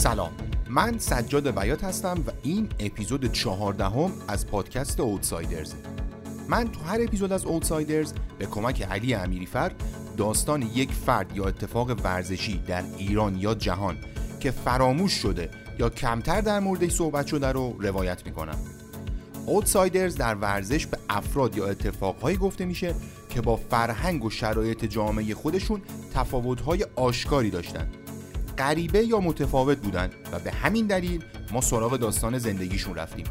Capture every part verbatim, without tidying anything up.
سلام، من سجاد بیات هستم و این اپیزود چهاردهم از پادکست اوتسایدرز. من تو هر اپیزود از اوتسایدرز به کمک علی امیریفر داستان یک فرد یا اتفاق ورزشی در ایران یا جهان که فراموش شده یا کمتر در موردش صحبت شده رو روایت میکنم. اوتسایدرز در ورزش به افراد یا اتفاقهایی گفته میشه که با فرهنگ و شرایط جامعه خودشون تفاوت‌های آشکاری داشتن، غریبه یا متفاوت بودن و به همین دلیل ما سراغ داستان زندگیشون رفتیم.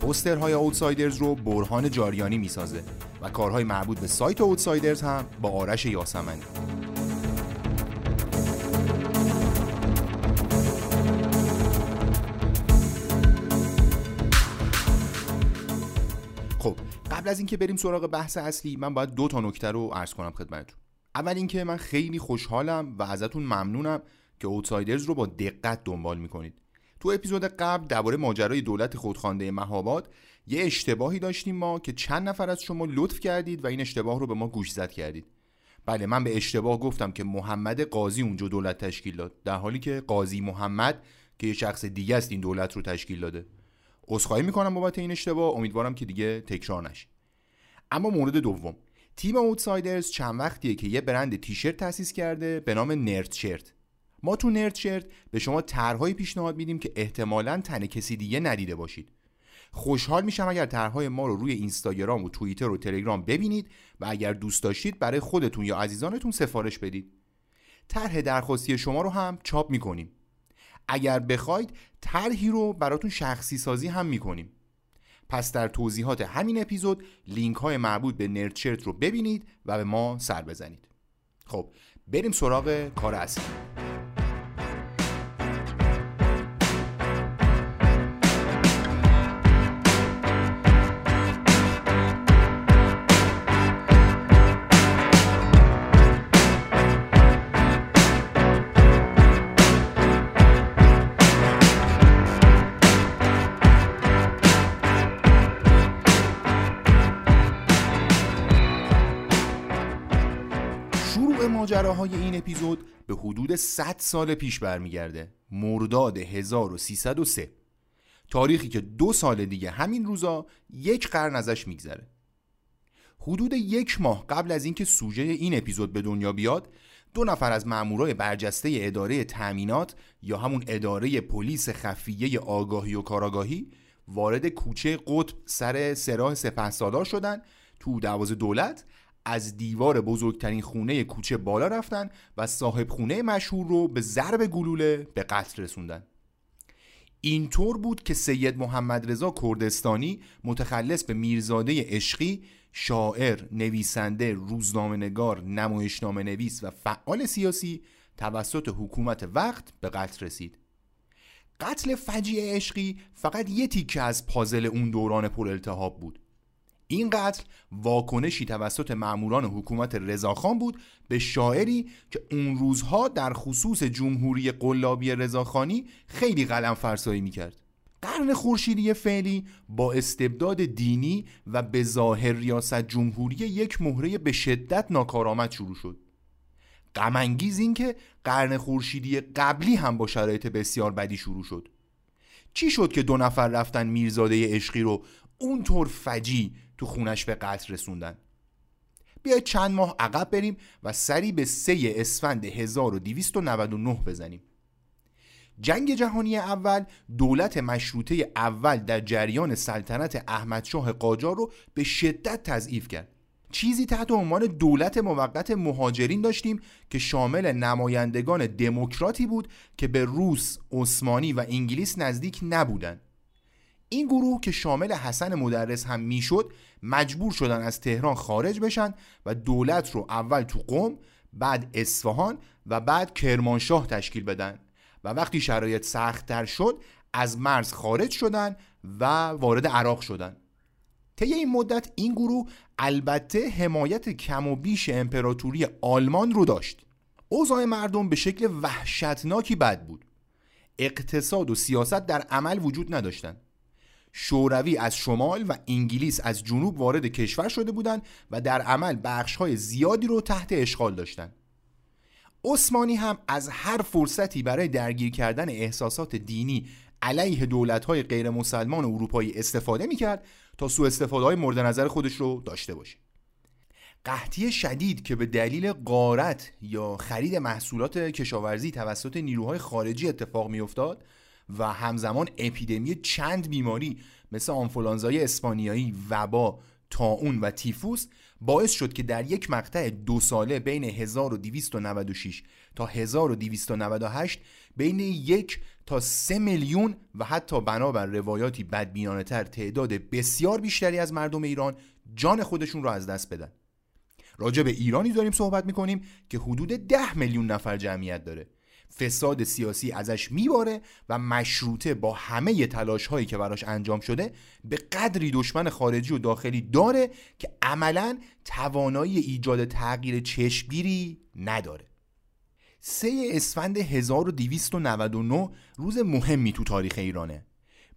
پوسترهای اوتسایدرز رو برهان جاریانی میسازه و کارهای مربوط به سایت اوتسایدرز هم با آرش یاسمنی. خب قبل از اینکه بریم سراغ بحث اصلی، من باید دو تا نکته رو عرض کنم خدمتتون. اول اینکه من خیلی خوشحالم و ازتون ممنونم که اوتسایدرز رو با دقت دنبال میکنید. تو اپیزود قبل درباره ماجرای دولت خودخوانده مهاباد یه اشتباهی داشتیم ما که چند نفر از شما لطف کردید و این اشتباه رو به ما گوشزد کردید. بله، من به اشتباه گفتم که محمد قاضی اونجا دولت تشکیل داد، در حالی که قاضی محمد که یه شخص دیگه است این دولت رو تشکیل داده. عذرخواهی میکنم بابت این اشتباه، امیدوارم که دیگه تکرار نشه. اما مورد دوم، تیم اوتسایدرز چند وقتیه که یه برند تیشرت تأسیس کرده به نام نرد شرت. ما تو نرد شرت به شما طرح‌های پیشنهاد میدیم که احتمالاً تن کسی دیگه ندیده باشید. خوشحال میشم اگر طرح‌های ما رو روی اینستاگرام و توییتر و تلگرام ببینید و اگر دوست داشتید برای خودتون یا عزیزانتون سفارش بدید. طرح درخواستی شما رو هم چاپ می‌کنیم. اگر بخواید طرحی رو براتون شخصی سازی هم می‌کنیم. پس در توضیحات همین اپیزود لینک‌های مربوط به نرد شرت رو ببینید و به ما سر بزنید. خب بریم سراغ کار اصلی. ماجراهای این اپیزود به حدود صد سال پیش برمیگرده، مرداد هزار و سیصد و سه، تاریخی که دو سال دیگه همین روزا یک قرن ازش میگذره. حدود یک ماه قبل از اینکه سوژه این اپیزود به دنیا بیاد، دو نفر از مامورای برجسته اداره تامینات یا همون اداره پلیس خفیه آگاهی و کاراگاهی وارد کوچه قطب سر سراح سپهسالار شدن، تو دروازه دولت از دیوار بزرگترین خونه کوچه بالا رفتن و صاحب خونه مشهور رو به ضرب گلوله به قتل رسوندن. اینطور بود که سید محمد رضا کردستانی، متخلص به میرزاده عشقی، شاعر، نویسنده، روزنامه‌نگار، نمایشنامه‌نویس و فعال سیاسی، توسط حکومت وقت به قتل رسید. قتل فجیع عشقی فقط یه تیکه از پازل اون دوران پرالتهاب بود. این قتل واکنشی توسط ماموران حکومت رضاخان بود به شاعری که اون روزها در خصوص جمهوری قلابی رضاخانی خیلی قلم فرسایی میکرد. قرن خورشیدی فعلی با استبداد دینی و به ظاهر ریاست جمهوری یک مهره به شدت ناکارآمد شروع شد. غم انگیز این که قرن خورشیدی قبلی هم با شرایط بسیار بدی شروع شد. چی شد که دو نفر رفتن میرزاده عشقی رو اونطور فجیع تو خونش به قتل رسوندن؟ بیا چند ماه عقب بریم و سری به سه اسفند هزار و دویست و نود و نه بزنیم. جنگ جهانی اول دولت مشروطه اول در جریان سلطنت احمدشاه قاجار رو به شدت تضعیف کرد. چیزی تحت عنوان دولت موقت مهاجرین داشتیم که شامل نمایندگان دموکراتی بود که به روس، عثمانی و انگلیس نزدیک نبودند. این گروه که شامل حسن مدرس هم میشد، مجبور شدن از تهران خارج بشن و دولت رو اول تو قم، بعد اصفهان و بعد کرمانشاه تشکیل بدن و وقتی شرایط سخت‌تر شد از مرز خارج شدن و وارد عراق شدن. طی این مدت این گروه البته حمایت کم و بیش امپراتوری آلمان رو داشت. اوضاع مردم به شکل وحشتناکی بد بود. اقتصاد و سیاست در عمل وجود نداشتند. شوروی از شمال و انگلیس از جنوب وارد کشور شده بودند و در عمل بخش‌های زیادی رو تحت اشغال داشتند. عثمانی هم از هر فرصتی برای درگیر کردن احساسات دینی علیه دولت‌های غیر مسلمان اروپایی استفاده می‌کرد تا سوء استفاده‌های مورد نظر خودش رو داشته باشه. قحطی شدید که به دلیل غارت یا خرید محصولات کشاورزی توسط نیروهای خارجی اتفاق می‌افتاد و همزمان اپیدمی چند بیماری مثل آنفولانزای اسپانیایی، وبا، طاعون و تیفوس باعث شد که در یک مقطع دو ساله بین هزار و دویست و نود و شش تا هزار و دویست و نود و هشت بین یک تا سه میلیون و حتی بنابر روایاتی بدبینانه تر تعداد بسیار بیشتری از مردم ایران جان خودشون را از دست بدن. راجع به ایرانی داریم صحبت میکنیم که حدود ده میلیون نفر جمعیت داره. فساد سیاسی ازش میباره و مشروطه با همه تلاش هایی که براش انجام شده به قدری دشمن خارجی و داخلی داره که عملاً توانایی ایجاد تغییر چشمگیری نداره. سوم اسفند هزار و دویست و نود و نه روز مهمی تو تاریخ ایرانه.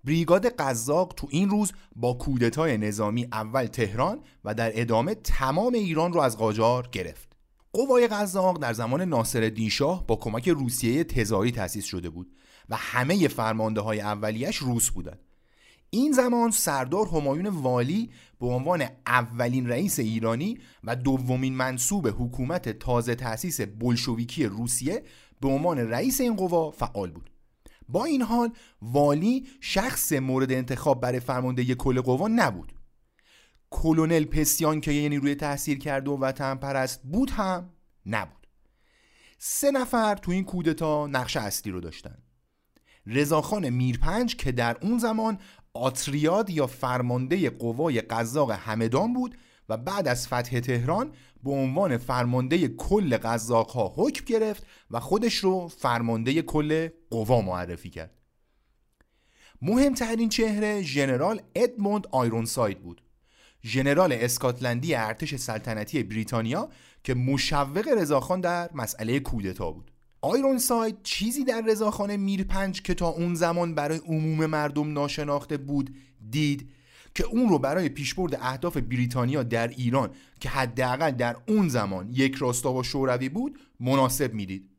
بریگاد قزاق تو این روز با کودتای نظامی اول تهران و در ادامه تمام ایران رو از قاجار گرفت. قوای قزاق در زمان ناصرالدین شاه با کمک روسیه تزاری تأسیس شده بود و همه فرمانده‌های اولیش روس بودند. این زمان سردار همایون والی به عنوان اولین رئیس ایرانی و دومین منسوب حکومت تازه تأسیس بولشویکی روسیه به عنوان رئیس این قوا فعال بود. با این حال والی شخص مورد انتخاب برای فرماندهی کل قوا نبود. کلونل پسیان که یه نیروی تحصیل کرد و وطن پرست بود هم نبود. سه نفر تو این کودتا نقش اصلی رو داشتن. رضاخان میرپنج که در اون زمان آتریاد یا فرمانده قوای قزاق همدان بود و بعد از فتح تهران به عنوان فرمانده کل قزاق‌ها حکم گرفت و خودش رو فرمانده کل قوا معرفی کرد. مهمترین چهره ژنرال ادموند آیرونساید بود، ژنرال اسکاتلندی ارتش سلطنتی بریتانیا که مشوق رضاخان در مسئله کودتا بود. آیرونساید چیزی در رضاخان میرپنج که تا اون زمان برای عموم مردم ناشناخته بود دید که اون رو برای پیشبرد اهداف بریتانیا در ایران که حداقل در اون زمان یک راستا با شوروی بود مناسب میدید.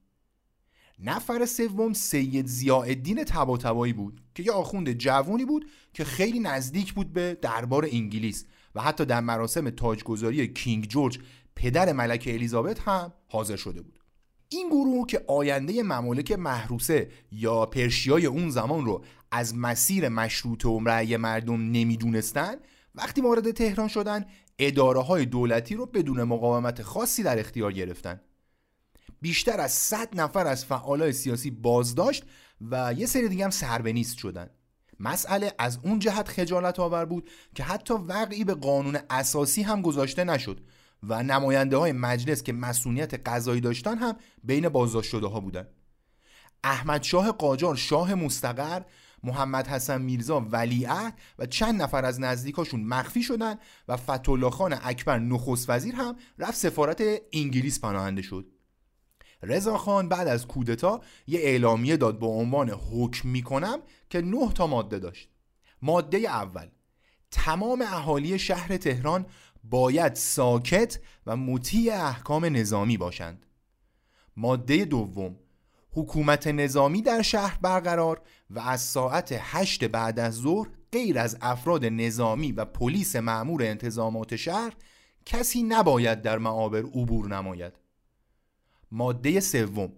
نفر سوم سید ضیاءالدین طباطبایی بود که یه آخوند جوانی بود که خیلی نزدیک بود به دربار انگلیس و حتی در مراسم تاجگذاری کینگ جورج پدر ملکه الیزابت هم حاضر شده بود. این گروه که آینده ممالک محروسه یا پرشیای اون زمان رو از مسیر مشروطه و رأی مردم نمیدونستن، وقتی وارد تهران شدن اداره‌های دولتی رو بدون مقاومت خاصی در اختیار گرفتن. بیشتر از صد نفر از فعالای سیاسی بازداشت و یه سری دیگه هم سربنیست شدن. مسئله از اون جهت خجالت آور بود که حتی وقعی به قانون اساسی هم گذاشته نشد و نماینده های مجلس که مسئولیت قضایی داشتن هم بین بازداشت شده ها بودن. احمدشاه قاجار شاه مستقر، محمد حسن میرزا ولیعهد و چند نفر از نزدیکاشون مخفی شدن و فتحالله خان اکبر نخست وزیر هم رفت سفارت انگلیس پناهنده شد. رضاخان بعد از کودتا یه اعلامیه داد با عنوان حکم میکنم که نه تا ماده داشت. ماده اول، تمام اهالی شهر تهران باید ساکت و مطیع احکام نظامی باشند. ماده دوم، حکومت نظامی در شهر برقرار و از ساعت هشت بعد از ظهر غیر از افراد نظامی و پلیس مأمور انتظامات شهر کسی نباید در معابر عبور نماید. ماده سوم،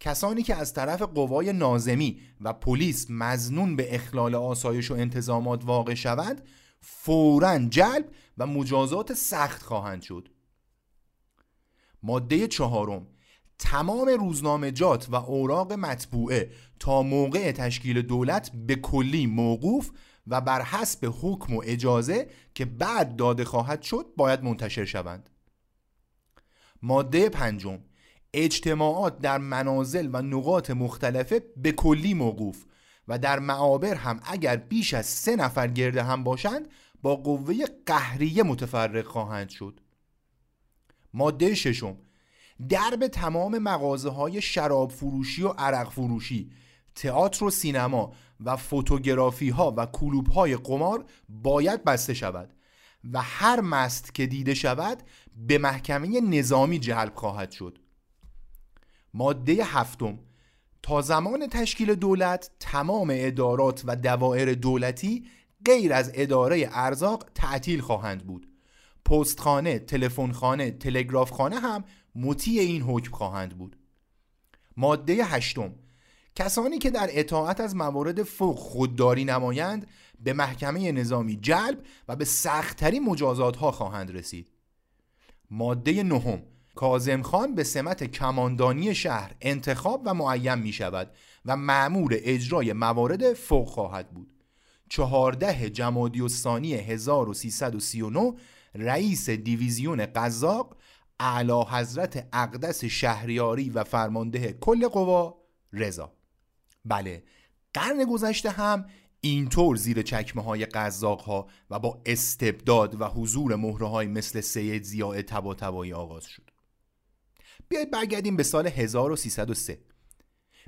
کسانی که از طرف قوای ناظمی و پلیس مظنون به اخلال آسایش و انتظامات واقع شوند فوراً جلب و مجازات سخت خواهند شد. ماده چهارم، تمام روزنامجات و اوراق مطبوعه تا موقع تشکیل دولت به کلی موقوف و بر حسب حکم و اجازه که بعد داده خواهد شد باید منتشر شوند. ماده پنجم، اجتماعات در منازل و نقاط مختلفه به کلی موقوف و در معابر هم اگر بیش از سه نفر گرد هم باشند با قوه قهریه متفرق خواهند شد. ماده ششم، درب تمام مغازه های شراب فروشی و عرق فروشی، تئاتر و سینما و فوتوگرافی ها و کلوب های قمار باید بسته شود و هر مست که دیده شود به محکمه نظامی جلب خواهد شد. ماده هفتم: تا زمان تشکیل دولت تمام ادارات و دوائر دولتی غیر از اداره ارزاق تعطیل خواهند بود. پستخانه، تلفنخانه، تلگرافخانه هم مطیع این حکم خواهند بود. ماده هشتم: کسانی که در اطاعت از موارد فوق خودداری نمایند به محکمه نظامی جلب و به سخت‌ترین مجازات‌ها خواهند رسید. ماده نهم: کاظم خان به سمت کماندانی شهر انتخاب و معین می شود و مأمور اجرای موارد فوق خواهد بود. چهارده جمادی الثانی هزار و سیصد و سی و نه رئیس دیویزیون قزاق، اعلی حضرت اقدس شهریاری و فرمانده کل قوا رضا. بله، قرن گذشته هم اینطور زیر چکمه های قزاق ها و با استبداد و حضور مهره های مثل سید ضیاء طباطبایی آغاز شد. بیایید برگردیم به سال هزار و سیصد و سه.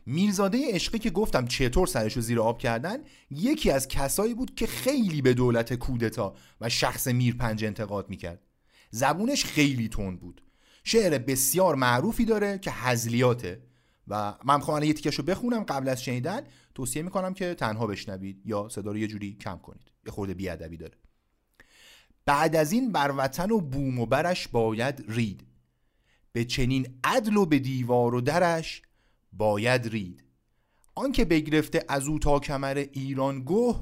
میرزاده عشقی که گفتم چطور سرشو زیر آب کردن، یکی از کسایی بود که خیلی به دولت کودتا و شخص میرپنج انتقاد میکرد. زبونش خیلی تند بود، شعر بسیار معروفی داره که هزلیاته و من میخوام الان یه تیکشو بخونم قبل از شنیدن. توصیه میکنم که تنها بشنوید یا صدا رو یه جوری کم کنید، یه خورده بی‌ادبی داره. بعد از این بر وطن و بوم و برش باید رید، به چنین عدل و به دیوار و درش باید رید. آن که بگرفته از او تا کمر ایران گه،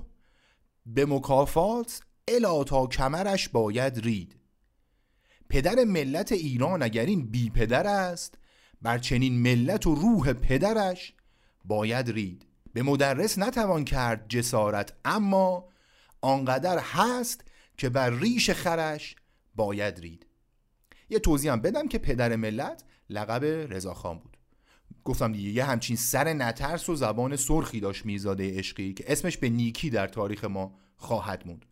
به مکافات الا تا کمرش باید رید. پدر ملت ایران اگر این بی پدر است، بر چنین ملت و روح پدرش باید رید. به مدرس نتوان کرد جسارت، اما آنقدر هست که بر ریش خرش باید رید. یه توضیح هم بدم که پدر ملت لقب رضاخان بود. گفتم دیگه یه همچین سر نترس و زبان سرخی داشت میرزاده عشقی که اسمش به نیکی در تاریخ ما خواهد موند.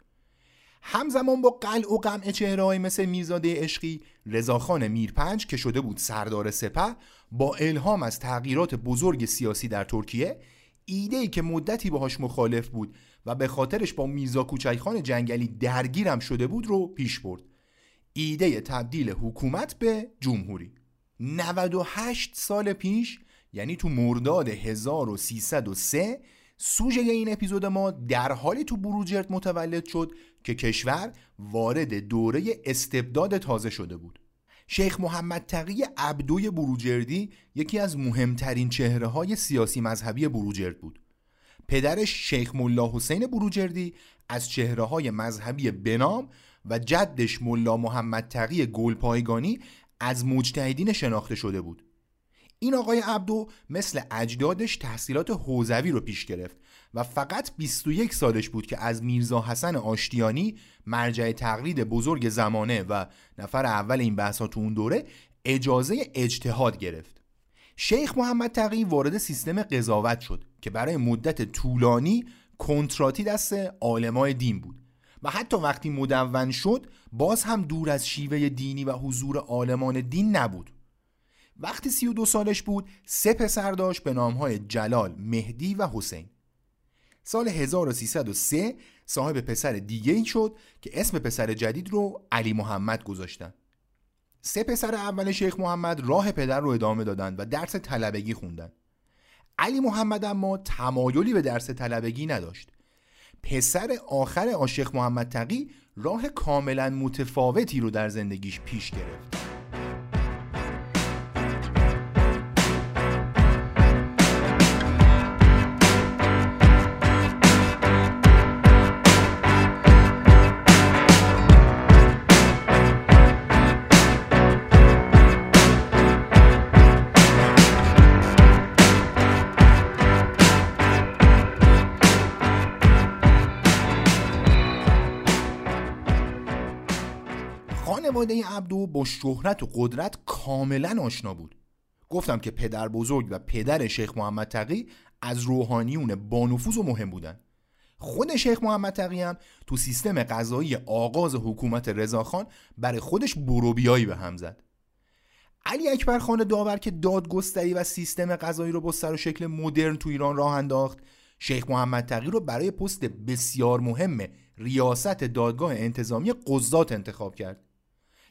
همزمان با قلع و قمع چهره‌ای مثل میرزاده عشقی، رضاخان میرپنج که شده بود سردار سپه، با الهام از تغییرات بزرگ سیاسی در ترکیه، ایده‌ای که مدتی باهاش مخالف بود و به خاطرش با میرزا کوچک‌خان جنگلی درگیرم شده بود رو پیش برد. ایده تبدیل حکومت به جمهوری. نود و هشت سال پیش، یعنی تو مرداد هزار و سیصد و سه، سوژه این اپیزود ما در حالی تو بروجرد متولد شد که کشور وارد دوره استبداد تازه شده بود. شیخ محمد تقی عبدوی بروجردی یکی از مهمترین چهره‌های سیاسی مذهبی بروجرد بود. پدرش شیخ ملا حسین بروجردی از چهره‌های مذهبی بنام و جدش ملا محمد تقی گلپایگانی از مجتهدین شناخته شده بود. این آقای عبدو مثل اجدادش تحصیلات حوزوی رو پیش گرفت و فقط بیست و یک سالش بود که از میرزا حسن آشتیانی، مرجع تقلید بزرگ زمانه و نفر اول این بحثا تو اون دوره، اجازه اجتهاد گرفت. شیخ محمد تقی وارد سیستم قضاوت شد که برای مدت طولانی کنتراتی دست عالمای دین بود و حتی وقتی مدون شد باز هم دور از شیوه دینی و حضور عالمان دین نبود. وقتی سی و دو سالش بود سه پسر داشت به نامهای جلال، مهدی و حسین. سال هزار و سیصد و سه صاحب پسر دیگه‌ای شد که اسم پسر جدید رو علی محمد گذاشتن. سه پسر اول شیخ محمد راه پدر رو ادامه دادند و درس طلبگی خوندن. علی محمد اما تمایلی به درس طلبگی نداشت. پسر آخر شیخ محمد تقی راه کاملا متفاوتی رو در زندگیش پیش گرفت. خانواده عبدو با شهرت و قدرت کاملا آشنا بود. گفتم که پدر بزرگ و پدر شیخ محمد تقی از روحانیون با نفوذ و مهم بودن. خود شیخ محمد تقی هم تو سیستم قضایی آغاز حکومت رضاخان برای خودش بروبیایی به هم زد. علی اکبر خان داور که دادگستری و سیستم قضایی رو با سر و شکل مدرن تو ایران راه انداخت، شیخ محمد تقی رو برای پست بسیار مهم ریاست دادگاه انتظامی قضات انتخاب کرد.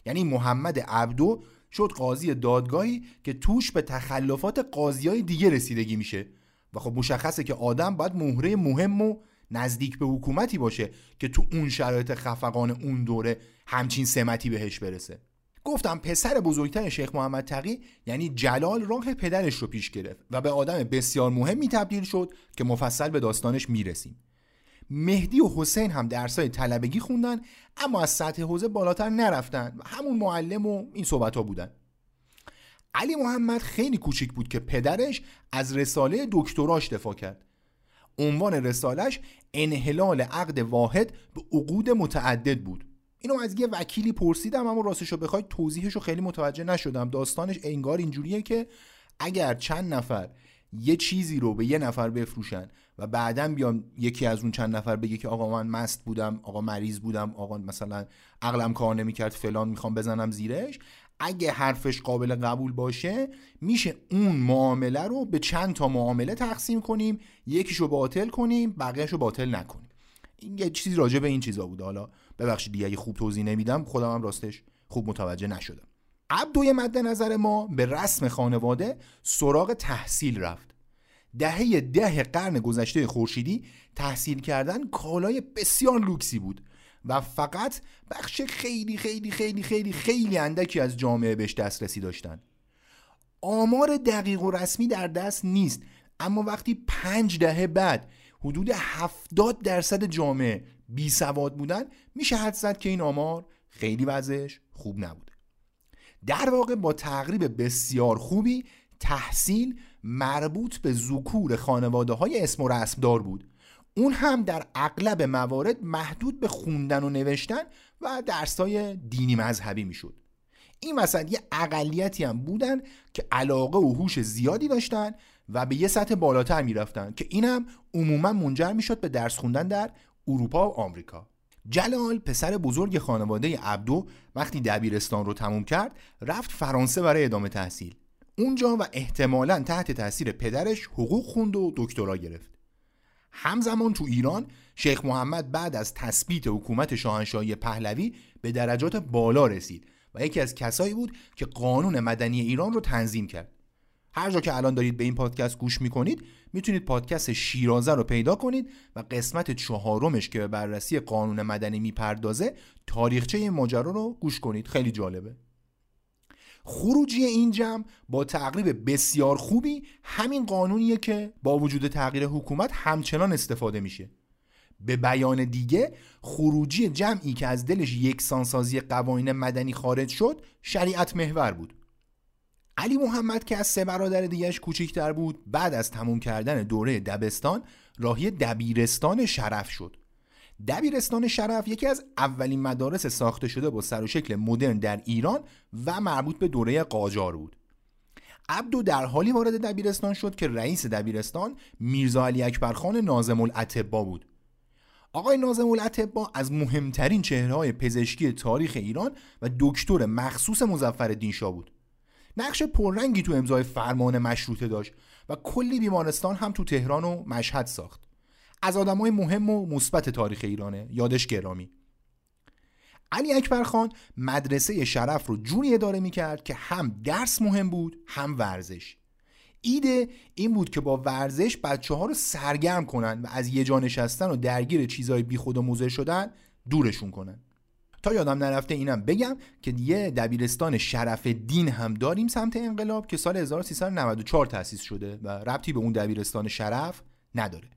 یعنی محمد عبدو شد قاضی دادگاهی که توش به تخلفات قاضیای دیگه رسیدگی میشه و خب مشخصه که آدم باید مهره مهم و نزدیک به حکومتی باشه که تو اون شرایط خفقان اون دوره همچین سمتی بهش برسه. گفتم پسر بزرگتر شیخ محمد تقی یعنی جلال راه پدرش رو پیش گرفت و به آدم بسیار مهمی تبدیل شد که مفصل به داستانش میرسیم. مهدی و حسین هم درسای طلبگی خوندن اما از سطح حوزه بالاتر نرفتن و همون معلم و این صحبت‌ها بودن. علی محمد خیلی کوچیک بود که پدرش از رساله دکتراش دفاع کرد. عنوان رسالش انحلال عقد واحد به عقود متعدد بود. اینو از یه وکیلی پرسیدم اما راستشو بخوای توضیحشو خیلی متوجه نشدم. داستانش انگار اینجوریه که اگر چند نفر یه چیزی رو به یه نفر بفروشن و بعدن بیام یکی از اون چند نفر بگه که آقا من مست بودم، آقا مریض بودم، آقا مثلا عقلم کار نمی‌کرد فلان، میخوام بزنم زیرش، اگه حرفش قابل قبول باشه میشه اون معامله رو به چند تا معامله تقسیم کنیم، یکیشو باطل کنیم، بقیه‌شو باطل نکنیم. این یه چیزی راجع به این چیزا بود. حالا ببخشید دیگه اگه خوب توضیح نمیدم، خودم هم راستش خوب متوجه نشدم. عبدوی مد نظر ما به رسم خانواده سراغ تحصیل رفت. دهه ده قرن گذشته خورشیدی تحصیل کردن کالای بسیار لوکسی بود و فقط بخش خیلی خیلی خیلی خیلی خیلی اندکی از جامعه بهش دسترسی داشتن. آمار دقیق و رسمی در دست نیست اما وقتی پنج دهه بعد حدود هفتاد درصد جامعه بی سواد بودن میشه حد زد که این آمار خیلی وضعش خوب نبوده. در واقع با تقریب بسیار خوبی تحصیل مربوط به ذکور خانواده های اسم و رسم دار بود. اون هم در اغلب موارد محدود به خوندن و نوشتن و درسای دینی مذهبی میشد. این مثلا یه اقلیتی هم بودن که علاقه و هوش زیادی داشتن و به یه سطح بالاتر میرفتن که این هم عموما منجر میشد به درس خوندن در اروپا و آمریکا. جلال پسر بزرگ خانواده عبدو وقتی دبیرستان رو تموم کرد رفت فرانسه برای ادامه تحصیل. اونجا و احتمالاً تحت تاثیر پدرش حقوق خوند و دکترا گرفت. همزمان تو ایران شیخ محمد بعد از تثبیت حکومت شاهنشاهی پهلوی به درجات بالا رسید و یکی از کسایی بود که قانون مدنی ایران رو تنظیم کرد. هر جا که الان دارید به این پادکست گوش میکنید میتونید پادکست شیرازه رو پیدا کنید و قسمت چهارمش که به بررسی قانون مدنی میپردازه تاریخچه این ماجرا رو گوش کنید، خیلی جالبه. خروجی این جمع با تقریب بسیار خوبی همین قانونیه که با وجود تغییر حکومت همچنان استفاده میشه. به بیان دیگه خروجی جمعی که از دلش یکسانسازی قوانین مدنی خارج شد شریعت محور بود. علی محمد که از سه برادر دیگه‌اش کوچکتر بود بعد از تموم کردن دوره دبستان راهی دبیرستان شرف شد. دبیرستان شرف یکی از اولین مدارس ساخته شده با سر و شکل مدرن در ایران و مربوط به دوره قاجار بود. عبدو در حالی وارد دبیرستان شد که رئیس دبیرستان میرزا علی اکبرخان ناظم الاطباء بود. آقای ناظم الاطباء از مهمترین چهره‌های پزشکی تاریخ ایران و دکتر مخصوص مظفرالدین شاه بود. نقش پررنگی تو امضای فرمان مشروطه داشت و کلی بیمارستان هم تو تهران و مشهد ساخت. از آدمای مهم و مثبت تاریخ ایرانه، یادش گرامی. علی اکبر خان مدرسه شرف رو جوری اداره میکرد که هم درس مهم بود هم ورزش. ایده این بود که با ورزش بچه‌ها رو سرگرم کنن و از یه جا نشستن و درگیر چیزای بیخود و موزه شدن دورشون کنن. تا یادم نرفته اینم بگم که یه دبیرستان شرف دین هم داریم سمت انقلاب که سال هزار و سیصد و نود و چهار تأسیس شده و ربطی به اون دبیرستان شرف نداره.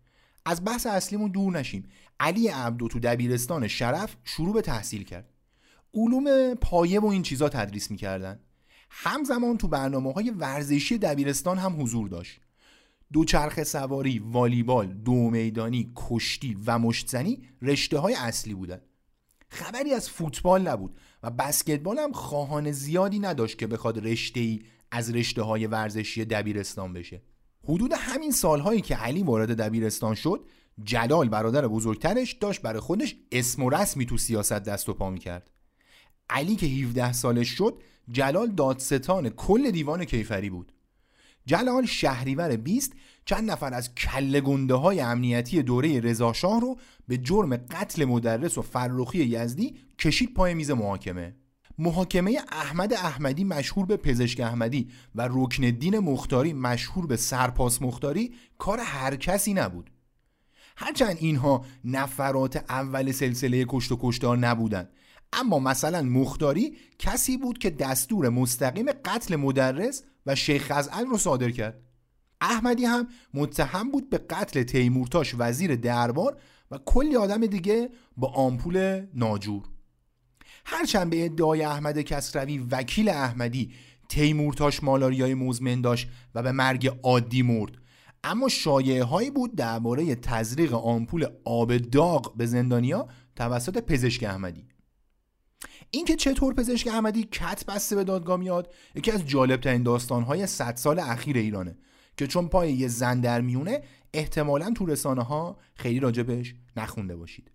از بحث اصلیمون دور نشیم. علی عبدو تو دبیرستان شرف شروع به تحصیل کرد. علوم پایه و این چیزا تدریس می‌کردن. همزمان تو برنامه‌های ورزشی دبیرستان هم حضور داشت. دوچرخه سواری، والیبال، دو میدانی، کشتی و مشت‌زنی رشته‌های اصلی بودن. خبری از فوتبال نبود و بسکتبال هم خواهان زیادی نداشت که بخواد رشته‌ای از رشته‌های ورزشی دبیرستان بشه. حدود همین سالهایی که علی وارد دبیرستان شد جلال برادر بزرگترش داشت برای خودش اسم و رسمی تو سیاست دست و پا میکرد. علی که هفده سالش شد جلال دادستان کل دیوان کیفری بود. جلال شهریور بیست چند نفر از کله گنده های امنیتی دوره رضا شاه رو به جرم قتل مدرس و فرخی یزدی کشید پای میز محاکمه. محاکمه احمد احمدی مشهور به پزشک احمدی و رکن الدین مختاری مشهور به سرپاس مختاری کار هر کسی نبود. هرچند اینها نفرات اول سلسله کشت و کشتار نبودند، اما مثلا مختاری کسی بود که دستور مستقیم قتل مدرس و شیخ خزعل رو صادر کرد. احمدی هم متهم بود به قتل تیمورتاش وزیر دربار و کلی آدم دیگه با آمپول ناجور. هرچند به ادعای احمد کسروی وکیل احمدی تیمورتاش مالاریای مزمن داشت و به مرگ عادی مرد، اما شایعه هایی بود درباره تزریق آمپول آب داغ به زندانیا توسط پزشک احمدی. اینکه چطور پزشک احمدی کت بسته به دادگاه میاد یکی از جالب‌ترین داستان‌های صد سال اخیر ایرانه که چون پای یه زن در میونه احتمالاً تو رسانه‌ها خیلی راجبش نخونده باشید.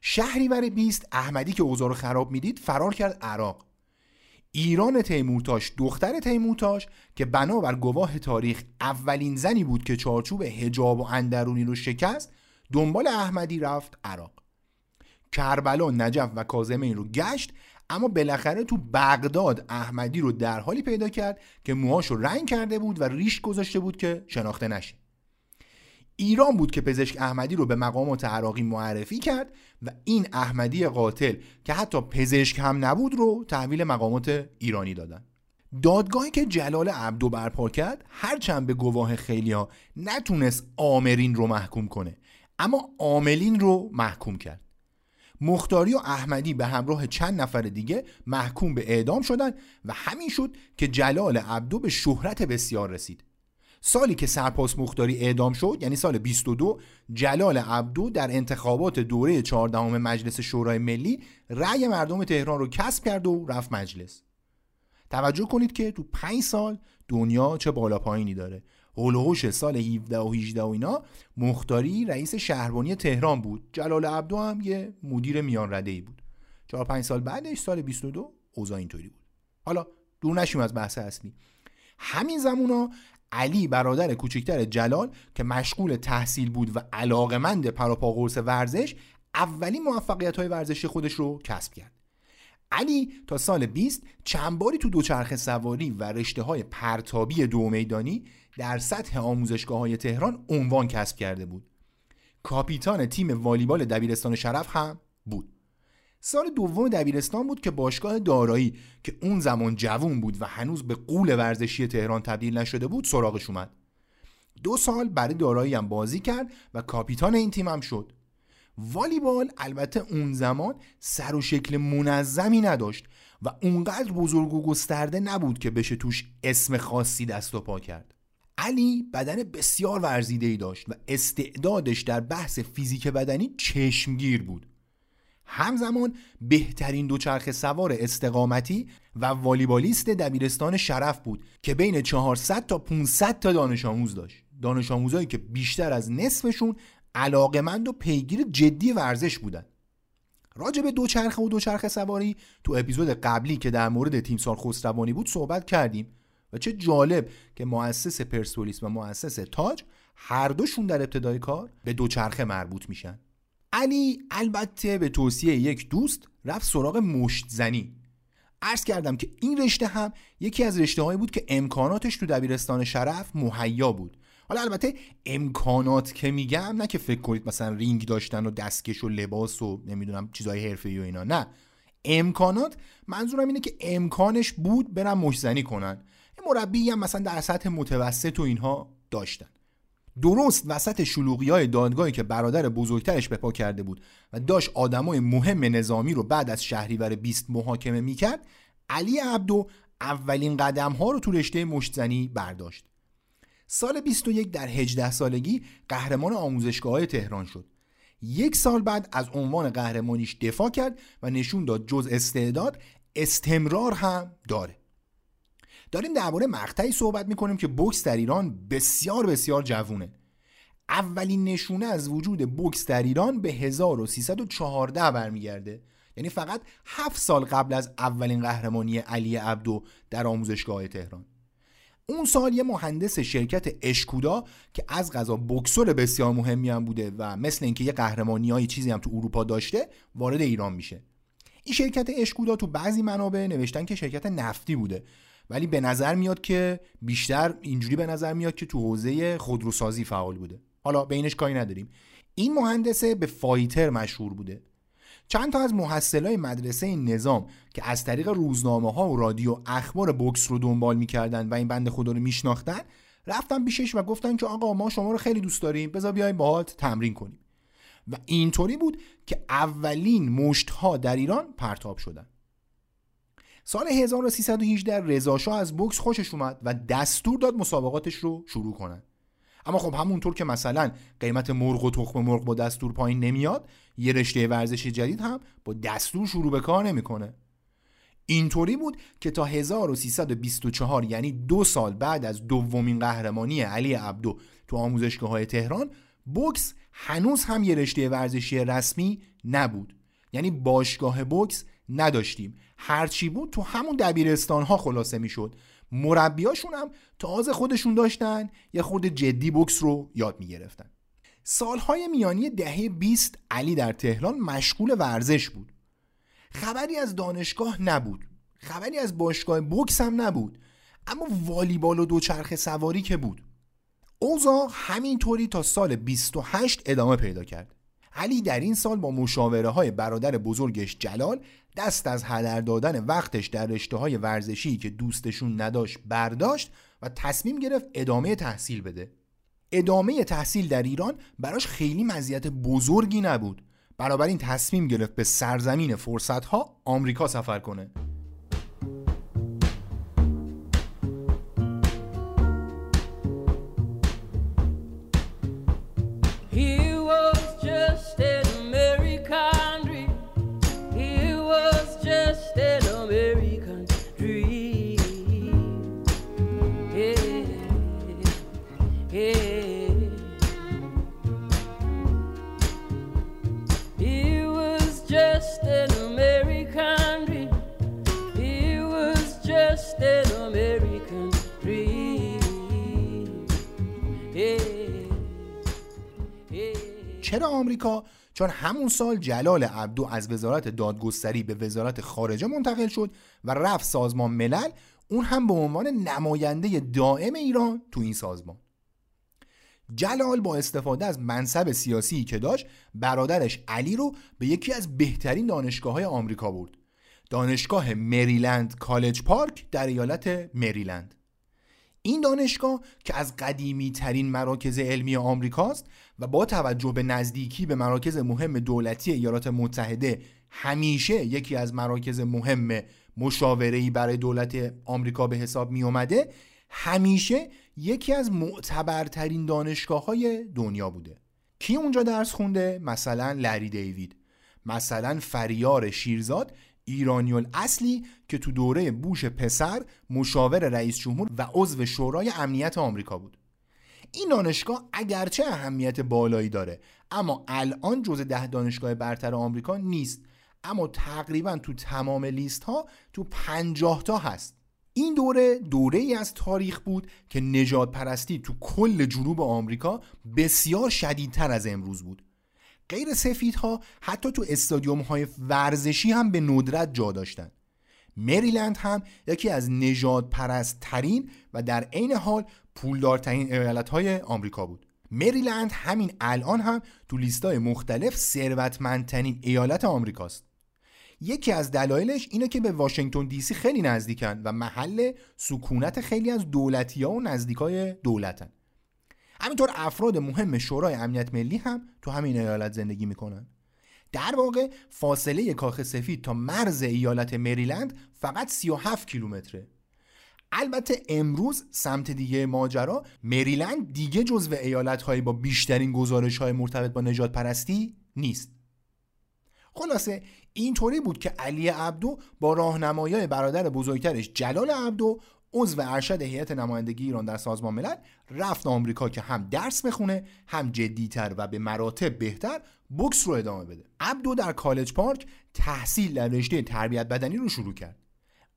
شهریور بیست احمدی که اوضاع رو خراب میدید فرار کرد عراق. ایران تیمورتاش دختر تیمورتاش که بنابر گواه تاریخ اولین زنی بود که چارچوب حجاب و اندرونی رو شکست، دنبال احمدی رفت عراق. کربلا، نجف و کاظمین رو گشت، اما بالاخره تو بغداد احمدی رو در حالی پیدا کرد که موهاش رو رنگ کرده بود و ریش گذاشته بود که شناخته نشه. ایران بود که پزشک احمدی رو به مقامات عراقی معرفی کرد و این احمدی قاتل که حتی پزشک هم نبود رو تحویل مقامات ایرانی دادن. دادگاهی که جلال عبدو برپا کرد هرچند به گواه خیلی‌ها نتونست آمرین رو محکوم کنه، اما آملین رو محکوم کرد. مختاری و احمدی به همراه چند نفر دیگه محکوم به اعدام شدن و همین شد که جلال عبدو به شهرت بسیار رسید. سالی که سرپاس مختاری اعدام شد، یعنی سال بیست و دو، جلال عبدو در انتخابات دوره چهاردهم مجلس شورای ملی رأی مردم تهران رو کسب کرد و رفت مجلس. توجه کنید که تو پنج سال دنیا چه بالا پایینی داره. هولوحش سال هفده و هجده و اینا مختاری رئیس شهربانی تهران بود، جلال عبدو هم یه مدیر میان رده‌ای بود. چهار پنج سال بعدش سال بیست و دو اوضاع اینطوری بود. حالا دور نشیم از بحث اصلی. همین زمونا علی برادر کوچکتر جلال که مشغول تحصیل بود و علاقمند پروپاگورس ورزش، اولین موفقیت‌های ورزشی خودش رو کسب کرد. علی تا سال بیست چند باری تو دوچرخه سواری و رشته‌های پرتابی دو میدانی در سطح آموزشگاه‌های تهران عنوان کسب کرده بود. کاپیتان تیم والیبال دبیرستان شرف هم بود. سال دوم دبیرستان بود که باشگاه دارایی که اون زمان جوان بود و هنوز به غول ورزشی تهران تبدیل نشده بود سراغش اومد. دو سال برای دارایی هم بازی کرد و کاپیتان این تیم هم شد. والیبال البته اون زمان سر و شکل منظمی نداشت و اونقدر بزرگ و گسترده نبود که بشه توش اسم خاصی دست و پا کرد. علی بدن بسیار ورزیده‌ای داشت و استعدادش در بحث فیزیک بدنی چشمگیر بود. همزمان بهترین دوچرخه سوار استقامتی و والیبالیست دبیرستان شرف بود که بین چهارصد تا پانصد تا دانش آموز داشت. دانش آموزایی که بیشتر از نصفشون علاقمند و پیگیر جدی ورزش بودن. راجع به دوچرخه و دوچرخه سواری تو اپیزود قبلی که در مورد تیمسار خسروانی بود صحبت کردیم و چه جالب که مؤسس پرسپولیس و مؤسس تاج هر دوشون در ابتدای کار به دوچرخه مربوط میشن. علی البته به توصیه یک دوست رفت سراغ مشت زنی. عرض کردم که این رشته هم یکی از رشته‌هایی بود که امکاناتش تو دبیرستان شرف مهیا بود. حالا البته امکانات که میگم نه که فکر کنید مثلا رینگ داشتن و دستکش و لباس و نمیدونم چیزای حرفه‌ای و اینا، نه. امکانات منظورم اینه که امکانش بود برن مشت زنی کنن. مربی هم مثلا در سطح متوسط و اینها داشتن. درست وسط شلوغی‌های دادگاهی که برادر بزرگترش به پا کرده بود و داشت آدمای مهم نظامی رو بعد از شهریور بیست محاکمه میکرد، علی عبدو اولین قدم‌ها رو تو رشته مشت زنی برداشت. سال بیست و یک در هجده سالگی قهرمان آموزشگاه‌های تهران شد. یک سال بعد از عنوان قهرمانیش دفاع کرد و نشون داد جز استعداد استمرار هم داره. داریم درباره مقطعی صحبت میکنیم که بوکس در ایران بسیار بسیار جوونه. اولین نشونه از وجود بوکس در ایران به هزار و سیصد و چهارده برمیگرده، یعنی فقط هفت سال قبل از اولین قهرمانی علی عبدو در آموزشگاه تهران. اون سال یه مهندس شرکت اشکودا که از قضا بوکسور بسیار مهمی هم بوده و مثل اینکه یه قهرمانیای چیزی هم تو اروپا داشته وارد ایران میشه. این شرکت اشکودا تو بعضی منابع نوشتن که شرکت نفتی بوده، ولی به نظر میاد که بیشتر اینجوری به نظر میاد که تو حوزه خودروسازی فعال بوده. حالا بینش کاری نداریم. این مهندسه به فایتر مشهور بوده. چند تا از محصلای مدرسه نظام که از طریق روزنامه‌ها و رادیو اخبار بوکس رو دنبال می‌کردن و این بنده خدا رو می‌شناختن، رفتن پیشش و گفتن که آقا ما شما رو خیلی دوست داریم، بذار بیایم باهات تمرین کنیم. و اینطوری بود که اولین مشت‌ها در ایران پرتاب شدن. سال هزار و سیصد و هجده رضا شاه از بوکس خوشش اومد و دستور داد مسابقاتش رو شروع کنن. اما خب همونطور که مثلا قیمت مرغ و تخم مرغ با دستور پایین نمیاد، یه رشته ورزشی جدید هم با دستور شروع به کار نمیکنه. اینطوری بود که تا هزار و سیصد و بیست و چهار، یعنی دو سال بعد از دومین قهرمانی علی عبدو تو آموزشگاه‌های تهران، بوکس هنوز هم یه رشته ورزشی رسمی نبود. یعنی باشگاه بوکس نداشتیم. هرچی بود تو همون دبیرستان‌ها خلاصه میشد. مربیاشون هم تازه خودشون داشتن یه خورده جدی بوکس رو یاد میگرفتن. سالهای میانی دهه بیست علی در تهران مشغول ورزش بود. خبری از دانشگاه نبود، خبری از باشگاه بوکس هم نبود، اما والیبال و دوچرخه سواری که بود. اوضاع همینطوری تا سال بیست و هشت ادامه پیدا کرد. علی در این سال با مشاوره های برادر بزرگش جلال دست از هدر دادن وقتش در رشته های ورزشی که دوستشون نداشت برداشت و تصمیم گرفت ادامه تحصیل بده. ادامه تحصیل در ایران براش خیلی مزیت بزرگی نبود، بنابراین تصمیم گرفت به سرزمین فرصت ها آمریکا سفر کنه. چرا آمریکا؟ چون همون سال جلال عبدو از وزارت دادگستری به وزارت خارجه منتقل شد و رفت سازمان ملل، اون هم به عنوان نماینده دائم ایران تو این سازمان. جلال با استفاده از منصب سیاسی که داشت، برادرش علی رو به یکی از بهترین دانشگاه‌های آمریکا برد. دانشگاه مریلند کالج پارک در ایالت مریلند. این دانشگاه که از قدیمی ترین مراکز علمی آمریکاست و با توجه به نزدیکی به مراکز مهم دولتی ایالات متحده همیشه یکی از مراکز مهم مشاوره‌ای برای دولت آمریکا به حساب می اومده، همیشه یکی از معتبرترین دانشگاه‌های دنیا بوده. کی اونجا درس خونده؟ مثلا لری دیوید، مثلا فریار شیرزاد، ایرانی الاصلی که تو دوره بوش پسر مشاور رئیس جمهور و عضو شورای امنیت آمریکا بود. این دانشگاه اگرچه اهمیت بالایی داره، اما الان جزو ده دانشگاه برتر آمریکا نیست، اما تقریبا تو تمام لیست ها تو پنجاه تا هست. این دوره دوره ای از تاریخ بود که نجات پرستی تو کل جنوب آمریکا بسیار شدیدتر از امروز بود. غیر سفیدها حتی تو استادیوم‌های ورزشی هم به ندرت جا داشتن. مریلند هم یکی از نژادپرست‌ترین و در عین حال پولدارترین ایالت‌های آمریکا بود. مریلند همین الان هم تو لیست‌های مختلف ثروتمندترین ایالت آمریکاست. یکی از دلایلش اینه که به واشنگتن دی سی خیلی نزدیکن و محل سکونت خیلی از دولتی‌ها و نزدیکای دولتن. همینطور افراد مهم شورای امنیت ملی هم تو همین ایالت زندگی میکنن. در واقع فاصله کاخ سفید تا مرز ایالت مریلند فقط سی و هفت کیلومتره. البته امروز سمت دیگه ماجرا مریلند دیگه جزو ایالت‌های با بیشترین گزارش‌های مرتبط با نجات پرستی نیست. خلاصه اینطوری بود که علی عبدو با راهنمایی‌های برادر بزرگترش جلال عبدو، عضو ارشد هیئت نمایندگی ایران در سازمان ملل، رفت آمریکا که هم درس بخونه، هم جدی‌تر و به مراتب بهتر بوکس رو ادامه بده. عبدو در کالج پارک تحصیل در رشته تربیت بدنی رو شروع کرد.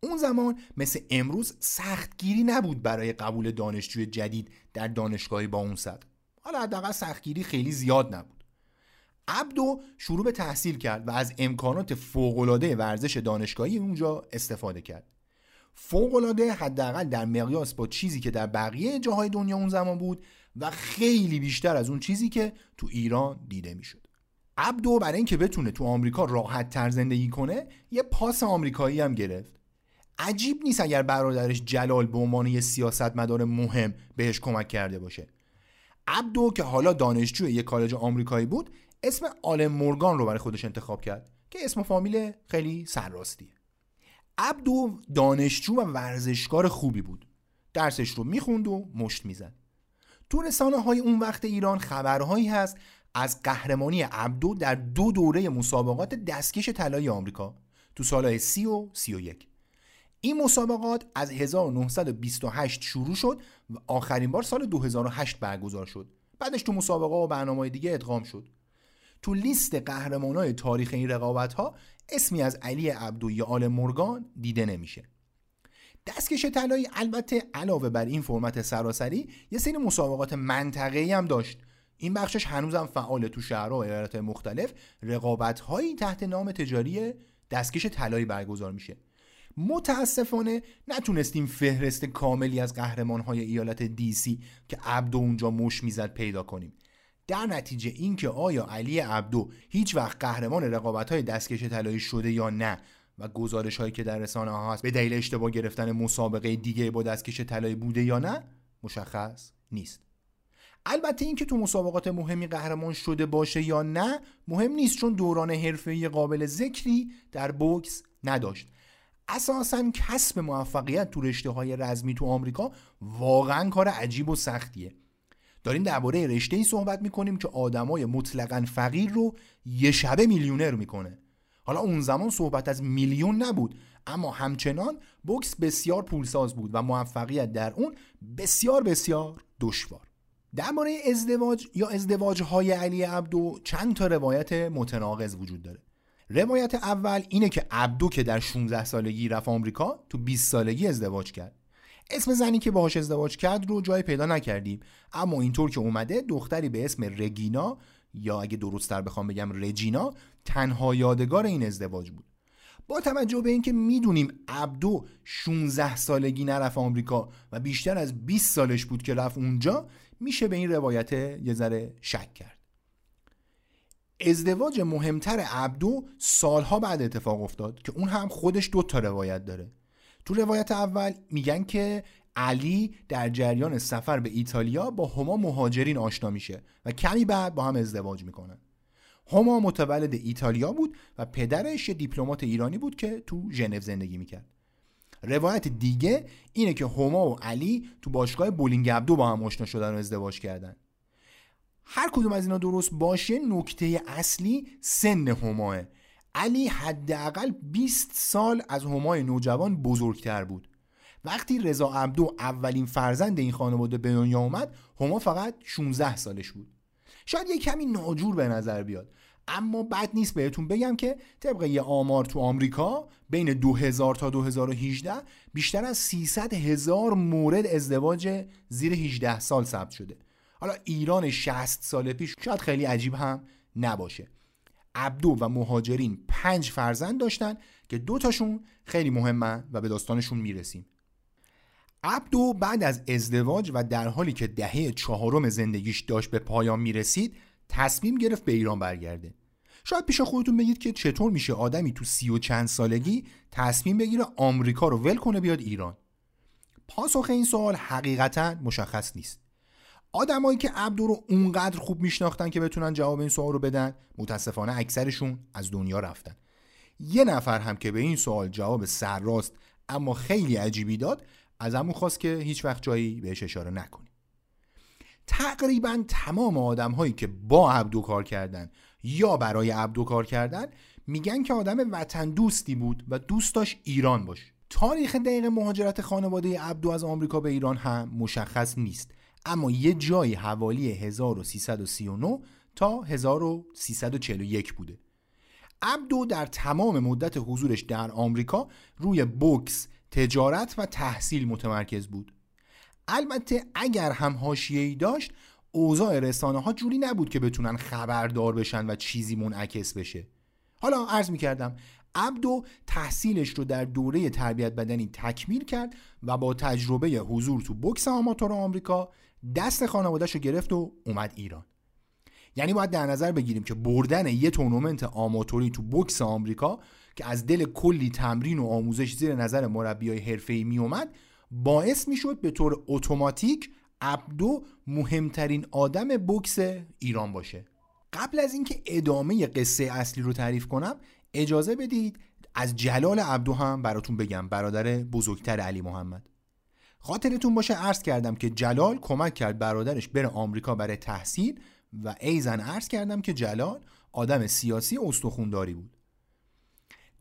اون زمان مثل امروز سختگیری نبود برای قبول دانشجوی جدید در دانشگاهی با اون سطح. حالا حداقل سختگیری خیلی زیاد نبود. عبدو شروع به تحصیل کرد و از امکانات فوق‌العاده ورزش دانشگاهی اونجا استفاده کرد. فوق‌العاده حداقل در مقیاس با چیزی که در بقیه جاهای دنیا اون زمان بود و خیلی بیشتر از اون چیزی که تو ایران دیده میشد. عبدو برای اینکه بتونه تو آمریکا راحت تر زندگی کنه یه پاس آمریکایی هم گرفت. عجیب نیست اگر برادرش جلال به عنوان یه سیاستمدار مهم بهش کمک کرده باشه. عبدو که حالا دانشجوی یه کالج آمریکایی بود، اسم آلن مورگان رو برای خودش انتخاب کرد که اسم فامیل خیلی سرراستیه. عبدو دانشجو و ورزشکار خوبی بود. درسش رو میخوند و مشت میزد. تو رسانه‌های اون وقت ایران خبرهایی هست از قهرمانی عبدو در دو دوره مسابقات دستکش طلایی آمریکا تو سالهای سی و سی و یک. این مسابقات از هزار و نهصد و بیست و هشت شروع شد و آخرین بار سال دو هزار و هشت برگزار شد. بعدش تو مسابقه و برنامه‌های دیگه ادغام شد. تو لیست قهرمانای تاریخ این رقابت‌ها اسمی از علی عبدو یا آلن مورگان دیده نمیشه. دستکش طلایی البته علاوه بر این فرمت سراسری یه سری مسابقات منطقه‌ای هم داشت. این بخشش هنوزم فعاله، تو شهرها و ایالت‌های مختلف رقابت‌هایی تحت نام تجاری دستکش طلایی برگزار میشه. متاسفانه نتونستیم فهرست کاملی از قهرمان‌های ایالت دیسی که عبدو اونجا مش میزد پیدا کنیم. در نتیجه اینکه آیا علی عبدو هیچ وقت قهرمان رقابت‌های دستکش طلایی شده یا نه و گزارش‌هایی که در رسانه‌ها هست به دلیل اشتباه گرفتن مسابقه دیگه با دستکش طلایی بوده یا نه مشخص نیست. البته اینکه تو مسابقات مهمی قهرمان شده باشه یا نه مهم نیست، چون دوران حرفه‌ای قابل ذکری در بوکس نداشت. اساساً کسب موفقیت تو رشته‌های رزمی تو آمریکا واقعاً کار عجیب و سختیه. داریم درباره رشته‌ای صحبت می‌کنیم که آدمای مطلقاً فقیر رو یه شبه میلیونر می‌کنه. حالا اون زمان صحبت از میلیون نبود، اما همچنان بوکس بسیار پولساز بود و موفقیت در اون بسیار بسیار دشوار. درباره ازدواج یا ازدواج‌های علی عبدو چند تا روایت متناقض وجود داره. روایت اول اینه که عبدو که در شانزده سالگی رفت آمریکا، تو بیست سالگی ازدواج کرد. اسم زنی که باهاش ازدواج کرد رو جای پیدا نکردیم، اما اینطور که اومده دختری به اسم رگینا، یا اگه درست‌تر بخوام بگم رجینا، تنها یادگار این ازدواج بود. با توجه به اینکه میدونیم عبدو شانزده سالگی نرفت آمریکا و بیشتر از بیست سالش بود که رفت اونجا، میشه به این روایت یه ذره شک کرد. ازدواج مهمتر عبدو سالها بعد اتفاق افتاد که اون هم خودش دو تا روایت داره. تو روایت اول میگن که علی در جریان سفر به ایتالیا با هما مهاجرین آشنا میشه و کمی بعد با هم ازدواج میکنن. هما متولد ایتالیا بود و پدرش یه دیپلمات ایرانی بود که تو ژنو زندگی میکرد. روایت دیگه اینه که هما و علی تو باشگاه بولینگ عبدو با هم آشنا شدن و ازدواج کردن. هر کدوم از اینا درست باشه، نکته اصلی سن هما. علی حداقل بیست سال از هما نوجوان بزرگتر بود. وقتی رضا عبدو اولین فرزند این خانواده به دنیا اومد، هما فقط شانزده سالش بود. شاید یه کمی ناجور به نظر بیاد، اما بد نیست بهتون بگم که طبق یه آمار تو آمریکا بین دو هزار تا دو هزار و هجده بیشتر از سیصد هزار مورد ازدواج زیر هجده سال ثبت شده. حالا ایران شصت سال پیش شاید خیلی عجیب هم نباشه. عبدو و مهاجرین پنج فرزند داشتن که دوتاشون خیلی مهمن و به داستانشون میرسیم. عبدو بعد از ازدواج و در حالی که دهه چهارم زندگیش داشت به پایان میرسید، تصمیم گرفت به ایران برگرده. شاید پیش خودتون بگید که چطور میشه آدمی تو سی و چند سالگی تصمیم بگیره آمریکا رو ول کنه بیاد ایران. پاسخ این سوال حقیقتا مشخص نیست. آدمایی که عبدو رو اونقدر خوب میشناختن که بتونن جواب این سوال رو بدن، متاسفانه اکثرشون از دنیا رفتن. یه نفر هم که به این سوال جواب سرراست اما خیلی عجیبی داد، از همون خواست که هیچ وقت جایی بهش اشاره نکنیم. تقریبا تمام آدم‌هایی که با عبدو کار کردن یا برای عبدو کار کردن میگن که آدم وطن دوستی بود و دوست داشت ایران باشه. تاریخ دقیق مهاجرت خانواده عبدو از آمریکا به ایران هم مشخص نیست، اما یه جایی حوالی هزار و سیصد و سی و نه تا هزار و سیصد و چهل و یک بوده. عبدو در تمام مدت حضورش در آمریکا روی بوکس، تجارت و تحصیل متمرکز بود. البته اگر هم حاشیه‌ای داشت، اوضاع رسانه ها جوری نبود که بتونن خبردار بشن و چیزی منعکس بشه. حالا عرض میکردم عبدو تحصیلش رو در دوره تربیت بدنی تکمیل کرد و با تجربه حضور تو بوکس آماتور آمریکا دست خانواده‌اش رو گرفت و اومد ایران. یعنی باید در نظر بگیریم که بردن یه تورنمنت آماتوری تو بوکس آمریکا که از دل کلی تمرین و آموزش زیر نظر مربیای حرفه‌ای می اومد باعث میشد به طور اتوماتیک عبدو مهمترین آدم بوکس ایران باشه. قبل از اینکه ادامه قصه اصلی رو تعریف کنم اجازه بدید از جلال عبدو هم براتون بگم، برادر بزرگتر علی محمد. خاطرتون باشه عرض کردم که جلال کمک کرد برادرش بره آمریکا برای تحصیل و ایزن عرض کردم که جلال آدم سیاسی استخونداری بود.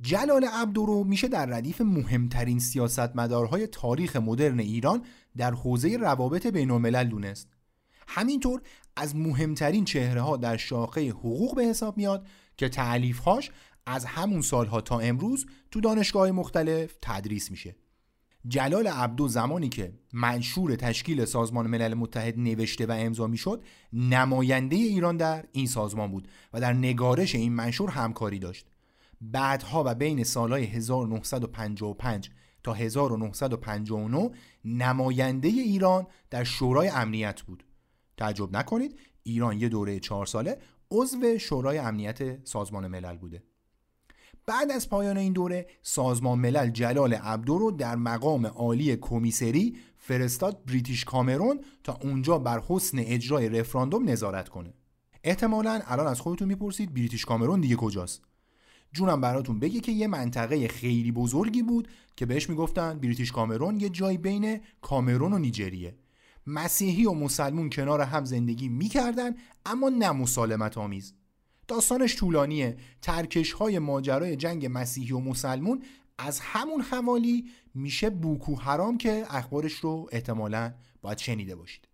جلال عبدو رو میشه در ردیف مهمترین سیاستمدارهای تاریخ مدرن ایران در حوزه روابط بین الملل دونست. همینطور از مهمترین چهره ها در شاخه حقوق به حساب میاد که تألیف هاش از همون سالها تا امروز تو دانشگاه مختلف تدریس میشه. جلال عبدو زمانی که منشور تشکیل سازمان ملل متحد نوشته و امضا میشد نماینده ایران در این سازمان بود و در نگارش این منشور همکاری داشت. بعدها و بین سالهای هزار و نهصد و پنجاه و پنج تا هزار و نهصد و پنجاه و نه نماینده ایران در شورای امنیت بود. تعجب نکنید، ایران یه دوره چهار ساله عضو شورای امنیت سازمان ملل بوده. بعد از پایان این دوره سازمان ملل جلال عبدو رو در مقام عالی کمیسری فرستاد بریتیش کامرون تا اونجا بر حسن اجرای رفراندوم نظارت کنه. احتمالاً الان از خودتون میپرسید بریتیش کامرون دیگه کجاست؟ جونم براتون بگه که یه منطقه خیلی بزرگی بود که بهش میگفتن بریتیش کامرون، یه جای بین کامرون و نیجریه. مسیحی و مسلمون کنار هم زندگی میکردن اما نه مسالمت آمیز. داستانش طولانیه. ترکش‌های ماجرای جنگ مسیحی و مسلمون از همون حوالی میشه بوکو حرام که اخبارش رو احتمالاً باید شنیده باشید.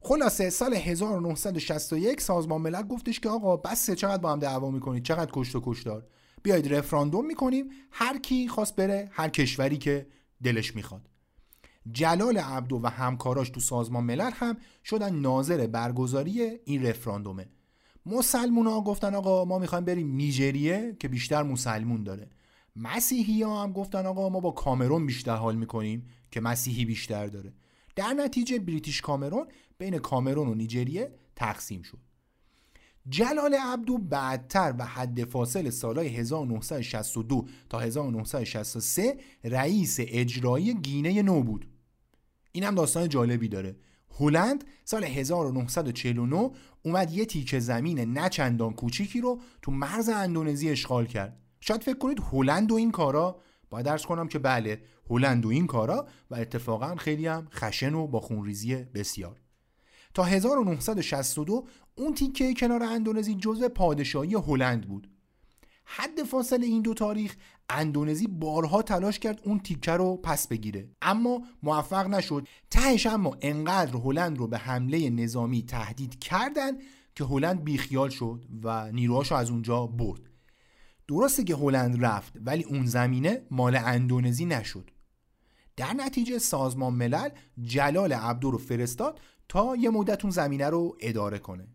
خلاصه سال هزار و نهصد و شصت و یک سازمان ملل گفتش که آقا بس، چقدر با هم دعوا میکنید، چقدر کشت و کشتار، بیاید رفراندوم میکنیم، هر کی خواست بره هر کشوری که دلش میخواد. جلال عبدو و همکاراش تو سازمان ملل هم شدن ناظر برگزاری این رفراندومه. مسلمونا گفتن آقا ما میخوایم بریم نیجریه که بیشتر مسلمون داره. مسیحی ها هم گفتن آقا ما با کامرون بیشتر حال میکنیم که مسیحی بیشتر داره. در نتیجه بریتیش کامرون بین کامرون و نیجریه تقسیم شد. جلال عبدو بعدتر و حد فاصل سالهای هزار و نهصد و شصت و دو تا هزار و نهصد و شصت و سه رئیس اجرایی گینه نو بود. این هم داستان جالبی داره. هلند سال هزار و نهصد و چهل و نه اومد یه تیکه زمین نه چندان کوچیکی رو تو مرز اندونزی اشغال کرد. شاید فکر کنید هلند و این کارا، باید درس کنم که بله، هلند و این کارا و اتفاقا خیلی هم خشن و با خونریزی بسیار. تا هزار و نهصد و شصت و دو اون تیکه کنار اندونزی جزء پادشاهی هلند بود. حد فاصل این دو تاریخ اندونزی بارها تلاش کرد اون تیکه رو پس بگیره اما موفق نشد. تهش اما انقدر هلند رو به حمله نظامی تهدید کردن که هلند بیخیال شد و نیروهاشو از اونجا برد. درسته که هلند رفت ولی اون زمینه مال اندونزی نشد. در نتیجه سازمان ملل جلال عبدو رو فرستاد تا یه مدت اون زمینه رو اداره کنه.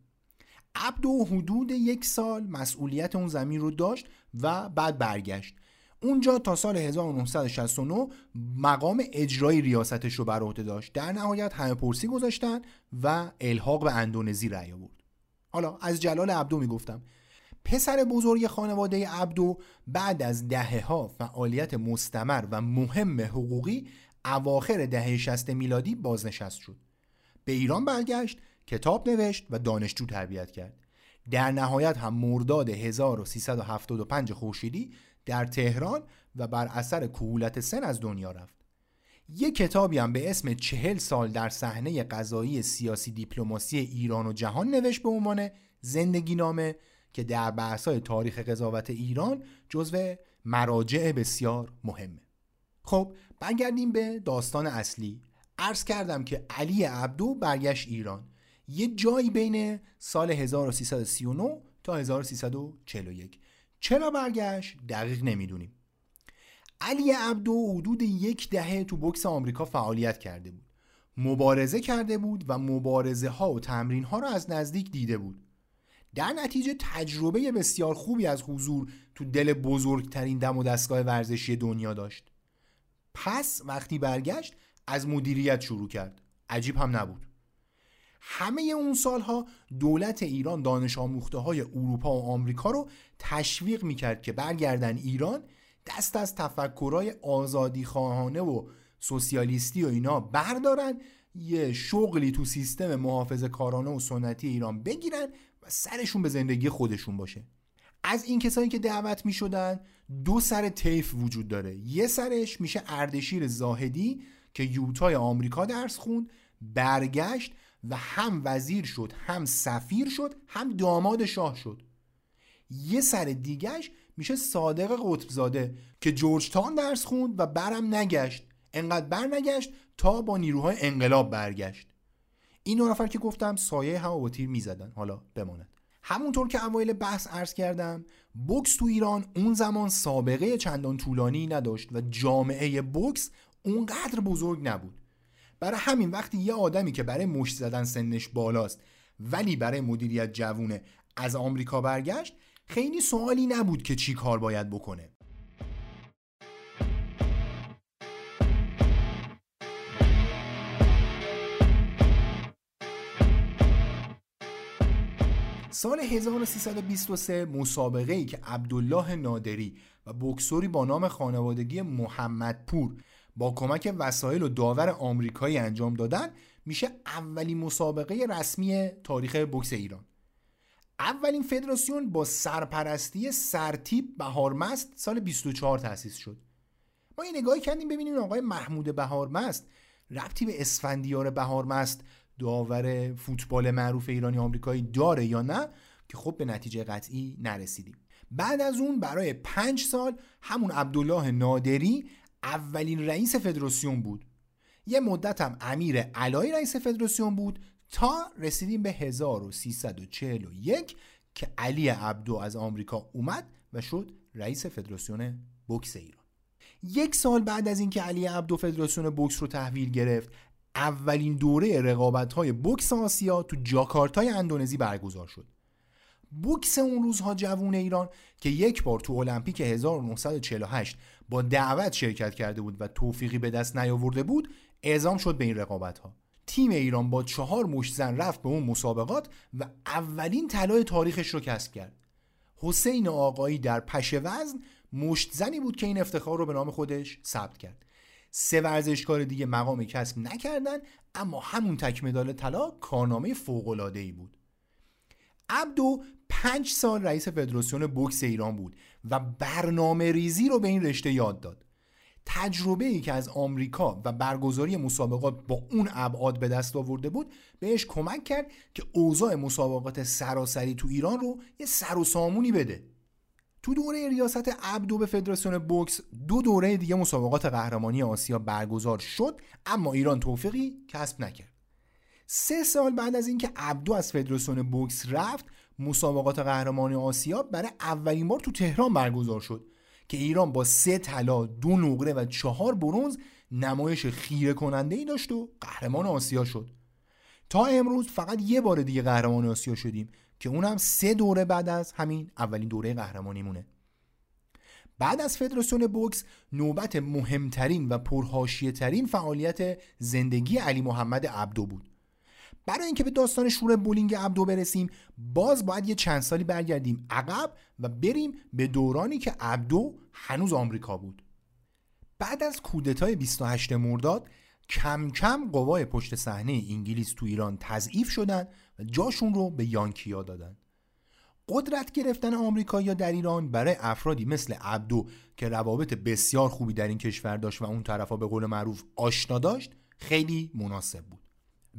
عبدو حدود یک سال مسئولیت اون زمین رو داشت و بعد برگشت. اونجا تا سال هزار و نهصد و شصت و نه مقام اجرایی ریاستش رو بر عهده داشت. در نهایت همه پرسی گذاشتن و الحاق به اندونزی رأی آورد. حالا از جلال عبدو میگفتم. پسر بزرگ خانواده عبدو بعد از دهه‌ها فعالیت مستمر و مهم حقوقی اواخر دهه شصت میلادی بازنشست شد. به ایران برگشت، کتاب نوشت و دانشجو تربیت کرد. در نهایت هم مرداد هزار و سیصد و هفتاد و پنج خورشیدی در تهران و بر اثر کهولت سن از دنیا رفت. یک کتابی هم به اسم چهل سال در صحنه قضایی سیاسی دیپلماسی ایران و جهان نوشت به عنوان زندگی نامه که در بحث‌های تاریخ قضاوت ایران جزو مراجع بسیار مهمه. خب برگردیم به داستان اصلی. عرض کردم که علی عبدو برگشت ایران. یه جایی بین سال هزار و سیصد و سی و نه تا هزار و سیصد و چهل و یک. چرا برگشت؟ دقیق نمیدونیم. علی عبدو حدود یک دهه تو بوکس آمریکا فعالیت کرده بود. مبارزه کرده بود و مبارزه ها و تمرین ها را از نزدیک دیده بود. در نتیجه تجربه بسیار خوبی از حضور تو دل بزرگترین دم و دستگاه ورزشی دنیا داشت. پس وقتی برگشت از مدیریت شروع کرد. عجیب هم نبود. همه اون سالها دولت ایران دانش آموخته های اروپا و آمریکا رو تشویق میکرد که برگردن ایران، دست از تفکرهای آزادی خواهانه و سوسیالیستی و اینا بردارن، یه شغلی تو سیستم محافظه‌کارانه و سنتی ایران بگیرن و سرشون به زندگی خودشون باشه. از این کسایی که دعوت می شدن دو سر طیف وجود داره. یه سرش میشه اردشیر زاهدی که یوتای آمریکا درس خوند، برگشت و هم وزیر شد، هم سفیر شد، هم داماد شاه شد. یه سر دیگش میشه صادق قطبزاده که جورجتاون درس خوند و برم نگشت، انقدر بر نگشت تا با نیروهای انقلاب برگشت. این دو نفر که گفتم سایه هم و تیر میزدن. حالا بماند. همونطور که اوایل بحث عرض کردم، بوکس تو ایران اون زمان سابقه چندان طولانی نداشت و جامعه بوکس اونقدر بزرگ نبود. برای همین وقتی یه آدمی که برای مشت زدن سنش بالاست ولی برای مدیریت جوونه از آمریکا برگشت، خیلی سوالی نبود که چی کار باید بکنه. سال هزار و سیصد و بیست و سه مسابقه‌ای که عبدالله نادری و بوکسوری با نام خانوادگی محمدپور با کمک وسایل و داور آمریکایی انجام دادن میشه اولین مسابقه رسمی تاریخ بوکس ایران. اولین فدراسیون با سرپرستی سرتیپ بهارمست سال بیست و چهار تأسیس شد. ما یه نگاهی کردیم ببینیم آقای محمود بهارمست ربطی به اسفندیار بهارمست داور فوتبال معروف ایرانی آمریکایی داره یا نه، که خب به نتیجه قطعی نرسیدیم. بعد از اون برای پنج سال همون عبدالله نادری اولین رئیس فدراسیون بود. یه مدت هم امیر علای رئیس فدراسیون بود تا رسیدیم به هزار و سیصد و چهل و یک که علی عبدو از آمریکا اومد و شد رئیس فدراسیون بوکس ایران. یک سال بعد از اینکه علی عبدو فدراسیون بوکس رو تحویل گرفت، اولین دوره رقابت‌های بوکس آسیا تو جاکارتای اندونزی برگزار شد. بوکس اون روزها جوون ایران که یک بار تو المپیک هزار و نهصد و چهل و هشت با دعوت شرکت کرده بود و توفیقی به دست نیاورده بود، اعزام شد به این رقابت‌ها. تیم ایران با چهار مشت زن رفت به اون مسابقات و اولین طلای تاریخش رو کسب کرد. حسین آقایی در پشه وزن مشت زنی بود که این افتخار رو به نام خودش ثبت کرد. سه ورزشکار دیگه مقام کسب نکردن، اما همون تک مدال طلا کارنامه فوق‌العاده‌ای بود. عبدو پنج سال رئیس فدراسیون بوکس ایران بود و برنامه ریزی رو به این رشته یاد داد. تجربه‌ای که از آمریکا و برگزاری مسابقات با اون ابعاد به دست آورده بود بهش کمک کرد که اوضاع مسابقات سراسری تو ایران رو یه سر و سامونی بده. تو دوره ریاست عبدو به فدراسیون بوکس دو دوره دیگه مسابقات قهرمانی آسیا برگزار شد، اما ایران توفیقی کسب نکرد. سه سال بعد از اینکه عبدو از فدراسیون بوکس رفت، مسابقات قهرمانی آسیا برای اولین بار تو تهران برگزار شد که ایران با سه طلا، دو نقره و چهار برنز نمایش خیره کننده‌ای داشت و قهرمان آسیا شد. تا امروز فقط یه بار دیگه قهرمان آسیا شدیم که اونم سه دوره بعد از همین اولین دوره قهرمانی مونه. بعد از فدراسیون بوکس نوبت مهمترین و پرحاشیه‌ترین فعالیت زندگی علی محمد عبدو بود. برای اینکه به داستان شور بولینگ عبدو برسیم، باز باید یه چند سالی برگردیم عقب و بریم به دورانی که عبدو هنوز آمریکا بود. بعد از کودتای بیست و هشتم مرداد کم کم قوای پشت صحنه انگلیس تو ایران تضعیف شدن و جاشون رو به یانکیا دادن. قدرت گرفتن آمریکایی‌ها در ایران برای افرادی مثل عبدو که روابط بسیار خوبی در این کشور داشت و اون طرفا به قول معروف آشنا داشت، خیلی مناسب بود.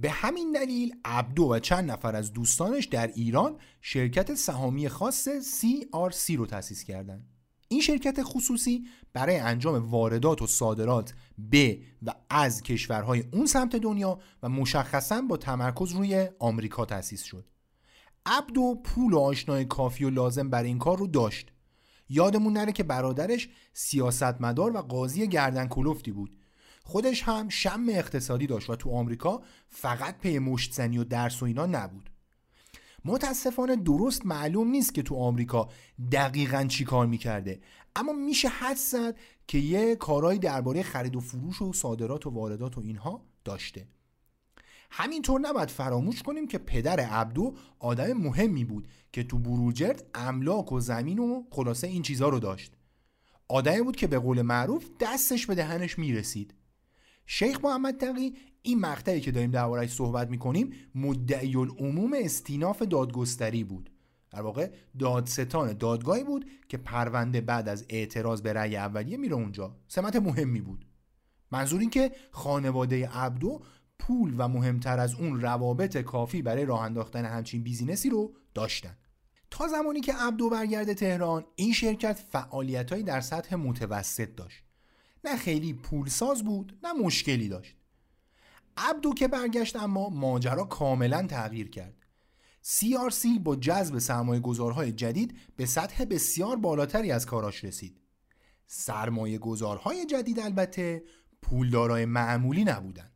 به همین دلیل عبدو و چند نفر از دوستانش در ایران شرکت سهامی خاص سی آر سی رو تأسیس کردند. این شرکت خصوصی برای انجام واردات و صادرات به و از کشورهای اون سمت دنیا و مشخصاً با تمرکز روی آمریکا تأسیس شد. عبدو پول و آشنای کافی و لازم برای این کار رو داشت. یادمون نره که برادرش سیاستمدار و قاضی گردن کلفتی بود. خودش هم شم اقتصادی داشت و تو آمریکا فقط پی مشتزنی و درس و اینا نبود. متاسفانه درست معلوم نیست که تو آمریکا دقیقاً چی کار میکرده، اما میشه حدس زد که یه کارهایی درباره خرید و فروش و صادرات و واردات و اینها داشته. همینطور نباید فراموش کنیم که پدر عبدو آدم مهمی بود که تو بروجرد املاک و زمین و خلاصه این چیزها رو داشت. آدمی بود که به قول معروف دستش به دهنش میرسید. شیخ محمد تقی این مقطعی که داریم درباره‌اش صحبت می‌کنیم مدعی العموم استیناف دادگستری بود. در واقع دادستان دادگاهی بود که پرونده بعد از اعتراض به رأی اولیه میره اونجا. سمت مهمی بود. منظور این که خانواده عبدو پول و مهمتر از اون روابط کافی برای راه انداختن همچین بیزینسی رو داشتن. تا زمانی که عبدو برگرده تهران، این شرکت فعالیت‌هایی در سطح متوسط داشت. نه خیلی پولساز بود، نه مشکلی داشت. عبدو که برگشت اما ماجرا کاملا تغییر کرد. سی آر سی با جذب سرمایه‌گذارهای جدید به سطح بسیار بالاتری از کاراش رسید. سرمایه‌گذارهای جدید البته پولدارای معمولی نبودند.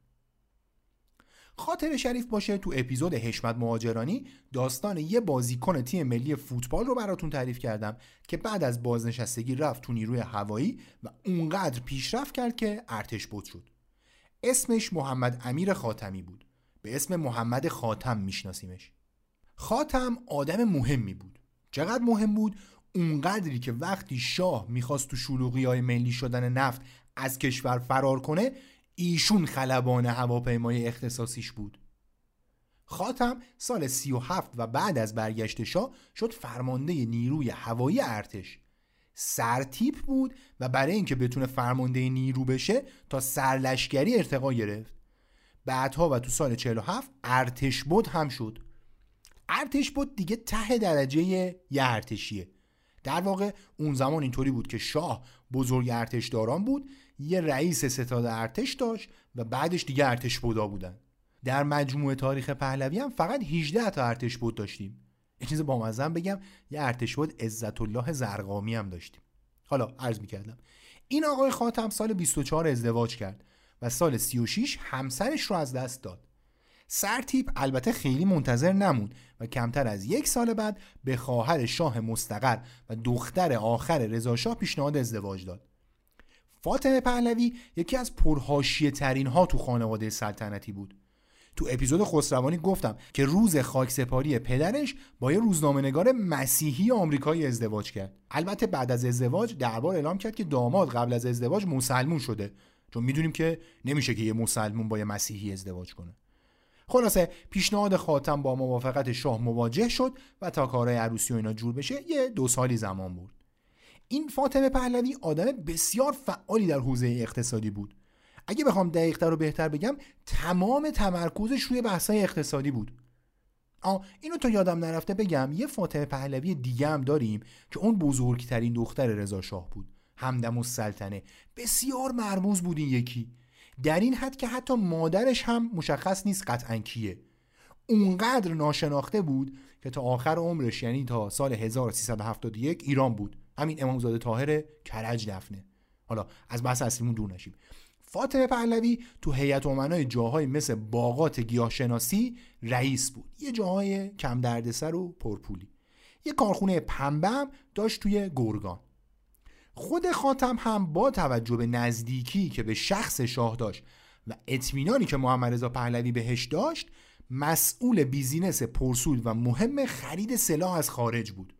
خاطر شریف باشه تو اپیزود حشمت مهاجرانی داستان یه بازیکن تیم ملی فوتبال رو براتون تعریف کردم که بعد از بازنشستگی رفت تو نیروی هوایی و اونقدر پیشرفت کرد که ارتش بود شد. اسمش محمد امیر خاتمی بود. به اسم محمد خاتم میشناسیمش. خاتم آدم مهمی بود. چقدر مهم بود؟ اونقدری که وقتی شاه میخواست تو شلوغی‌های ملی شدن نفت از کشور فرار کنه، ایشون خلبان هواپیمای اختصاصیش بود. خاتم سال سی و هفت و بعد از برگشت شاه شد فرمانده نیروی هوایی ارتش. سرتیپ بود و برای اینکه بتونه فرمانده نیرو بشه تا سرلشکری ارتقا گرفت. بعدها و تو سال چهل و هفت ارتش بود هم شد. ارتش بود دیگه ته درجه یه ارتشیه. در واقع اون زمان اینطوری بود که شاه بزرگ ارتشداران بود، یه رئیس ستاد ارتش داشت و بعدش دیگه ارتش بودا بودن. در مجموع تاریخ پهلوی هم فقط هجده تا ارتش بود داشتیم. یه چیز بامزه بگم، یه ارتش بود عزت الله زرقامی هم داشتیم. حالا عرض می‌کردم این آقای خاتم سال بیست و چهار ازدواج کرد و سال سی و شش همسرش رو از دست داد. سرتیپ البته خیلی منتظر نموند و کمتر از یک سال بعد به خواهر شاه مستقر و دختر آخر رضا شاه پیشنهاد ازدواج داد. فاطمه پهلوی یکی از پرحاشیه ترین ها تو خانواده سلطنتی بود. تو اپیزود خسروانی گفتم که روز خاکسپاری پدرش با یه روزنامه‌نگار مسیحی آمریکایی ازدواج کرد. البته بعد از ازدواج دربار اعلام کرد که داماد قبل از ازدواج مسلمون شده، چون میدونیم که نمیشه که یه مسلمون با یه مسیحی ازدواج کنه. خلاصه پیشنهاد خاتم با موافقت شاه مواجه شد و تا کارهای عروسی و اینا جور بشه یه دو سالی زمان برد. این فاطمه پهلوی آدم بسیار فعالی در حوزه اقتصادی بود. اگه بخوام دقیق‌تر و بهتر بگم، تمام تمرکزش روی بحث‌های اقتصادی بود. آه اینو تا یادم نرفته بگم، یه فاطمه پهلوی دیگه هم داریم که اون بزرگترین دختر رضا شاه بود، همدم السلطنه. بسیار مرموز بود این یکی، در این حد که حتی مادرش هم مشخص نیست قطعاً کیه. اونقدر ناشناخته بود که تا آخر عمرش، یعنی تا سال هزار و سیصد و هفتاد و یک ایران بود. همین امامزاده طاهر کرج دفنه. حالا از بحث اصلیمون دور نشیم. فاطمه پهلوی تو هیئت امنای جاهای مثل باغات گیاهشناسی رئیس بود. یه جاهای کم دردسر و پرپولی. یه کارخونه پنبه‌ام داشت توی گرگان. خود خاتم هم با توجه به نزدیکی که به شخص شاه داشت و اطمینانی که محمد رضا پهلوی بهش داشت، مسئول بیزینس پرسود و مهم خرید سلاح از خارج بود.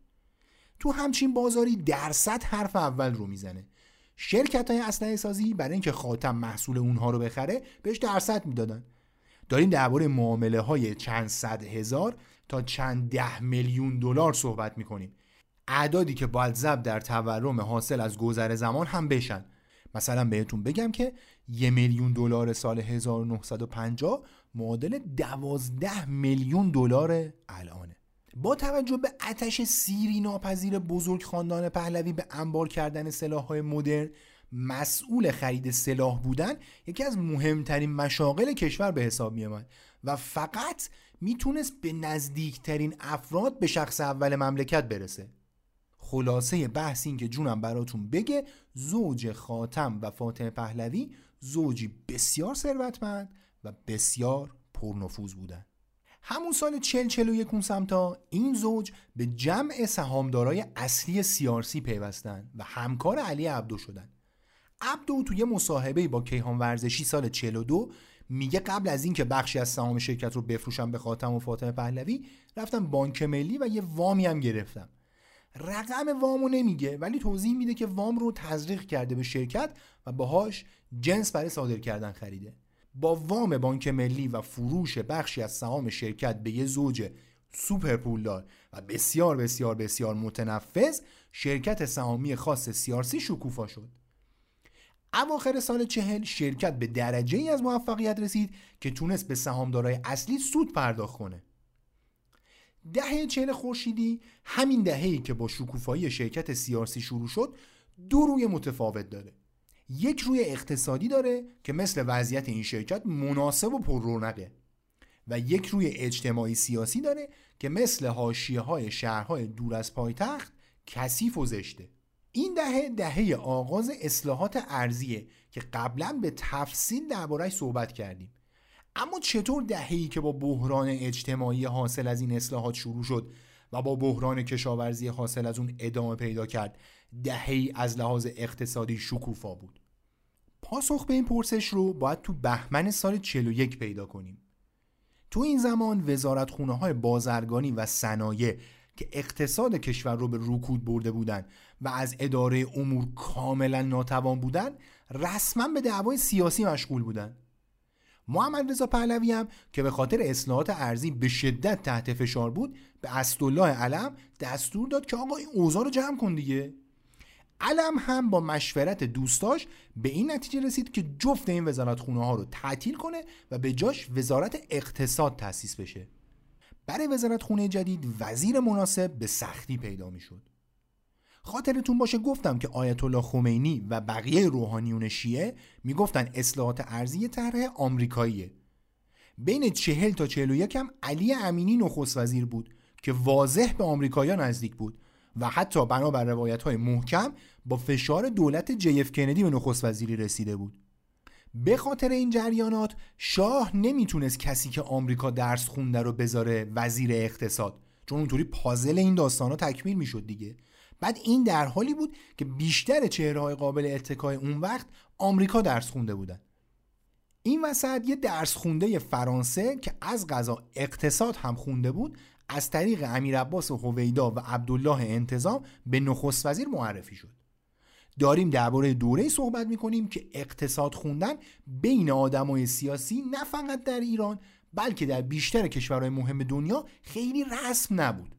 تو همچین بازاری درصد حرف اول رو میزنه. شرکت‌های اسلحه سازی برای اینکه خاتم محصول اونها رو بخره بهش درصد میدادن. داریم درباره معامله‌های چند صد هزار تا چند ده میلیون دلار صحبت می‌کنیم. اعدادی که باید ضرب در تورم حاصل از گذر زمان هم بشن. مثلا بهتون بگم که یه میلیون دلار سال هزار و نهصد و پنجاه معادل دوازده میلیون دلار الانه. با توجه به آتش سیری ناپذیر بزرگ خاندان پهلوی به انبار کردن سلاح‌های مدرن، مسئول خرید سلاح بودن یکی از مهمترین مشاغل کشور به حساب می‌آمد و فقط میتونست به نزدیکترین افراد به شخص اول مملکت برسه. خلاصه بحث این که جونم براتون بگه، زوج خاتم و فاطمه پهلوی زوجی بسیار ثروتمند و بسیار پرنفوذ بودند. همون سال چهل چهل و یک سمتا این زوج به جمع سهامدارای اصلی سی آر سی پیوستند و همکار علی عبدو شدند. عبدو توی مصاحبه با کیهان ورزشی سال چهل و دو میگه قبل از اینکه بخشی از سهام شرکت رو بفروشم به خاتم و فاطمه پهلوی، رفتم بانک ملی و یه وامی هم گرفتم. رقم وامو نمیگه ولی توضیح میده که وام رو تزریق کرده به شرکت و باهاش جنس برای صادر کردن خریده. با وام بانک ملی و فروش بخشی از سهام شرکت به یه زوج سوپر پولدار و بسیار بسیار بسیار متنفذ، شرکت سهامی خاص سی آر سی شکوفا شد. اواخر سال چهل شرکت به درجه ای از موفقیت رسید که تونست به سهامدارای اصلی سود پرداخت کنه. دهه چهل خورشیدی، همین دهه‌ای که با شکوفایی شرکت سی آر سی شروع شد، دو روی متفاوت داره. یک روی اقتصادی داره که مثل وضعیت این شرکت مناسب و پر رونقه، و یک روی اجتماعی سیاسی داره که مثل حاشیه‌های شهرهای دور از پایتخت کثیف و زشته. این دهه دهه آغاز اصلاحات ارضیه که قبلا به تفصیل درباره‌اش صحبت کردیم. اما چطور دهه‌ای که با بحران اجتماعی حاصل از این اصلاحات شروع شد و با بحران کشاورزی حاصل از اون ادامه پیدا کرد، دهه‌ای از لحاظ اقتصادی شکوفا بود؟ پاسخ به این پرسش رو باید تو بهمن سال چهل و یک پیدا کنیم. تو این زمان وزارتخونه‌های بازرگانی و صنایع که اقتصاد کشور رو به رکود برده بودن و از اداره امور کاملا ناتوان بودن، رسما به دعوای سیاسی مشغول بودن. محمد رضا پهلوی هم که به خاطر اصلاحات ارضی به شدت تحت فشار بود، به اسدالله علم دستور داد که آقا این اوضاع رو جمع کن دیگه. علم هم با مشورت دوستاش به این نتیجه رسید که جفت این وزارتخونه ها رو تعطیل کنه و به جاش وزارت اقتصاد تأسیس بشه. برای وزارتخونه جدید وزیر مناسب به سختی پیدا می شد. خاطرتون باشه گفتم که آیت الله خمینی و بقیه روحانیون شیعه می گفتن اصلاحات ارضی طرح آمریکاییه. بین چهل تا چهل و یک هم علی امینی نخست وزیر بود که واضح به آمریکایی‌ها نزدیک بود و حتی بنابر روایت‌های محکم با فشار دولت جی اف کندی به نخست وزیری رسیده بود. به خاطر این جریانات شاه نمیتونست کسی که آمریکا درس خونده رو بذاره وزیر اقتصاد، چون اونطوری پازل این داستانا تکمیل میشد دیگه. بعد این در حالی بود که بیشتر چهره‌های قابل اتکای اون وقت آمریکا درس خونده بودن. این وسط یه درس خونده فرانسه که از قضا اقتصاد هم خونده بود، از طریق امیرعباس هویدا و عبدالله انتظام به نخست وزیر معرفی شد. داریم درباره دوره‌ای صحبت می‌کنیم که اقتصاد خوندن بین آدمای سیاسی نه فقط در ایران بلکه در بیشتر کشورهای مهم دنیا خیلی رسم نبود.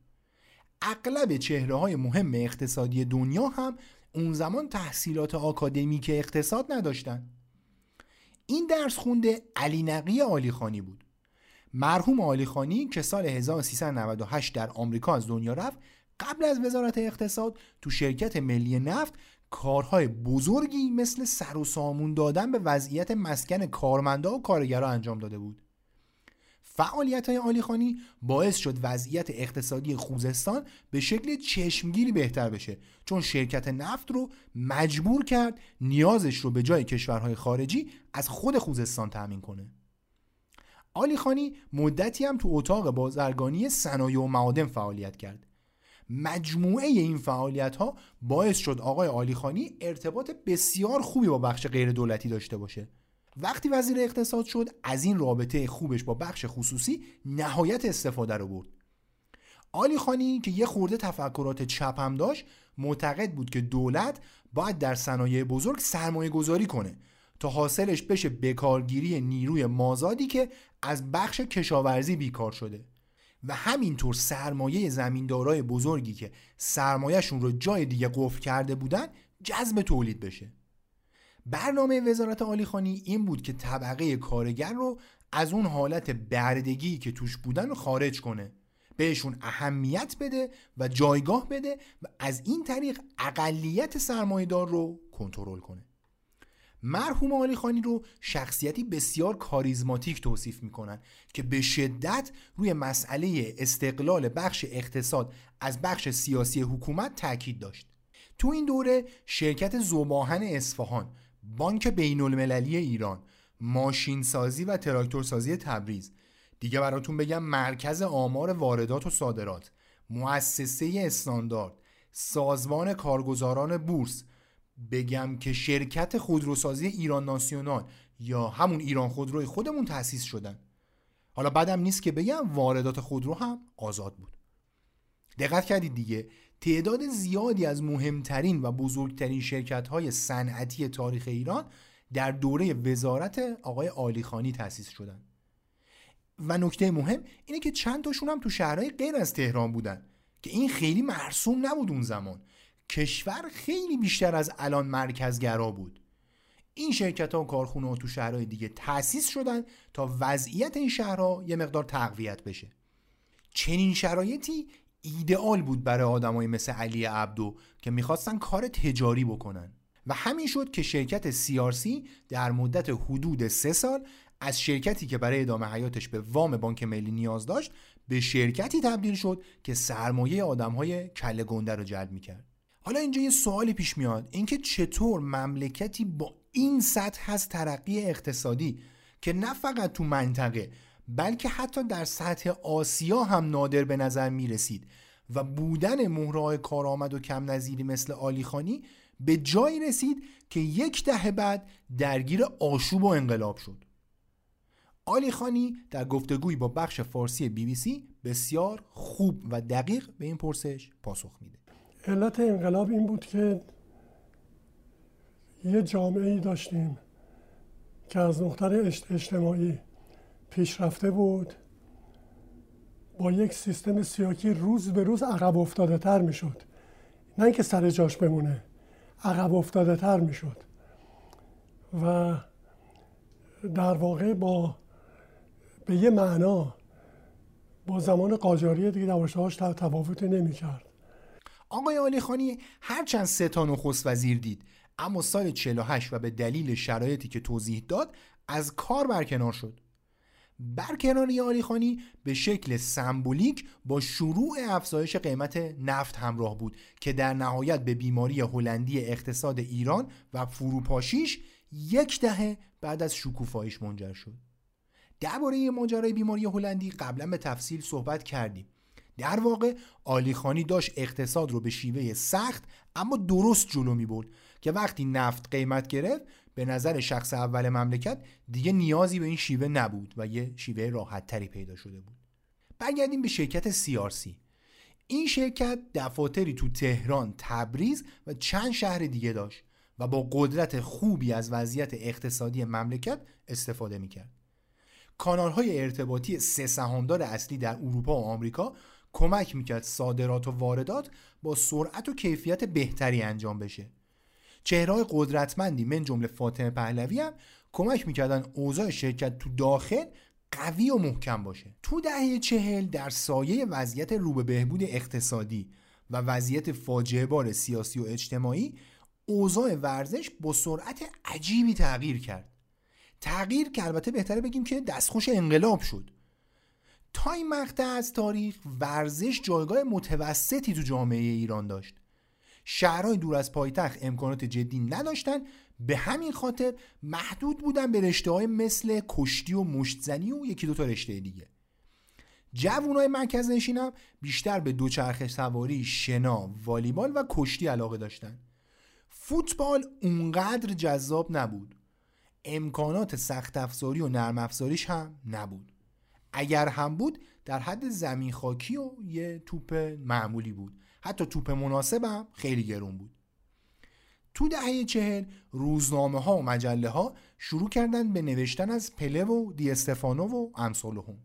اغلب چهره‌های مهم اقتصادی دنیا هم اون زمان تحصیلات آکادمیک اقتصاد نداشتن. این درس خونده علی نقی عالیخانی بود. مرحوم عالیخانی که سال هزار و سیصد و نود و هشت در آمریکا از دنیا رفت، قبل از وزارت اقتصاد تو شرکت ملی نفت کارهای بزرگی مثل سر و سامون دادن به وضعیت مسکن کارمندا و کارگرها انجام داده بود. فعالیت‌های عالیخانی باعث شد وضعیت اقتصادی خوزستان به شکل چشمگیری بهتر بشه، چون شرکت نفت رو مجبور کرد نیازش رو به جای کشورهای خارجی از خود خوزستان تأمین کنه. عالیخانی مدتی هم تو اتاق بازرگانی صنایع و معادن فعالیت کرد. مجموعه این فعالیت‌ها باعث شد آقای عالیخانی ارتباط بسیار خوبی با بخش غیر دولتی داشته باشه. وقتی وزیر اقتصاد شد، از این رابطه خوبش با بخش خصوصی نهایت استفاده رو برد. عالیخانی که یه خورده تفکرات چپ هم داشت، معتقد بود که دولت باید در صنایع بزرگ سرمایه گذاری کنه تا حاصلش بشه بکارگیری نیروی مازادی که از بخش کشاورزی بیکار شده و همینطور سرمایه زمیندارای بزرگی که سرمایه‌شون رو جای دیگه قفل کرده بودن جذب تولید بشه. برنامه وزارت عالیخانی این بود که طبقه کارگر رو از اون حالت بردگی که توش بودن رو خارج کنه، بهشون اهمیت بده و جایگاه بده و از این طریق اقلیت سرمایه‌دار رو کنترل کنه. مرحوم عالیخانی رو شخصیتی بسیار کاریزماتیک توصیف میکنن که به شدت روی مسئله استقلال بخش اقتصاد از بخش سیاسی حکومت تاکید داشت. تو این دوره شرکت ذوب‌آهن اصفهان بانک بین‌المللی ایران، ماشین سازی و تراکتور سازی تبریز، دیگه براتون بگم مرکز آمار واردات و صادرات، مؤسسه استاندارد، سازمان کارگزاران بورس، بگم که شرکت خودروسازی ایران ناسیونال یا همون ایران خودروی خودمون تأسیس شدن. حالا بعدم نیست که بگم واردات خودرو هم آزاد بود. دقت کردید دیگه، تعداد زیادی از مهمترین و بزرگترین شرکت‌های صنعتی تاریخ ایران در دوره وزارت آقای عالیخانی تأسیس شدن. و نکته مهم اینه که چند تاشون هم تو شهرهای غیر از تهران بودن که این خیلی مرسوم نبود. اون زمان کشور خیلی بیشتر از الان مرکزگرا بود. این شرکت‌ها و کارخونه‌ها تو شهرهای دیگه تأسیس شدن تا وضعیت این شهرها یه مقدار تقویت بشه. چنین شرایطی ایدئال بود برای آدمای مثل علی عبدو که میخواستن کار تجاری بکنن و همین شد که شرکت سی آر سی در مدت حدود سه سال از شرکتی که برای ادامه حیاتش به وام بانک ملی نیاز داشت به شرکتی تبدیل شد که سرمایه آدم‌های کله گنده رو جلب میکرد. حالا اینجا یه سوالی پیش میاد، اینکه چطور مملکتی با این سطح از ترقی اقتصادی که نه فقط تو منطقه بلکه حتی در سطح آسیا هم نادر به نظر می رسید و بودن مهره‌های کارآمد و کم نظیری مثل عالیخانی به جایی رسید که یک دهه بعد درگیر آشوب و انقلاب شد. عالیخانی در گفتگویی با بخش فارسی بی بی سی بسیار خوب و دقیق به این پرسش پاسخ میده. علت انقلاب این بود که یه جامعه‌ای داشتیم که از نظر اجتماعی پیشرفته بود، با یک سیستم سیاسی روز به روز عقب افتاده تر می شد، نه اینکه سر جاش بمونه، عقب افتاده تر می شد و در واقع با به یه معنا با زمان قاجاری دیگه دواشتهاش تفاوتی نمی کرد. آقای عالیخانی هرچند سه تا نخست وزیر دید اما سال چهل و هشت و به دلیل شرایطی که توضیح داد از کار برکنار شد. برکناری عالیخانی به شکل سمبولیک با شروع افزایش قیمت نفت همراه بود که در نهایت به بیماری هلندی اقتصاد ایران و فروپاشیش یک دهه بعد از شکوفاییش منجر شد. درباره ماجرای بیماری هلندی قبلا به تفصیل صحبت کردیم. در واقع عالیخانی داشت اقتصاد رو به شیوه سخت اما درست جلو می‌برد که وقتی نفت قیمت گرفت به نظر شخص اول مملکت دیگه نیازی به این شیوه نبود و یه شیوه راحت تری پیدا شده بود. برگردیم به شرکت سی آر سی. این شرکت دفاتری تو تهران، تبریز و چند شهر دیگه داشت و با قدرت خوبی از وضعیت اقتصادی مملکت استفاده میکرد. کانالهای ارتباطی سه سهامدار اصلی در اروپا و آمریکا کمک میکرد صادرات و واردات با سرعت و کیفیت بهتری انجام بشه. چهره‌های قدرتمندی من جمله فاطمه پهلوی هم کمک میکردن اوضاع شرکت تو داخل قوی و محکم باشه. تو دهه چهل در سایه وضعیت رو به بهبود اقتصادی و وضعیت فاجعه بار سیاسی و اجتماعی، اوضاع ورزش با سرعت عجیبی تغییر کرد. تغییر که البته بهتره بگیم که دستخوش انقلاب شد. تا این مقطع از تاریخ ورزش جایگاه متوسطی تو جامعه ایران داشت. شهرهای دور از پایتخت امکانات جدی نداشتن، به همین خاطر محدود بودن به رشته‌های مثل کشتی و مشت‌زنی و یکی دو تا رشته دیگه. جوانای مرکز نشین هم بیشتر به دوچرخه سواری، شنا، والیبال و کشتی علاقه داشتن. فوتبال اونقدر جذاب نبود. امکانات سخت افزاری و نرم افزاریش هم نبود. اگر هم بود در حد زمین خاکی و یه توپ معمولی بود. حتی توپ مناسب هم خیلی گرون بود. تو دهه چهل روزنامه ها و مجله ها شروع کردن به نوشتن از پله و دی استفانو و امثالهم.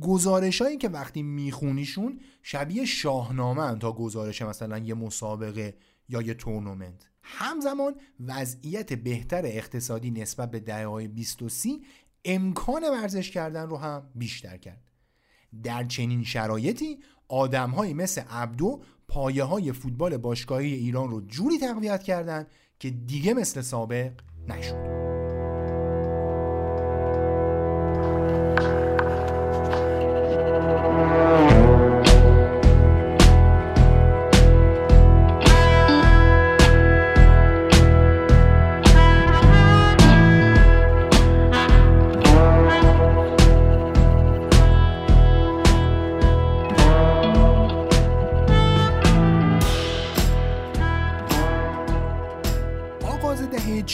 گزارش هایی که وقتی میخونیشون شبیه شاهنامه ان تا گزارش مثلا یه مسابقه یا یه تورنمنت. همزمان وضعیت بهتر اقتصادی نسبت به دهه‌های بیست و سی امکان ورزش کردن رو هم بیشتر کرد. در چنین شرایطی آدم‌هایی مثل عبدو پایه‌های فوتبال باشگاهی ایران رو جوری تقویت کردند که دیگه مثل سابق نشد.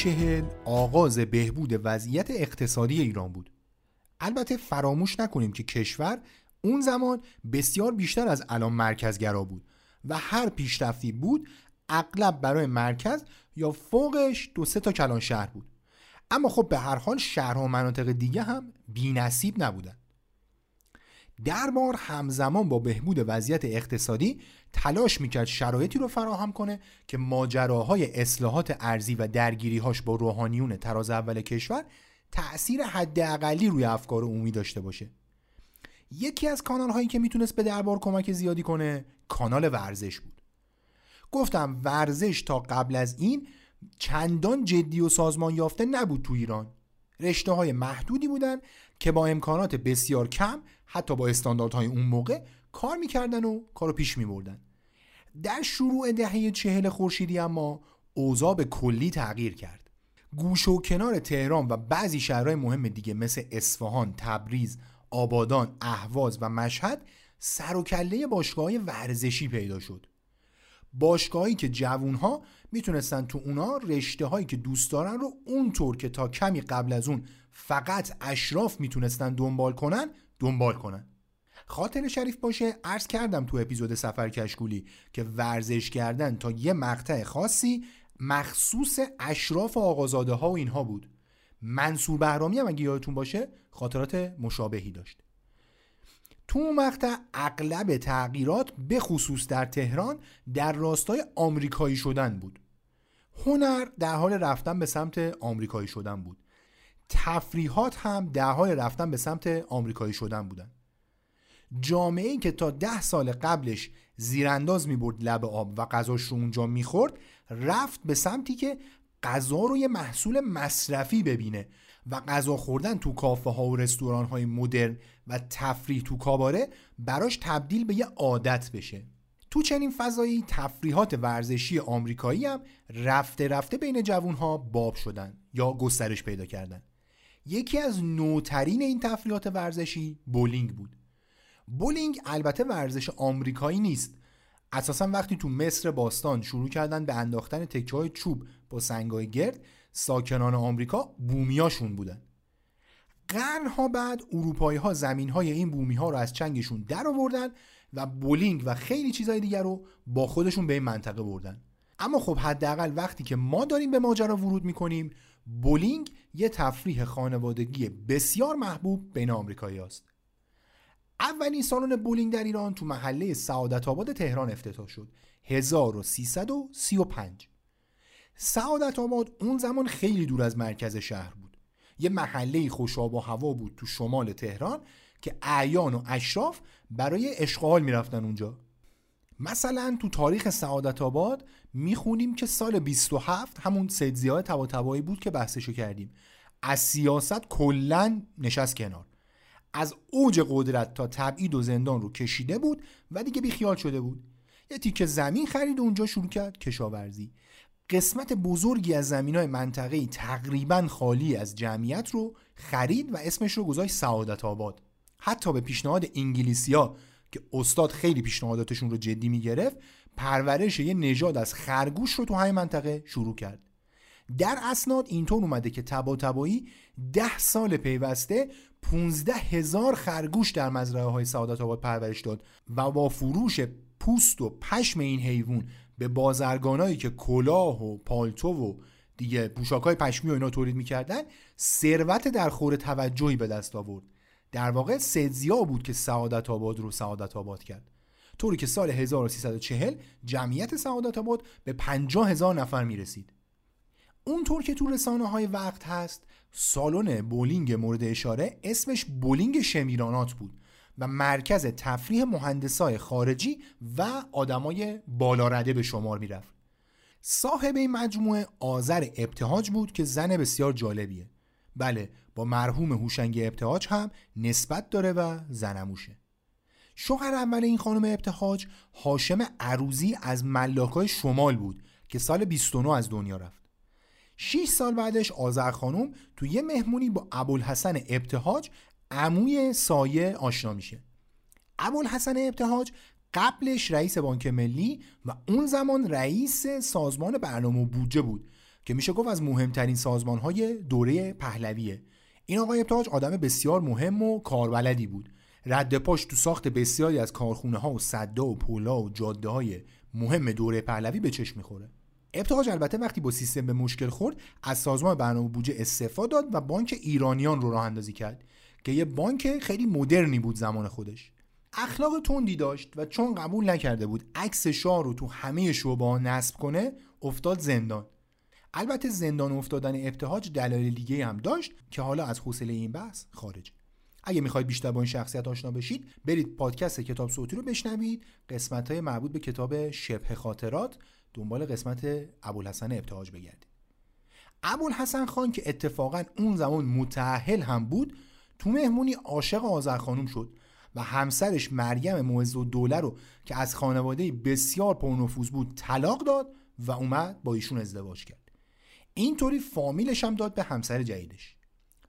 چهل آغاز بهبود وضعیت اقتصادی ایران بود. البته فراموش نکنیم که کشور اون زمان بسیار بیشتر از الان مرکزگرا بود و هر پیشرفتی بود اغلب برای مرکز یا فوقش دو سه تا کلان شهر بود. اما خب به هر حال شهرها و مناطق دیگه هم بی‌نصیب نبودن. دربار همزمان با بهبود وضعیت اقتصادی تلاش میکرد شرایطی رو فراهم کنه که ماجراهای اصلاحات ارضی و درگیری‌هاش با روحانیون طراز اول کشور تأثیر حداقلی روی افکار عمومی داشته باشه. یکی از کانال‌هایی که میتونست به دربار کمک زیادی کنه کانال ورزش بود. گفتم ورزش تا قبل از این چندان جدی و سازمان یافته نبود تو ایران. رشته‌های محدودی بودن که با امکانات بسیار کم حتی با استانداردهای اون موقع کار میکردن و کارو پیش میبردن. در شروع دهه چهل خورشیدی اما اوضاع به کلی تغییر کرد. گوش و کنار تهران و بعضی شهرهای مهم دیگه مثل اصفهان، تبریز، آبادان، اهواز و مشهد سر و کله باشگاه‌های ورزشی پیدا شد. باشگاهایی که جوانها میتونستن تو اونا رشته هایی که دوست دارن رو اونطور که تا کمی قبل از اون فقط اشراف میتونستن دنبال کنن دنبال کنن. خاطر شریف باشه عرض کردم تو اپیزود سفر کشکولی که ورزش کردن تا یه مقطع خاصی مخصوص اشراف و آقازاده ها و اینها بود. منصور بهرامی هم اگه یادتون باشه خاطرات مشابهی داشت. تو اون مقطع اغلب تغییرات به خصوص در تهران در راستای آمریکایی شدن بود. هنر در حال رفتن به سمت آمریکایی شدن بود. تفریحات هم در حال رفتن به سمت آمریکایی شدن بودن. جامعه‌ای که تا ده سال قبلش زیرانداز می‌برد لب آب و غذاش رو اونجا می‌خورد رفت به سمتی که غذا رو یه محصول مصرفی ببینه و غذا خوردن تو کافه ها و رستوران های مدرن و تفریح تو کاباره براش تبدیل به یه عادت بشه. تو چنین فضایی تفریحات ورزشی آمریکایی هم رفته رفته بین جوان ها باب شدن یا گسترش پیدا کردن. یکی از نوترین این تفریحات ورزشی بولینگ بود. بولینگ البته ورزش آمریکایی نیست. اساساً وقتی تو مصر باستان شروع کردن به انداختن تکه‌های چوب با سنگ‌های گرد، ساکنان آمریکا بومیاشون بودن. قرن‌ها بعد اروپایی‌ها زمین‌های این بومی‌ها رو از چنگشون درآوردن و بولینگ و خیلی چیزای دیگر رو با خودشون به این منطقه بردن. اما خب حداقل وقتی که ما داریم به ماجرا ورود می‌کنیم، بولینگ یه تفریح خانوادگی بسیار محبوب بین آمریکایی‌هاست. اولین سالن بولینگ در ایران تو محله سعادت آباد تهران افتتاح شد هزار و سیصد و سی و پنج. سعادت آباد اون زمان خیلی دور از مرکز شهر بود. یه محله خوشاب و هوا بود تو شمال تهران که اعیان و اشراف برای اشغال میرفتن اونجا. مثلا تو تاریخ سعادت آباد میخونیم که سال بیست و هفت همون سید ضیاء طباطبایی بود که بحثشو کردیم از سیاست کلن نشست کنار. از اوج قدرت تا تبعید و زندان رو کشیده بود و دیگه بیخیال شده بود. یه تیکه زمین خرید و اونجا شروع کرد کشاورزی. قسمت بزرگی از زمین‌های منطقه‌ای تقریباً خالی از جمعیت رو خرید و اسمش رو گذاشت سعادت آباد. حتی به پیشنهاد انگلیسی‌ها که استاد خیلی پیشنهاداتشون رو جدی می‌گرفت، پرورش یه نژاد از خرگوش رو تو همین منطقه شروع کرد. در اسناد اینطور اومده که طباطبایی ده سال پیوسته پونزده هزار خرگوش در مزرعه های سعادت آباد پرورش داد و با فروش پوست و پشم این حیوان به بازرگانایی که کلاه و پالتو و دیگه پوشاکای پشمی و اینا تولید میکردن ثروت در خور توجهی به دست آورد. در واقع سید ضیاء بود که سعادت آباد رو سعادت آباد کرد، طوری که سال هزار و سیصد و چهل جمعیت سعادت آباد به پنجاه هزار نفر میرسید. اونطور که تو رسانه‌های وقت هست، سالن بولینگ مورد اشاره اسمش بولینگ شمیرانات بود و مرکز تفریح مهندسای خارجی و آدمای بالا رده به شمار می‌رفت. صاحب این مجموعه آذر ابتهاج بود که زن بسیار جالبیه. بله، با مرحوم هوشنگ ابتهاج هم نسبت داره و زنموشه. شوهر اول این خانم ابتهاج هاشم عروضی از ملاکای شمال بود که سال بیست و نه از دنیا رفت. شش سال بعدش آذر خانم تو یه مهمونی با ابوالحسن ابتهاج عموی سایه آشنا میشه. ابوالحسن ابتهاج قبلش رئیس بانک ملی و اون زمان رئیس سازمان برنامه و بودجه بود که میشه گفت از مهمترین سازمان‌های دوره پهلویه. این آقای ابتهاج آدم بسیار مهم و کاربلدی بود. رد پاش تو ساخت بسیاری از کارخونه‌ها و سدا و پولا و جاده‌های مهم دوره پهلوی به چشم می‌خوره. ابتهاج البته وقتی با سیستم به مشکل خورد از سازمان برنامه بودجه استعفا داد و بانک ایرانیان رو راه اندازی کرد که یه بانک خیلی مدرنی بود زمان خودش. اخلاق تندی داشت و چون قبول نکرده بود عکس شاه رو تو همه شعبه‌ها نصب کنه، افتاد زندان. البته زندان افتادن ابتهاج دلایل دیگه هم داشت که حالا از حوصله این بحث خارج. اگه میخواید بیشتر با این شخصیت آشنا بشید، برید پادکست کتاب صوتی رو بشنوید، قسمت‌های مربوط به کتاب شبه خاطرات، دنبال قسمت ابوالحسن ابتهاج بگردید. ابوالحسن خان که اتفاقاً اون زمان متأهل هم بود، تو مهمونی عاشق آذر خانم شد و همسرش مریم معزالدوله رو که از خانواده بسیار پرنفوذ بود طلاق داد و اومد با ایشون ازدواج کرد. اینطوری فامیلش هم داد به همسر جدیدش.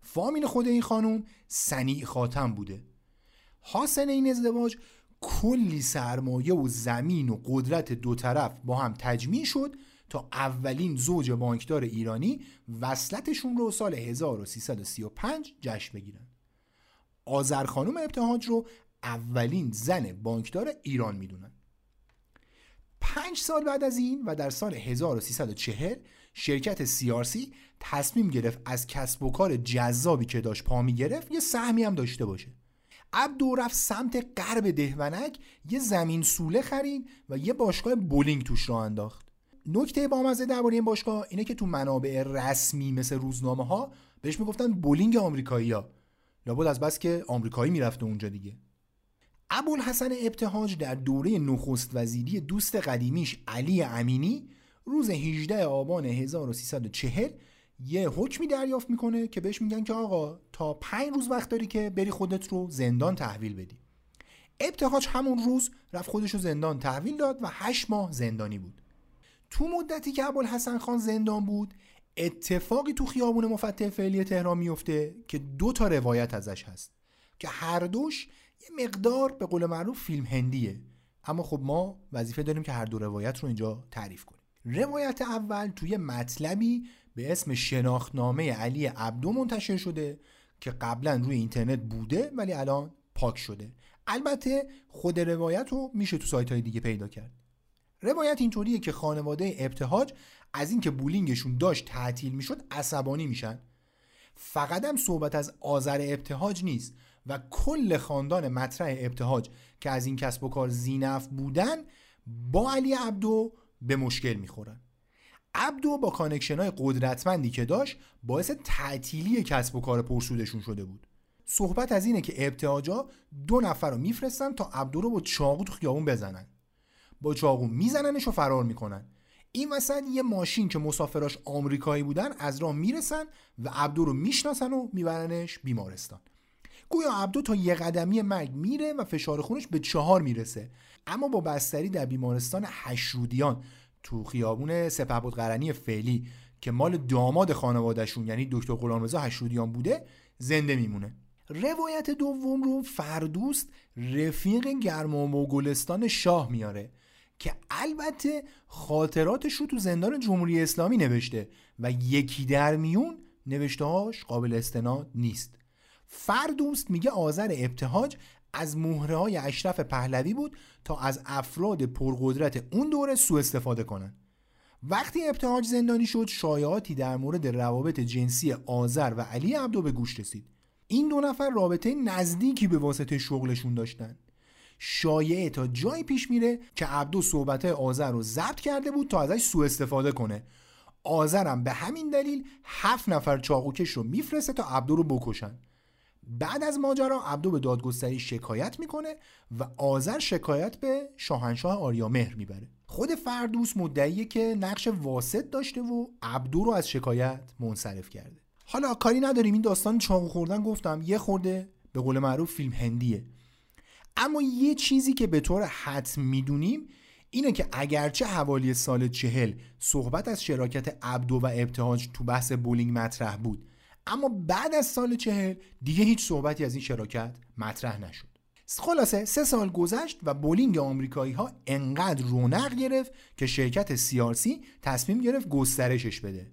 فامیل خود این خانم سنی خاتم بوده. حاصل این ازدواج کلی سرمایه و زمین و قدرت دو طرف با هم تجمیع شد تا اولین زوج بانکدار ایرانی وصلتشون رو سال هزار و سیصد و سی و پنج جشن بگیرن. آذر خانم ابتهاج رو اولین زن بانکدار ایران میدونن. پنج سال بعد از این و در سال هزار و سیصد و چهل شرکت سی آر سی تصمیم گرفت از کسب و کار جذابی که داشت پا می‌گرفت یه سهمی هم داشته باشه. عبدو رفت سمت غرب دهونک، یه زمین سوله خرید و یه باشگاه بولینگ توش را انداخت. نکته بامزه درباره این باشگاه اینه که تو منابع رسمی مثل روزنامه‌ها بهش میگفتن بولینگ آمریکایی‌ها. لابد از بس که آمریکایی میرفته اونجا دیگه. ابوالحسن ابتهاج در دوره نخست وزیری دوست قدیمیش علی امینی روز هجدهم آبان هزار و سیصد و چهل یه حکمی دریافت میکنه که بهش میگن که آقا تا پنج روز وقت داری که بری خودت رو زندان تحویل بدی. ابتهاج همون روز رفت خودش رو زندان تحویل داد و هشت ماه زندانی بود. تو مدتی که ابوالحسن خان زندان بود اتفاقی تو خیابون مفتح فعلی تهران میفته که دو تا روایت ازش هست که هر دوش یه مقدار به قول معروف فیلم هندیه، اما خب ما وظیفه داریم که هر دو روایت رو اینجا تعریف کنیم. روایت اول توی مطلبی به اسم شناختنامه علی عبدو منتشر شده که قبلا روی اینترنت بوده ولی الان پاک شده. البته خود روایت رو میشه تو سایت‌های دیگه پیدا کرد. روایت اینطوریه که خانواده ابتهاج از اینکه بولینگشون داشت تعطیل میشد عصبانی میشن. فقط هم صحبت از آذر ابتهاج نیست و کل خاندان مطرح ابتهاج که از این کسب و کار زینف بودن با علی عبدو به مشکل میخورن. عبدو با کانکشن‌های قدرتمندی که داشت باعث تعطیلی کسب و کار پرسودشون شده بود. صحبت از اینه که ابتهاجا دو نفر رو میفرستن تا عبدو رو با چاقو تو خیابون بزنن. با چاقو میزننش و فرار میکنن. این وسط یه ماشین که مسافراش آمریکایی بودن از راه میرسن و عبدو رو میشناسن و میبرنش بیمارستان. گویا عبدو تا یه قدمی مرگ میره و فشار خونش به چهار میرسه، اما با بستری در بیمارستان هشرودیان تو خیابون سپهبدقرنی فعلی که مال داماد خانوادهشون یعنی دکتر غلامرضا هشرودیان بوده زنده میمونه. روایت دوم رو فردوست رفیق گرم و مغولستان شاه میاره که البته خاطراتش رو تو زندان جمهوری اسلامی نوشته و یکی در میون نوشتهاش قابل استناد نیست. فردوست میگه آذر ابتهاج از مهره های اشرف پهلوی بود تا از افراد پرقدرت اون دوره سوء استفاده کنن. وقتی ابتهاج زندانی شد شایعاتی در مورد روابط جنسی آذر و علی عبدو به گوش رسید. این دو نفر رابطه نزدیکی به واسطه شغلشون داشتن. شایعه تا جایی پیش میره که عبدو صحبت‌های آذر رو ضبط کرده بود تا ازش سوء استفاده کنه. آذر هم به همین دلیل هفت نفر چاقوکش رو میفرسته تا عبدو رو بکشن. بعد از ماجرا عبدو به دادگستری شکایت میکنه و آذر شکایت به شاهنشاه آریامهر میبره. خود فردوس مدعیه که نقش واسط داشته و عبدو رو از شکایت منصرف کرده. حالا کاری نداریم، این داستان چاقو خوردن گفتم یه خورده به قول معروف فیلم هندیه. اما یه چیزی که به طور حتم میدونیم اینه که اگرچه حوالی سال چهل صحبت از شراکت عبدو و ابتهاج تو بحث بولینگ مطرح بود، اما بعد از سال چهل دیگه هیچ صحبتی از این شراکت مطرح نشد. خلاصه سه سال گذشت و بولینگ آمریکایی ها انقدر رونق گرفت که شرکت سی آر سی تصمیم گرفت گسترشش بده.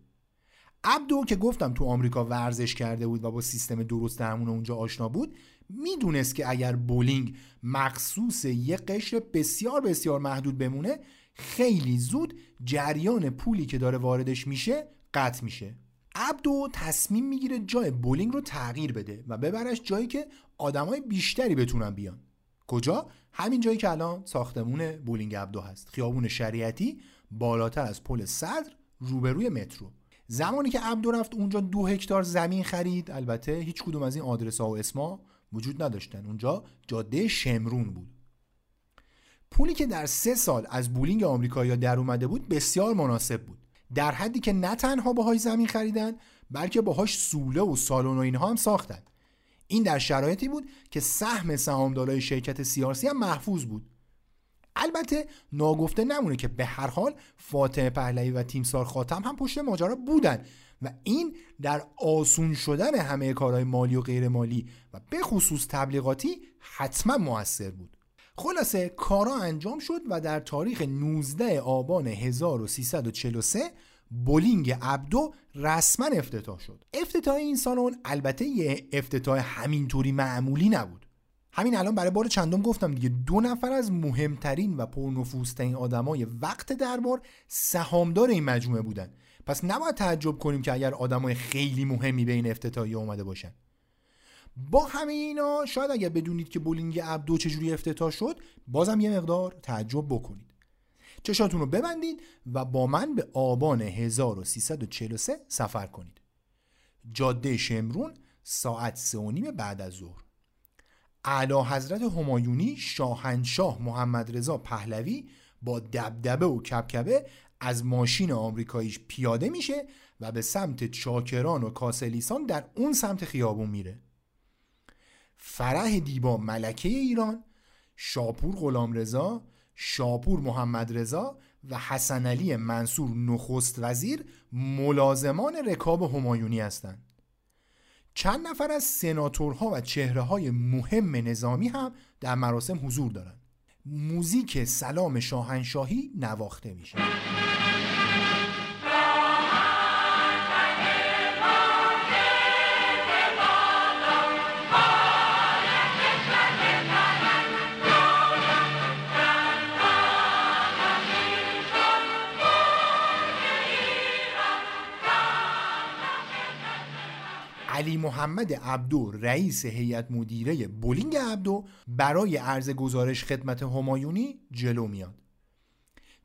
عبدو که گفتم تو آمریکا ورزش کرده بود و با سیستم درست درمون اونجا آشنا بود، میدونست که اگر بولینگ مخصوص یه قشر بسیار بسیار محدود بمونه، خیلی زود جریان پولی که داره واردش میشه قطع میشه. عبدو تصمیم میگیره جای بولینگ رو تغییر بده و ببرش جایی که آدمای بیشتری بتونن بیان. کجا؟ همین جایی که الان ساختمون بولینگ عبدو هست، خیابون شریعتی بالاتر از پل صدر روبروی مترو. زمانی که عبدو رفت اونجا دو هکتار زمین خرید. البته هیچ کدوم از این آدرس‌ها و اسما وجود نداشتن، اونجا جاده شمرون بود. پولی که در سه سال از بولینگ آمریکایی‌ها در اومده بود بسیار مناسب بود، در حدی که نه تنها باهاش زمین خریدن بلکه باهاش سوله و سالن و اینها هم ساختن. این در شرایطی بود که سهم سهامدارای شرکت سی آر سی هم محفوظ بود. البته ناگفته نمونه که به هر حال فاطمه پهلوی و تیمسار خاتم هم پشت ماجرا بودن و این در آسون شدن همه کارهای مالی و غیر مالی و به خصوص تبلیغاتی حتما مؤثر بود. خلاصه کارا انجام شد و در تاریخ نوزده آبان هزار و سیصد و چهل و سه بولینگ عبدو رسما افتتاح شد. افتتاح این سالن البته یه افتتاح همینطوری معمولی نبود. همین الان برای بار چندم گفتم دیگه، دو نفر از مهمترین و پرنفوذترین آدمای وقت دربار سهامدار این مجموعه بودن. پس نباید تعجب کنیم که اگر آدمای خیلی مهمی به این افتتاحیه اومده باشن. با همه اینا شاید اگر بدونید که بولینگ عبدو چجوری افتتاح شد بازم یه مقدار تعجب بکنید. چشاتون رو ببندید و با من به آبان هزار و سیصد و چهل و سه سفر کنید. جاده شمرون، ساعت سه و نیم بعد از ظهر. اعلی حضرت همایونی شاهنشاه محمد رضا پهلوی با دبدبه و کبکبه از ماشین آمریکاییش پیاده میشه و به سمت چاکران و کاسلیسان در اون سمت خیابون میره. فرح دیبا ملکه ایران، شاپور غلامرضا، شاپور محمد رضا و حسن علی منصور نخست وزیر ملازمان رکاب همایونی هستند. چند نفر از سناتورها و چهره‌های مهم نظامی هم در مراسم حضور دارند. موزیک سلام شاهنشاهی نواخته میشه. علی محمد عبدو رئیس هیئت مدیره بولینگ عبدو برای عرض گزارش خدمت همایونی جلو میاد.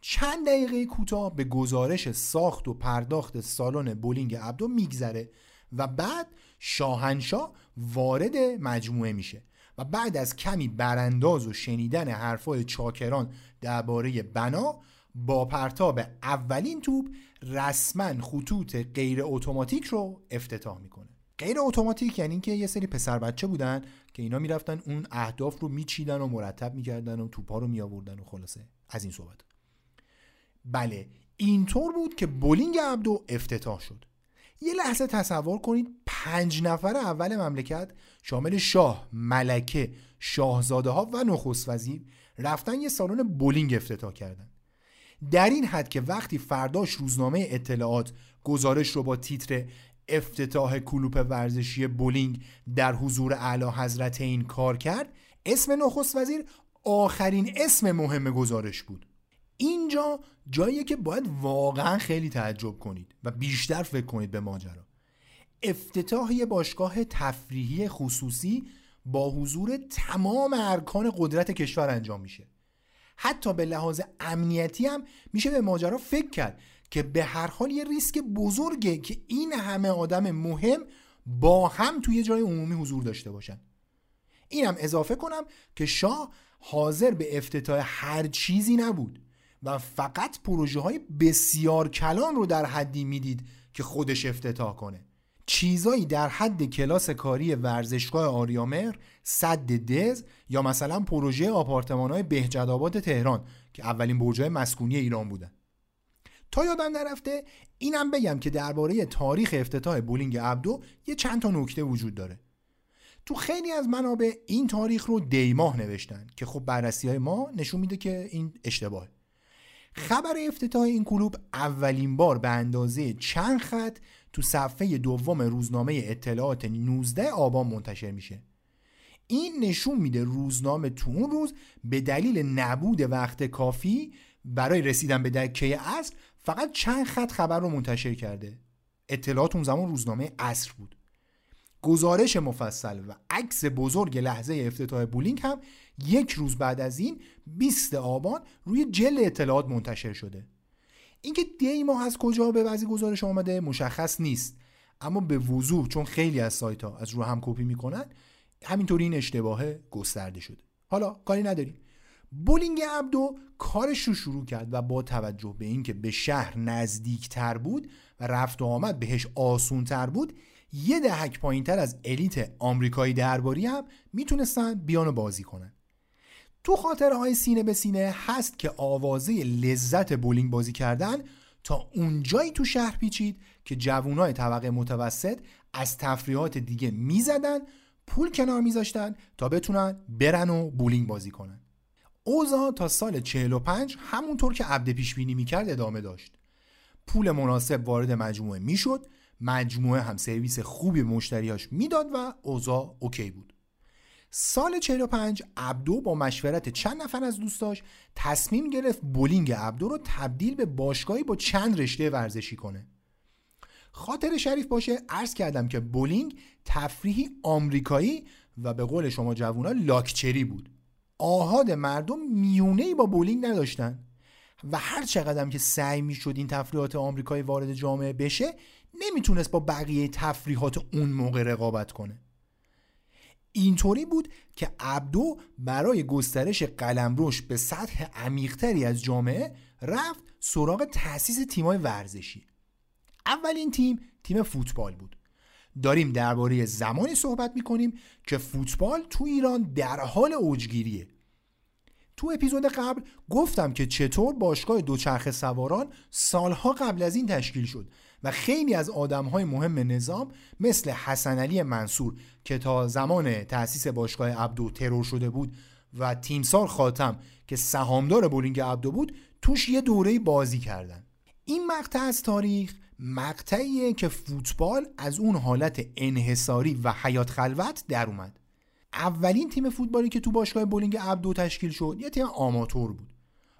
چند دقیقه کوتاه به گزارش ساخت و پرداخت سالن بولینگ عبدو میگذره و بعد شاهنشاه وارد مجموعه میشه و بعد از کمی برانداز و شنیدن حرفای چاکران درباره بنا، با پرتاب اولین توپ رسما خطوط غیر اتوماتیک رو افتتاح میکنه. غیر اتوماتیک یعنی که یه سری پسر بچه بودن که اینا میرفتن اون اهداف رو میچیدن و مرتب میکردن و توپا رو میآوردن و خلاصه از این صحبت. بله، اینطور بود که بولینگ عبدو افتتاح شد. یه لحظه تصور کنید پنج نفر اول مملکت شامل شاه، ملکه، شاهزاده ها و نخست وزیر رفتن یه سالن بولینگ افتتاح کردن. در این حد که وقتی فرداش روزنامه اطلاعات گزارش رو با تیتر افتتاح کلوپ ورزشی بولینگ در حضور اعلی حضرتین کار کرد، اسم نخست وزیر آخرین اسم مهم گزارش بود. اینجا جاییه که باید واقعا خیلی تعجب کنید و بیشتر فکر کنید به ماجرا. افتتاحیه باشگاه تفریحی خصوصی با حضور تمام ارکان قدرت کشور انجام میشه. حتی به لحاظ امنیتی هم میشه به ماجرا فکر کرد که به هر حال یه ریسک بزرگه که این همه آدم مهم با هم توی جای عمومی حضور داشته باشن. اینم اضافه کنم که شاه حاضر به افتتاح هر چیزی نبود و فقط پروژه های بسیار کلان رو در حدی میدید که خودش افتتاح کنه. چیزایی در حد کلاس کاری ورزشگاه آریامر، سد دز یا مثلا پروژه آپارتمان‌های بهجت‌آباد تهران که اولین برج‌های مسکونی ایران بودن. تا یادم نرفته اینم بگم که درباره تاریخ افتتاح بولینگ عبدو یه چند تا نکته وجود داره. تو خیلی از منابع این تاریخ رو دی ماه نوشتن که خب بررسی‌های ما نشون میده که این اشتباهه. خبر افتتاح این کلوب اولین بار به اندازه چند خط تو صفحه دوم روزنامه اطلاعات نوزده آبان منتشر میشه. این نشون میده روزنامه تو اون روز به دلیل نبود وقت کافی برای رسیدن به دکه عصر فقط چند خط خبر رو منتشر کرده. اطلاعات اون زمان روزنامه عصر بود. گزارش مفصل و عکس بزرگ لحظه افتتاح بولینگ هم یک روز بعد از این بیست آبان روی جل اطلاعات منتشر شده. اینکه دی ماه از کجا به بعضی گزارش آمده مشخص نیست، اما به وضوح چون خیلی از سایت‌ها از رو هم کپی میکنن همینطوری این اشتباهه گسترده شده. حالا کاری نداریم. بولینگ عبدو کارش رو شروع کرد و با توجه به اینکه به شهر نزدیکتر بود و رفت و آمد بهش آسونتر بود، یه دهک پایینتر از الیت آمریکایی درباری هم میتونستن بیان بازی کنن. تو خاطرهای سینه به سینه هست که آوازه لذت بولینگ بازی کردن تا اونجایی تو شهر پیچید که جوانای طبقه متوسط از تفریحات دیگه میزدن، پول کنار میذاشتن تا بتونن برن و بولینگ بازی کنن. اوضاع تا سال چهل و پنج همونطور که عبد پیش بینی میکرد ادامه داشت. پول مناسب وارد مجموعه میشد، مجموعه هم سرویس خوبی مشتریاش میداد و اوضاع اوکی بود. سال چهل و پنج عبدو با مشورت چند نفر از دوستاش تصمیم گرفت بولینگ عبدو رو تبدیل به باشگاهی با چند رشته ورزشی کنه. خاطر شریف باشه عرض کردم که بولینگ تفریحی آمریکایی و به قول شما جوونا لاکچری بود. آحاد مردم میونه‌ای با بولینگ نداشتن و هر چقدرم که سعی می‌شد این تفریحات آمریکایی وارد جامعه بشه نمیتونست با بقیه تفریحات اون موقع رقابت کنه. اینطوری بود که عبدو برای گسترش قلمروش به سطح عمیق‌تری از جامعه رفت سراغ تأسیس تیم‌های ورزشی. اولین تیم تیم فوتبال بود. داریم درباره زمانی صحبت می‌کنیم که فوتبال تو ایران در حال اوجگیریه. تو اپیزود قبل گفتم که چطور باشگاه دوچرخه سواران سالها قبل از این تشکیل شد و خیلی از آدم‌های مهم نظام مثل حسن علی منصور که تا زمان تأسیس باشگاه عبدو ترور شده بود و تیمسار خاتم که سهامدار بولینگ عبدو بود توش یه دوره بازی کردن. این مقطع از تاریخ مقطعیه که فوتبال از اون حالت انحصاری و حیات خلوت در اومد. اولین تیم فوتبالی که تو باشگاه بولینگ عبدو تشکیل شد یه تیم آماتور بود.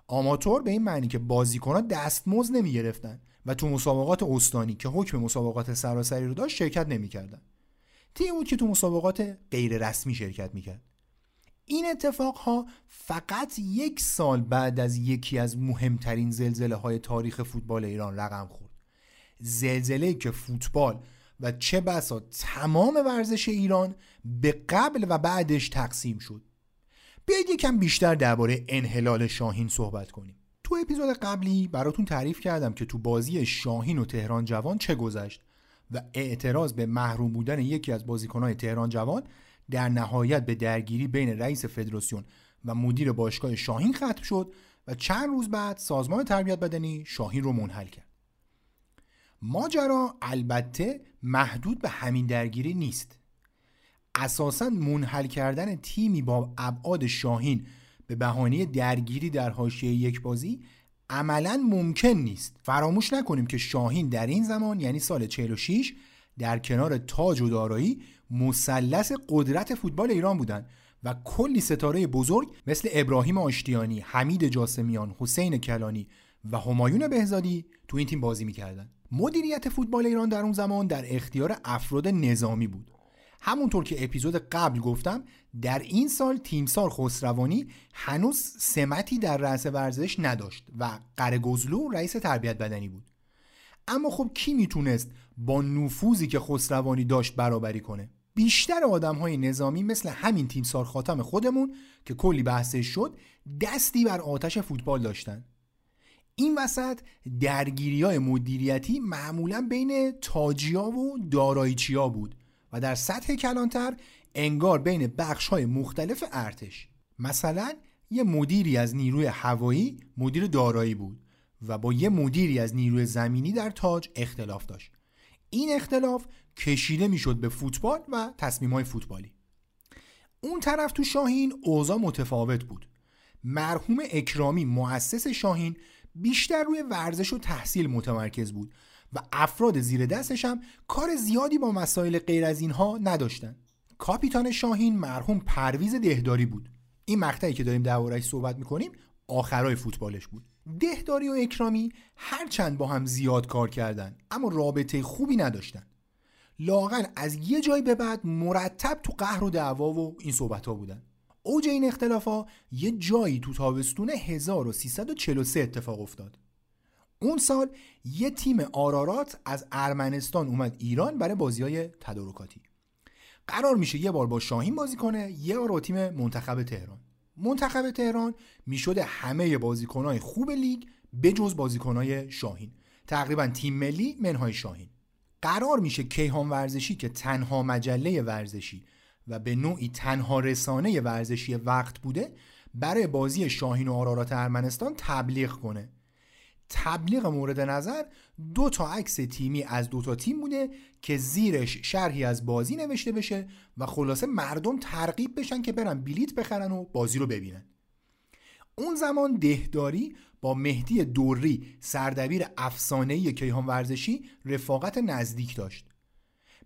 آماتور به این معنی که بازیکن‌ها دستمزد نمی‌گرفتن و تو مسابقات استانی که حکم مسابقات سراسری رو داشت شرکت نمی‌کردن. تیم بود که تو مسابقات غیر رسمی شرکت می‌کرد. این اتفاق‌ها فقط یک سال بعد از یکی از مهمترین زلزله‌های تاریخ فوتبال ایران رقم خورد. زلزله‌ای که فوتبال و چه بسا تمام ورزش ایران به قبل و بعدش تقسیم شد. بیایید یکم بیشتر درباره انحلال شاهین صحبت کنیم. تو اپیزود قبلی براتون تعریف کردم که تو بازی شاهین و تهران جوان چه گذشت و اعتراض به محروم بودن یکی از بازیکن‌های تهران جوان در نهایت به درگیری بین رئیس فدراسیون و مدیر باشگاه شاهین ختم شد و چند روز بعد سازمان تربیت بدنی شاهین رو منحل کرد. ماجرا البته محدود به همین درگیری نیست. اساساً منحل کردن تیمی با ابعاد شاهین به بهانه درگیری در حاشیه یک بازی عملاً ممکن نیست. فراموش نکنیم که شاهین در این زمان یعنی سال چهل و شش در کنار تاج و دارایی مثلث قدرت فوتبال ایران بودند و کلی ستاره بزرگ مثل ابراهیم آشتیانی، حمید جاسمیان، حسین کلانی و همایون بهزادی تو این تیم بازی می‌کردند. مدیریت فوتبال ایران در اون زمان در اختیار افراد نظامی بود. همونطور که اپیزود قبل گفتم در این سال تیمسار خسروانی هنوز سمتی در رأس ورزش نداشت و قره‌گزلو رئیس تربیت بدنی بود. اما خب کی میتونست با نفوذی که خسروانی داشت برابری کنه؟ بیشتر آدم‌های نظامی مثل همین تیمسار خاتم خودمون که کلی بحثش شد دستی بر آتش فوتبال داشتن. این وسط درگیری‌های مدیریتی معمولاً بین تاجیا و دارایی‌چیا بود و در سطح کلانتر انگار بین بخش‌های مختلف ارتش. مثلا یه مدیری از نیروی هوایی مدیر دارایی بود و با یه مدیری از نیروی زمینی در تاج اختلاف داشت. این اختلاف کشیده می‌شد به فوتبال و تصمیم‌های فوتبالی. اون طرف تو شاهین اوضاع متفاوت بود. مرحوم اکرامی مؤسس شاهین بیشتر روی ورزش و تحصیل متمرکز بود و افراد زیر دستش هم کار زیادی با مسائل غیر از اینها نداشتن. کاپیتان شاهین مرحوم پرویز دهداری بود. این مقطعی که داریم درباره‌اش صحبت می‌کنیم آخرای فوتبالش بود. دهداری و اکرامی هرچند با هم زیاد کار کردن اما رابطه خوبی نداشتن. لااقل از یه جای به بعد مرتب تو قهر و دعوا و این صحبت‌ها بودن. اوج این اختلاف‌ها یه جایی تو تابستون هزار و سیصد و چهل و سه اتفاق افتاد. اون سال یه تیم آرارات از ارمنستان اومد ایران برای بازی‌های تدارکاتی. قرار میشه یه بار با شاهین بازی کنه، یه بار با تیم منتخب تهران. منتخب تهران میشد همه بازیکن‌های خوب لیگ به جز بازیکن‌های شاهین. تقریبا تیم ملی منهای شاهین. قرار میشه کیهان ورزشی که تنها مجله ورزشی و به نوعی تنها رسانه ورزشی وقت بوده برای بازی شاهین و آرارات ارمنستان تبلیغ کنه. تبلیغ مورد نظر دو تا عکس تیمی از دو تا تیم بوده که زیرش شرحی از بازی نوشته بشه و خلاصه مردم ترغیب بشن که برن بلیت بخرن و بازی رو ببینن. اون زمان دهداری با مهدی دوری سردبیر افسانه‌ای کیهان ورزشی رفاقت نزدیک داشت.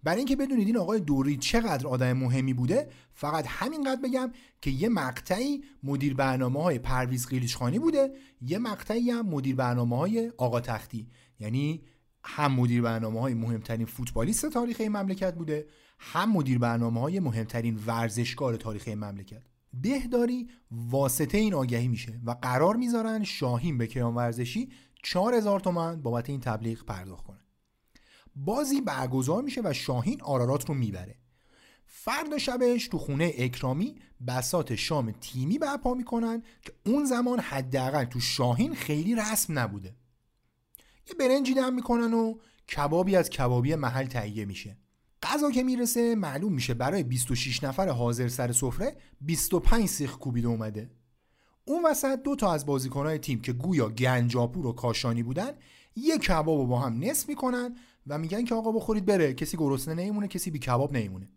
برای اینکه بدونید این آقای دوری چقدر آدم مهمی بوده فقط همینقدر بگم که یه مقطعی مدیر برنامه‌های پرویز قلیچخانی بوده، یه مقطعی هم مدیر برنامه‌های آقا تختی، یعنی هم مدیر برنامه‌های مهمترین فوتبالیست تاریخ این مملکت بوده، هم مدیر برنامه‌های مهمترین ورزشکار تاریخ این مملکت. دهداری واسطه این آگهی میشه و قرار میذارن شاهین به کیهان ورزشی چهار هزار تومان بابت این تبلیغ پرداخت کنه. بازی برگزار میشه و شاهین آرارات رو میبره. فردا شبش تو خونه اکرامی بساط شام تیمی برپا میکنن که اون زمان حداقل تو شاهین خیلی رسم نبوده. یه برنجی دم میکنن و کبابی از کبابی محل تهیه میشه. غذا که میرسه معلوم میشه برای بیست و شش نفر حاضر سر سفره بیست و پنج سیخ کوبیده اومده. اون وسط دو تا از بازیکنهای تیم که گویا گنجاپور و کاشانی بودن یه کبابو با هم نصف میکنن و میگن که آقا بخورید بره، کسی گرسنه نمیمونه، کسی بی کباب نمیمونه.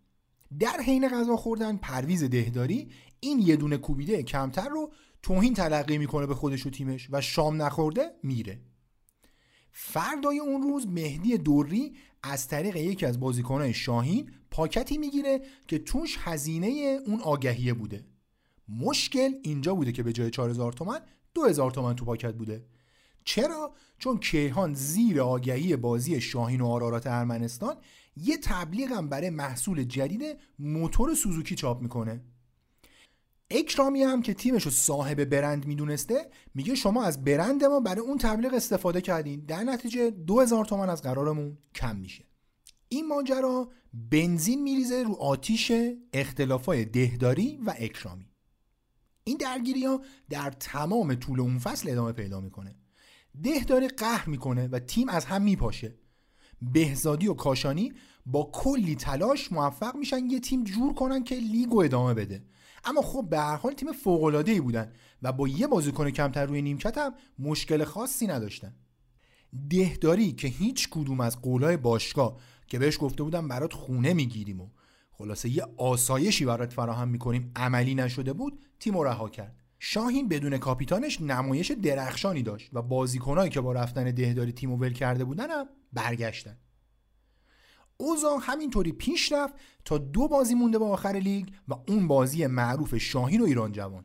در حین غذا خوردن پرویز دهداری این یه دونه کوبیده کمتر رو توهین تلقی میکنه به خودش و تیمش و شام نخورده میره. فردای اون روز مهدی دوری از طریق یکی از بازیکنان شاهین پاکتی میگیره که توش هزینه اون آگهیه بوده. مشکل اینجا بوده که به جای چهار هزار تومان دو هزار تومان تو پاکت بوده. چرا؟ چون کیهان زیر آگهی بازی شاهین و آرارات ارمنستان یه تبلیغ هم برای محصول جدید موتور سوزوکی چاپ میکنه. اکرامی هم که تیمشو صاحب برند میدونسته میگه شما از برند ما برای اون تبلیغ استفاده کردین، در نتیجه دو هزار تومان از قرارمون کم میشه. این ماجرا بنزین میریزه رو آتیش اختلافای دهداری و اکرامی. این درگیری‌ها در تمام طول اون فصل ادامه پیدا میکنه. دهداری قهر میکنه و تیم از هم میپاشه. بهزادی و کاشانی با کلی تلاش موفق میشن یه تیم جور کنن که لیگو ادامه بده، اما خب به هر حال تیم فوق‌العاده‌ای بودن و با یه بازیکن کمتر روی نیمکت هم مشکل خاصی نداشتن. دهداری که هیچ کدوم از قولای باشگاه که بهش گفته بودن برات خونه میگیریم و خلاصه یه آسایشی برات فراهم میکنیم عملی نشده بود، تیمو رها کرد. شاهین بدون کاپیتانش نمایش درخشانی داشت و بازیکنایی که با رفتن دهداری تیمو ول کرده بودن هم برگشتن. اوضاع همینطوری پیش رفت تا دو بازی مونده به آخر لیگ و اون بازی معروف شاهین و ایران جوان.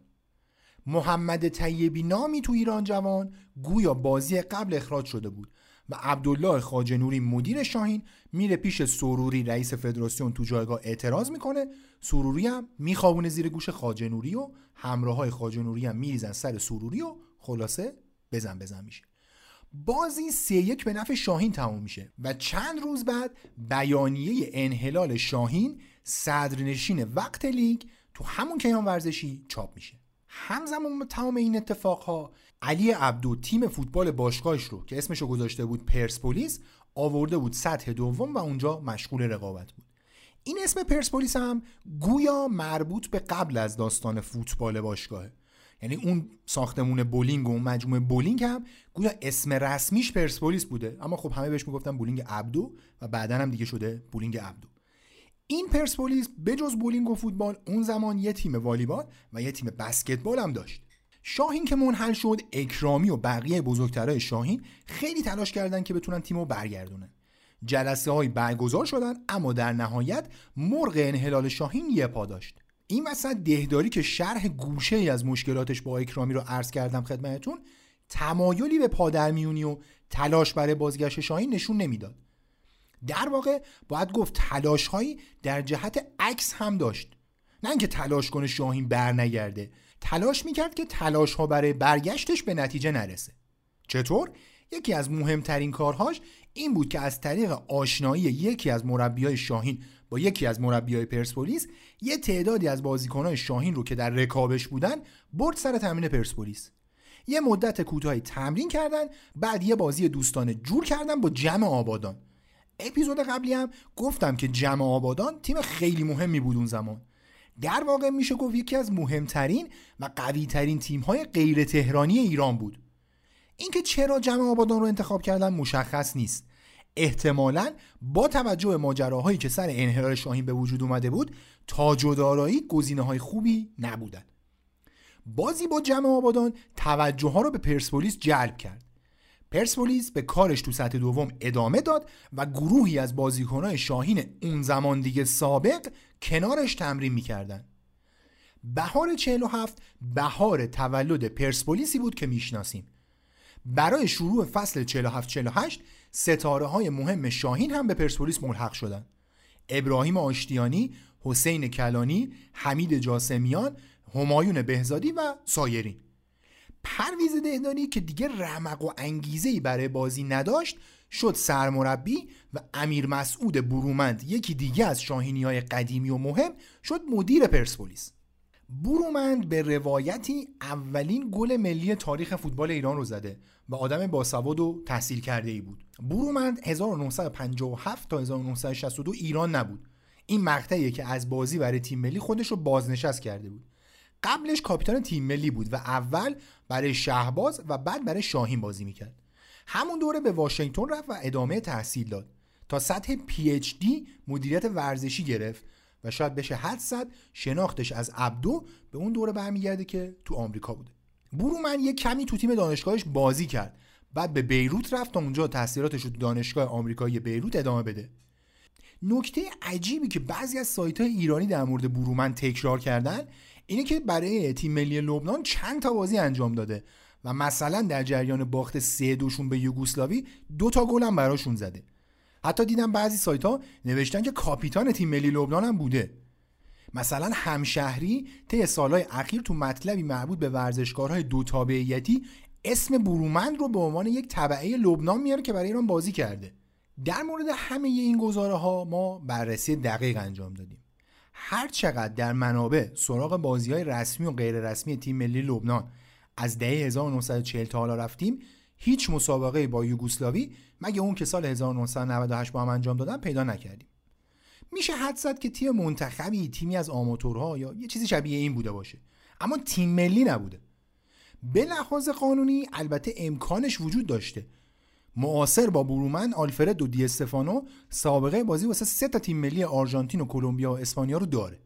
محمد طیبی نامی تو ایران جوان گویا بازی قبل اخراج شده بود و عبدالله خواجه نوری مدیر شاهین میره پیش سروری رئیس فدراسیون تو جایگاه اعتراض میکنه. سروری هم میخوابونه زیر گوش خواجه نوری و همراهای خواجه نوری هم میریزن سر سروری و خلاصه بزن بزن میشه. بازی سه یک به نفع شاهین تموم میشه و چند روز بعد بیانیه انحلال شاهین صدرنشین وقت لیگ تو همون کیهان ورزشی چاپ میشه. همزمان با تمام این اتفاقها علی عبدو تیم فوتبال باشگاهش رو که اسمشو گذاشته بود پرسپولیس آورده بود سطح دوم و اونجا مشغول رقابت بود. این اسم پرسپولیس هم گویا مربوط به قبل از داستان فوتبال باشگاهه، یعنی اون ساختمون بولینگ و مجموعه بولینگ هم گویا اسم رسمیش پرسپولیس بوده، اما خب همه بهش میگفتن بولینگ عبدو و بعدن هم دیگه شده بولینگ عبدو. این پرسپولیس بجز بولینگ و فوتبال اون زمان یه تیم والیبال و یه تیم بسکتبال هم داشت. شاهین که منحل شد، اکرامی و بقیه بزرگترهای شاهین خیلی تلاش کردند که بتونن تیمو برگردونن. جلسه های برگزار شدن، اما در نهایت مرغ انحلال شاهین یه پا داشت. این وسط دهداری که شرح گوشه ای از مشکلاتش با اکرامی رو عرض کردم خدمتتون، تمایلی به پادرمیونی و تلاش برای بازگشت شاهین نشون نمیداد. در واقع باید گفت تلاش هایی در جهت عکس هم داشت. نه اینکه تلاش کنه شاهین برنگرده، تلاش میکرد که تلاش ها برای برگشتش به نتیجه نرسه. چطور؟ یکی از مهمترین کارهاش این بود که از طریق آشنایی یکی از مربیای شاهین با یکی از مربیای پرسپولیس، یه تعدادی از بازیکن‌های شاهین رو که در رکابش بودن برد سر تمرین پرسپولیس. یه مدت کوتاهی تمرین کردن، بعد یه بازی دوستانه جور کردن با جمع آبادان. اپیزود قبلی هم گفتم که جمع آبادان تیم خیلی مهمی بود اون زمان. در واقع میشه گفت یکی از مهمترین و قویترین تیم‌های غیر تهرانی ایران بود. اینکه چرا جمع آبادان رو انتخاب کردن مشخص نیست. احتمالاً با توجه به ماجراهایی که سر انحلال شاهین به وجود اومده بود، تاج و دارایی گزینه‌های خوبی نبودن. بازی با جمع آبادان توجه‌ها رو به پرسپولیس جلب کرد. پرسپولیس به کارش تو سطح دوم ادامه داد و گروهی از بازیکنان شاهین اون زمان دیگه سابق کنارش تمرین می‌کردن. بهار چهل و هفت بهار تولد پرسپولیسی بود که میشناسیم. برای شروع فصل چهل و هفت چهل و هشت ستاره‌های مهم شاهین هم به پرسپولیس ملحق شدند. ابراهیم آشتیانی، حسین کلانی، حمید جاسمیان، همایون بهزادی و سایرین. پرویز دهداری که دیگه رمق و انگیزه‌ای برای بازی نداشت، شد سرمربی و امیر مسعود برومند، یکی دیگه از شاهینی‌های قدیمی و مهم، شد مدیر پرسپولیس. برومند به روایتی اولین گل ملی تاریخ فوتبال ایران رو زده و آدم باسواد و تحصیل کرده ای بود. برومند هزار و نهصد و پنجاه و هفت تا هزار و نهصد و شصت و دو ایران نبود. این مقطعیه که از بازی برای تیم ملی خودش رو بازنشست کرده بود. قبلش کاپیتان تیم ملی بود و اول برای شهباز و بعد برای شاهین بازی میکرد. همون دوره به واشنگتن رفت و ادامه تحصیل داد تا سطح پی اچ دی مدیریت ورزشی گرفت و شاید بشه حد زد شناختش از عبدو به اون دوره برمیگرده که تو آمریکا بوده. برومند یک کمی تو تیم دانشگاهش بازی کرد، بعد به بیروت رفت تا اونجا تحصیلاتش رو تو دانشگاه آمریکایی بیروت ادامه بده. نکته عجیبی که بعضی از سایت‌های ایرانی در مورد برومند تکرار کردن اینه که برای تیم ملی لبنان چند تا بازی انجام داده و مثلا در جریان باخت سه دو شون به یوگسلاوی دو تا گل هم براشون زده. حتی دیدم بعضی سایت‌ها نوشتن که کاپیتان تیم ملی لبنان هم بوده. مثلا همشهری طی سالهای اخیر تو مطلبی مربوط به ورزشکارهای دو تابعیتی اسم برومند رو به عنوان یک تبعه لبنان میاره که برای ایران بازی کرده. در مورد همه این گزاره‌ها ما بررسی دقیق انجام دادیم. هر چقدر در منابع سراغ بازی‌های رسمی و غیر رسمی تیم ملی لبنان از دهه هزار و نهصد و چهل تا حالا رفتیم، هیچ مسابقه با یوگسلاوی مگه اون که سال هزار و نهصد و نود و هشت با هم انجام دادن پیدا نکردیم. میشه حد زد که تیم منتخبی تیمی از آماتورها یا یه چیزی شبیه این بوده باشه، اما تیم ملی نبوده. به لحاظ قانونی البته امکانش وجود داشته. معاصر با برومند، آلفرد و دی استفانو سابقه بازی واسه سه تا تیم ملی آرژانتین و کلمبیا و اسپانیا رو داره.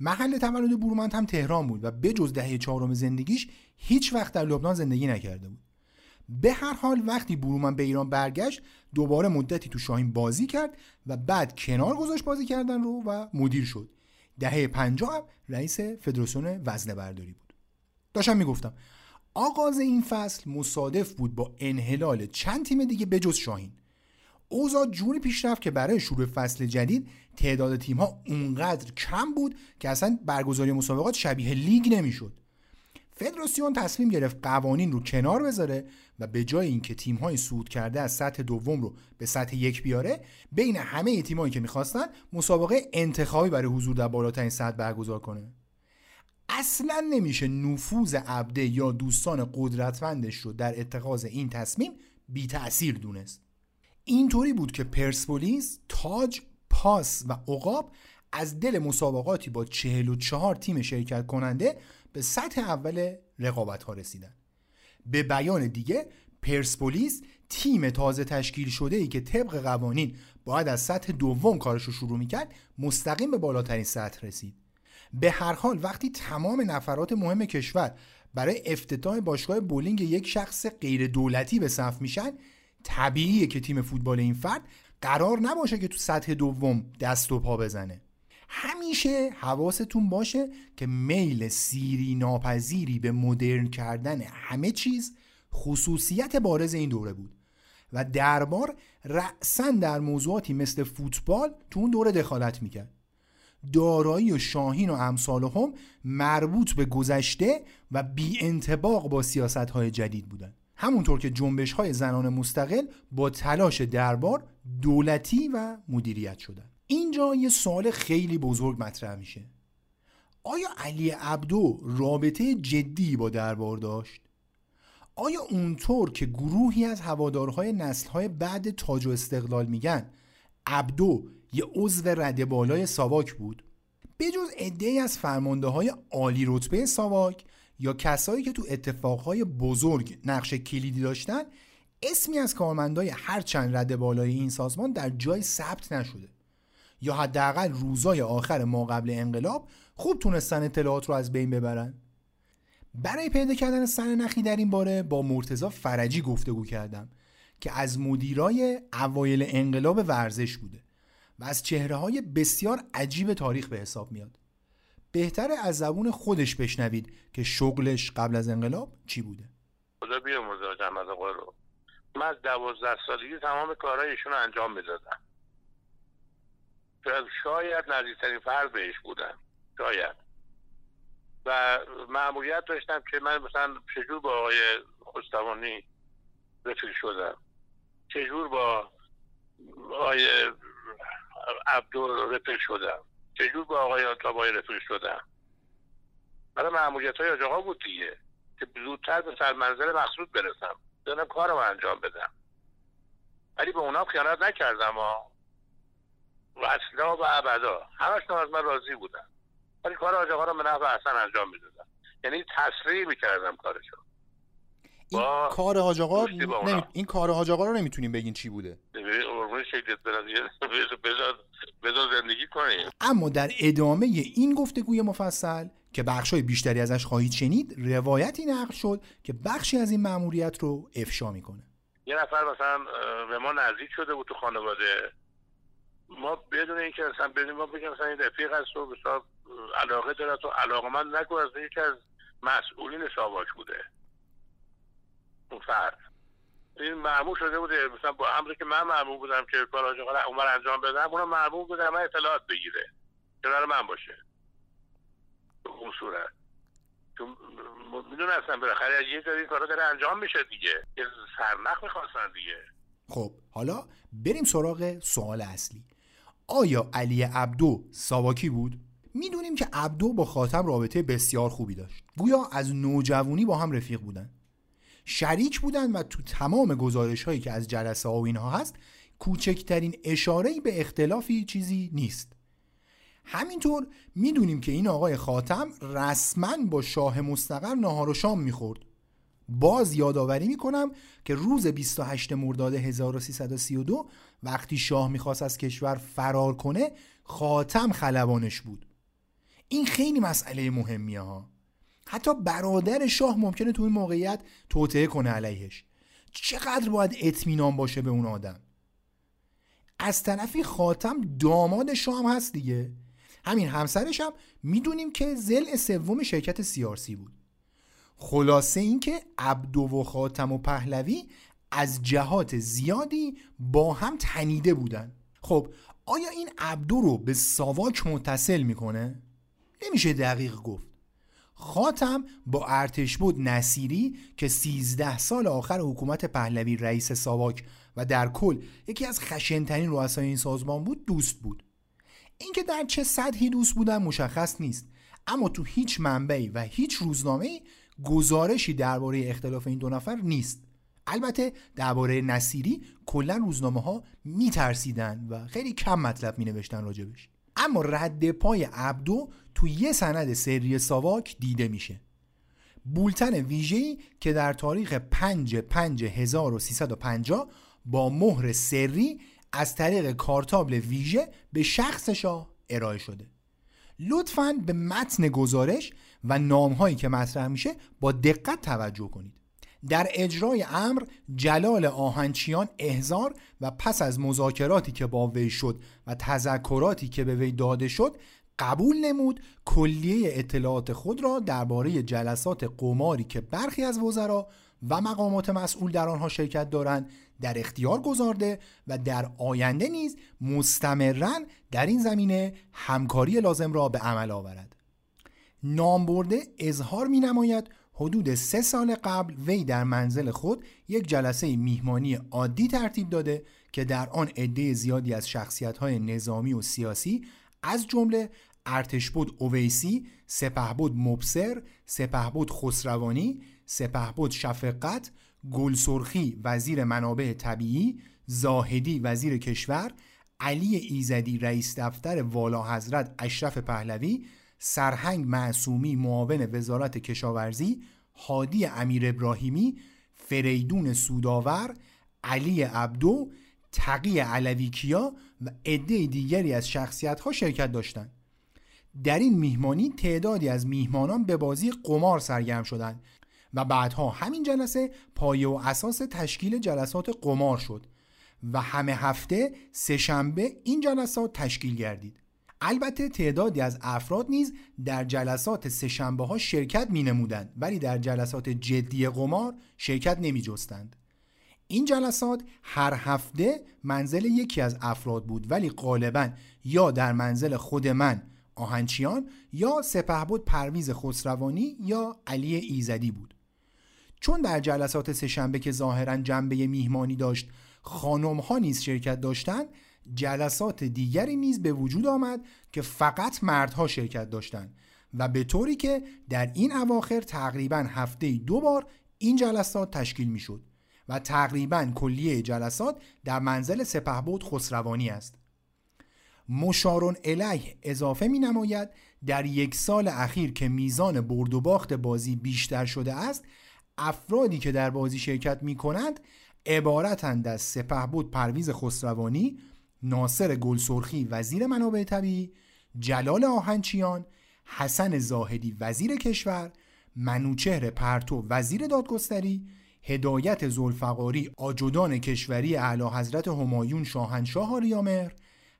محل تولد برومند هم تهران بود و بجز دهه چهارم زندگیش هیچ وقت در لبنان زندگی نکرده بود. به هر حال وقتی برومند به ایران برگشت، دوباره مدتی تو شاهین بازی کرد و بعد کنار گذاشت بازی کردن رو و مدیر شد. دهه پنجاه رئیس فدراسیون وزنه‌برداری بود. داشتم میگفتم آغاز این فصل مصادف بود با انحلال چند تیم دیگه بجز شاهین. اوضاع جوری پیش رفت که برای شروع فصل جدید تعداد تیم‌ها اونقدر کم بود که اصلا برگزاری مسابقات شبیه لیگ نمیشد. فدراسیون تصمیم گرفت قوانین رو کنار بذاره و به جای اینکه تیم‌های صعود کرده از سطح دوم رو به سطح یک بیاره، بین همه تیم‌هایی که می‌خواستن مسابقه انتخابی برای حضور در بالاترین سطح برگزار کنه. اصلاً نمیشه نفوذ عبده یا دوستان قدرتمندش رو در اتخاذ این تصمیم بی‌تأثیر دونست. اینطوری بود که پرسپولیس، تاج، پاس و عقاب از دل مسابقاتی با چهل و چهار تیم شرکت کننده به سطح اول رقابت‌ها رسیدن. به بیان دیگه پرسپولیس تیم تازه تشکیل شده‌ای که طبق قوانین باید از سطح دوم کارش رو شروع می‌کرد، مستقیم به بالاترین سطح رسید. به هر حال وقتی تمام نفرات مهم کشور برای افتتاح باشگاه بولینگ یک شخص غیر دولتی به صف میشن، طبیعیه که تیم فوتبال این فرد قرار نباشه که تو سطح دوم دست و پا بزنه. همیشه حواستون باشه که میل سیری ناپذیری به مدرن کردن همه چیز خصوصیت بارز این دوره بود و دربار رأساً در موضوعاتی مثل فوتبال تو اون دوره دخالت میکرد. دارایی و شاهین و امثال هم مربوط به گذشته و بی انطباق با سیاست‌های جدید بودند، همونطور که جنبش‌های زنان مستقل با تلاش دربار دولتی و مدیریت شدند. اینجا یه سوال خیلی بزرگ مطرح میشه: آیا علی عبدو رابطه جدی با دربار داشت؟ آیا اونطور که گروهی از هوادارهای نسل‌های بعد تاج و استقلال میگن عبدو یه عضو رده بالای ساواک بود؟ بجز عده‌ای از فرمانده‌های عالی رتبه ساواک یا کسایی که تو اتفاقهای بزرگ نقش کلیدی داشتن، اسمی از کارمندای هر چند رده بالای این سازمان در جای ثبت نشده یا حداقل روزای آخر ما قبل انقلاب خوب تونستن اطلاعات رو از بین ببرن. برای پیدا کردن سر نخی در این باره با مرتضی فرجی گفتگو کردم که از مدیرای اوایل انقلاب ورزش بوده و از چهره‌های بسیار عجیب تاریخ به حساب میاد. بهتره از زبون خودش بشنوید که شغلش قبل از انقلاب چی بوده. خدا بیامرزه حاج احمد آقا رو. من از دوازده سالگی تمام کارهای ایشون انجام میدادم. شاید نزدیکترین فرد بهش بودم، شاید. و مأموریت داشتم که من مثلا چجور با آقای خستوانی رفیق شدم، چجور با آقای عبدو رفیق شدم، چجور با آقای آتابایی رفیق شدم. برای مأموریت های آجاقا بود دیگه که زودتر به سرمنزل مقصود برسم، دارم کارم انجام بدم. ولی به اونا خیانت نکردم ها، و اصلا و ابدا همشون از من راضی بودن، ولی کار آجاقا رو به نحو احسن انجام میدادم، یعنی تسریع میکردم کارشو. این کار حاج آقا نمی... این کار حاج آقا رو نمیتونیم بگین چی بوده. قربون شدت بذار بذار زندگی کنیم. اما در ادامه این گفتگوی مفصل که بخشای بیشتری ازش خواهید شنید، روایتی نقل شد که بخشی از این مأموریت رو افشا میکنه. یه نفر مثلا به ما نزدیک شده بود تو خانواده ما، بدون اینکه اصلا بدون ما بگیم مثلا این رفیق است و بسیار علاقه داره تو علاقمند نگو، از یکی از مسئولین ساواک بوده. فرد این معمول شده بوده، مثلا با امری که من معمول بودم که کار آجاقا عمر انجام بدم، اونم معمول بوده من اطلاعات بگیره کنار من باشه. اون صورت چون میدونه اصلا بالاخره یه جایی کارا داره انجام میشه دیگه، یه سرنخ میخواستن دیگه. خب حالا بریم سراغ سوال اصلی: آیا علی عبدو ساواکی بود؟ میدونیم که عبدو با خاتم رابطه بسیار خوبی داشت، گویا از نوجوانی با هم رفیق بودن، شریک بودن و تو تمام گزارش هایی که از جلسه ها و اینها هست کوچکترین اشاره‌ای به اختلافی چیزی نیست. همینطور میدونیم که این آقای خاتم رسما با شاه مستقر ناهار و شام میخورد. باز یادآوری میکنم که روز بیست و هشتم مرداد هزار و سیصد و سی و دو وقتی شاه میخواست از کشور فرار کنه، خاتم خلبانش بود. این خیلی مسئله مهمیه ها. حتی برادر شاه ممکنه تو این موقعیت توطئه کنه علیهش. چقدر باید اطمینان باشه به اون آدم؟ از طرفی خاتم داماد شاه هم هست دیگه. همین همسرش هم میدونیم که ضلع سوم شرکت سی آر سی بود. خلاصه این که عبدو و خاتم و پهلوی از جهات زیادی با هم تنیده بودن. خب آیا این عبدو رو به ساواک متصل میکنه؟ نمیشه دقیق گفت. خاتم با ارتش بود نصیری که سیزده سال آخر حکومت پهلوی رئیس ساواک و در کل یکی از خشن‌ترین رؤسای این سازمان بود دوست بود. اینکه در چه سطحی دوست بودن مشخص نیست، اما تو هیچ منبعی و هیچ روزنامه‌ای گزارشی درباره اختلاف این دو نفر نیست. البته درباره نصیری کلا روزنامه‌ها میترسیدن و خیلی کم مطلب مینوشتن راجبش، اما رد پای عبدو تو یه سند سری ساواک دیده میشه. بولتن ویژه‌ای که در تاریخ پنج پنج هزار و سیصد و پنجاه با مهر سری از طریق کارتابل ویژه به شخص شاه ارائه شده. لطفاً به متن گزارش و نام‌هایی که مطرح میشه با دقت توجه کنید. در اجرای امر جلال آهنچیان احضار و پس از مذاکراتی که با وی شد و تذکراتی که به وی داده شد قبول نمود کلیه اطلاعات خود را درباره جلسات قماری که برخی از وزرا و مقامات مسئول در آنها شرکت دارند در اختیار گذارده و در آینده نیز مستمراً در این زمینه همکاری لازم را به عمل آورد. نامبرده اظهار می نماید حدود سه سال قبل وی در منزل خود یک جلسه میهمانی عادی ترتیب داده که در آن عده زیادی از شخصیت‌های نظامی و سیاسی از جمله ارتشبد اویسی، سپهبد مبصر، سپهبد خسروانی، سپهبد شفقت، گلسرخی وزیر منابع طبیعی، زاهدی وزیر کشور، علی ایزدی رئیس دفتر والا حضرت اشرف پهلوی، سرهنگ معصومی معاون وزارت کشاورزی، هادی امیر ابراهیمی، فریدون سوداور، علی عبدو، تقی علوی کیا و عده دیگری از شخصیت‌ها شرکت داشتند. در این میهمانی تعدادی از میهمانان به بازی قمار سرگرم شدند و بعدها همین جلسه پایه و اساس تشکیل جلسات قمار شد و همه هفته سه شنبه این جلسات تشکیل گردید. البته تعدادی از افراد نیز در جلسات سه شنبه ها شرکت می نمودند ولی در جلسات جدی قمار شرکت نمی جستند. این جلسات هر هفته منزل یکی از افراد بود ولی غالباً یا در منزل خود من آهنچیان یا سپهبد پرویز خسروانی یا علی ایزدی بود. چون در جلسات سه‌شنبه که ظاهراً جنبه میهمانی داشت خانم‌ها نیز شرکت داشتند، جلسات دیگری نیز به وجود آمد که فقط مردها شرکت داشتند و به طوری که در این اواخر تقریباً هفته‌ای دو بار این جلسات تشکیل می‌شد و تقریباً کلیه جلسات در منزل سپهبد خسروانی است. مشارون الیه اضافه می نماید در یک سال اخیر که میزان برد و باخت بازی بیشتر شده است، افرادی که در بازی شرکت می کنند عبارتند از سپهبد پرویز خسروانی، ناصر گلسرخی وزیر منابع طبیعی، جلال آهنچیان، حسن زاهدی وزیر کشور، منوچهر پرتو وزیر دادگستری، هدایت ذوالفقاری آجودان کشوری اعلی حضرت همایون شاهنشاه آریامهر،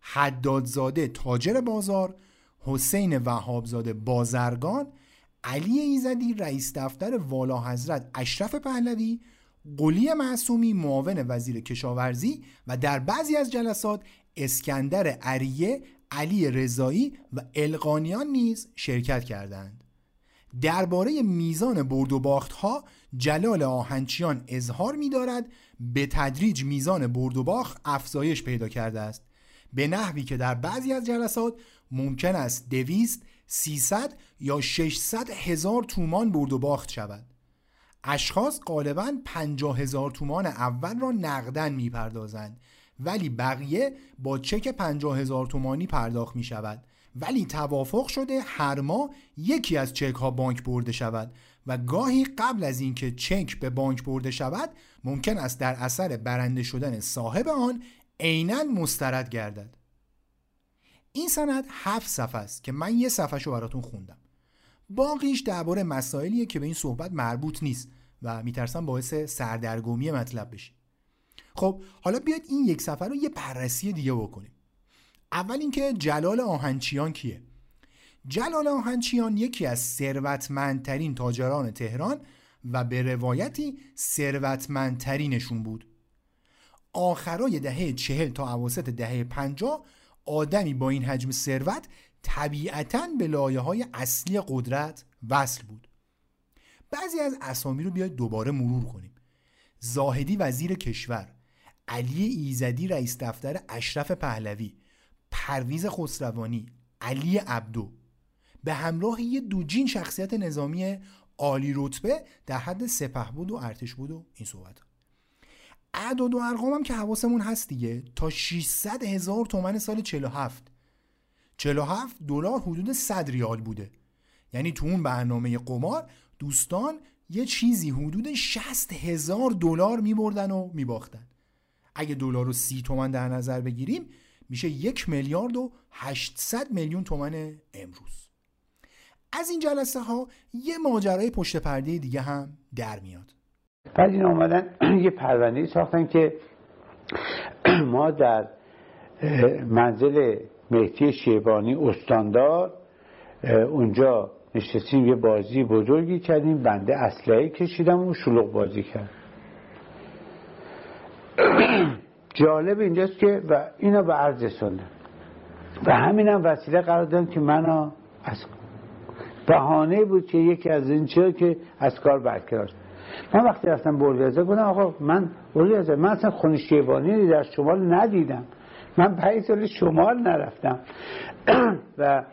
حدادزاده تاجر بازار، حسین وهابزاده بازرگان، علی ایزدی رئیس دفتر والا حضرت اشرف پهلوی، قلی معصومی معاون وزیر کشاورزی و در بعضی از جلسات اسکندر عریه، علی رضایی و القانیان نیز شرکت کردند. درباره میزان برد و باخت‌ها جلال آهنچیان اظهار می‌دارد به تدریج میزان برد و باخت افزایش پیدا کرده است، به نحوی که در بعضی از جلسات ممکن است دویست، سیصد یا ششصد هزار تومان برد و باخت شود. اشخاص غالباً پنجاه هزار تومان اول را نقداً می پردازند ولی بقیه با چک پنجاه هزار تومانی پرداخت می شود، ولی توافق شده هر ماه یکی از چک ها بانک برده شود و گاهی قبل از اینکه چک به بانک برده شود ممکن است در اثر برنده شدن صاحب آن عیناً مسترد گردد. این سند هفت صفحه است که من یه صفحه‌شو براتون خوندم. باقیش درباره مسائلیه که به این صحبت مربوط نیست و میترسم باعث سردرگمی مطلب بشه. خب حالا بیاید این یک صفحه رو یه بررسی دیگه بکنیم. اول اینکه جلال آهنچیان کیه؟ جلال آهنچیان یکی از ثروتمندترین تاجران تهران و به روایتی ثروتمندترینشون بود. آخرای دهه چهل تا اواسط دهه پنجاه آدمی با این حجم ثروت طبیعتاً به لایه‌های اصلی قدرت وصل بود. بعضی از اسامی رو بیاید دوباره مرور کنیم. زاهدی وزیر کشور، علی ایزدی رئیس دفتر اشرف پهلوی، پرویز خسروانی، علی عبدو به همراه یه دوجین شخصیت نظامی عالی رتبه در حد سپهبد و ارتشبد و این صحبت‌ها. عدد و ارقام هم که حواسمون هست دیگه، تا ششصد هزار تومن سال چهل و هفت چهل و هفت دلار حدود صد ریال بوده، یعنی تو اون برنامه قمار دوستان یه چیزی حدود شصت هزار دلار میبردن و میباختن. اگه دلار رو سی تومن در نظر بگیریم میشه یک میلیارد و هشتصد میلیون تومن امروز. از این جلسه ها یه ماجرای پشت پرده دیگه هم در میاد. بعد این اومدن یه پرونده‌ای ساختن که ما در منزل مهدی شیبانی استاندار اونجا نشستیم، یه بازی بزرگی کردیم، بنده اسلحه کشیدم و شلوغ بازی کرد. جالب اینجاست که و اینا به عرض رسوندم و همینم وسیله قرار دادم که منو از بهانه بود که یکی از این چیزا که از کار برکنار. من وقتی رفتم بولگرزا گفتم آقا من بولگرزا من اصلا خون شیبانی در شمال ندیدم، من پنج سال شمال نرفتم و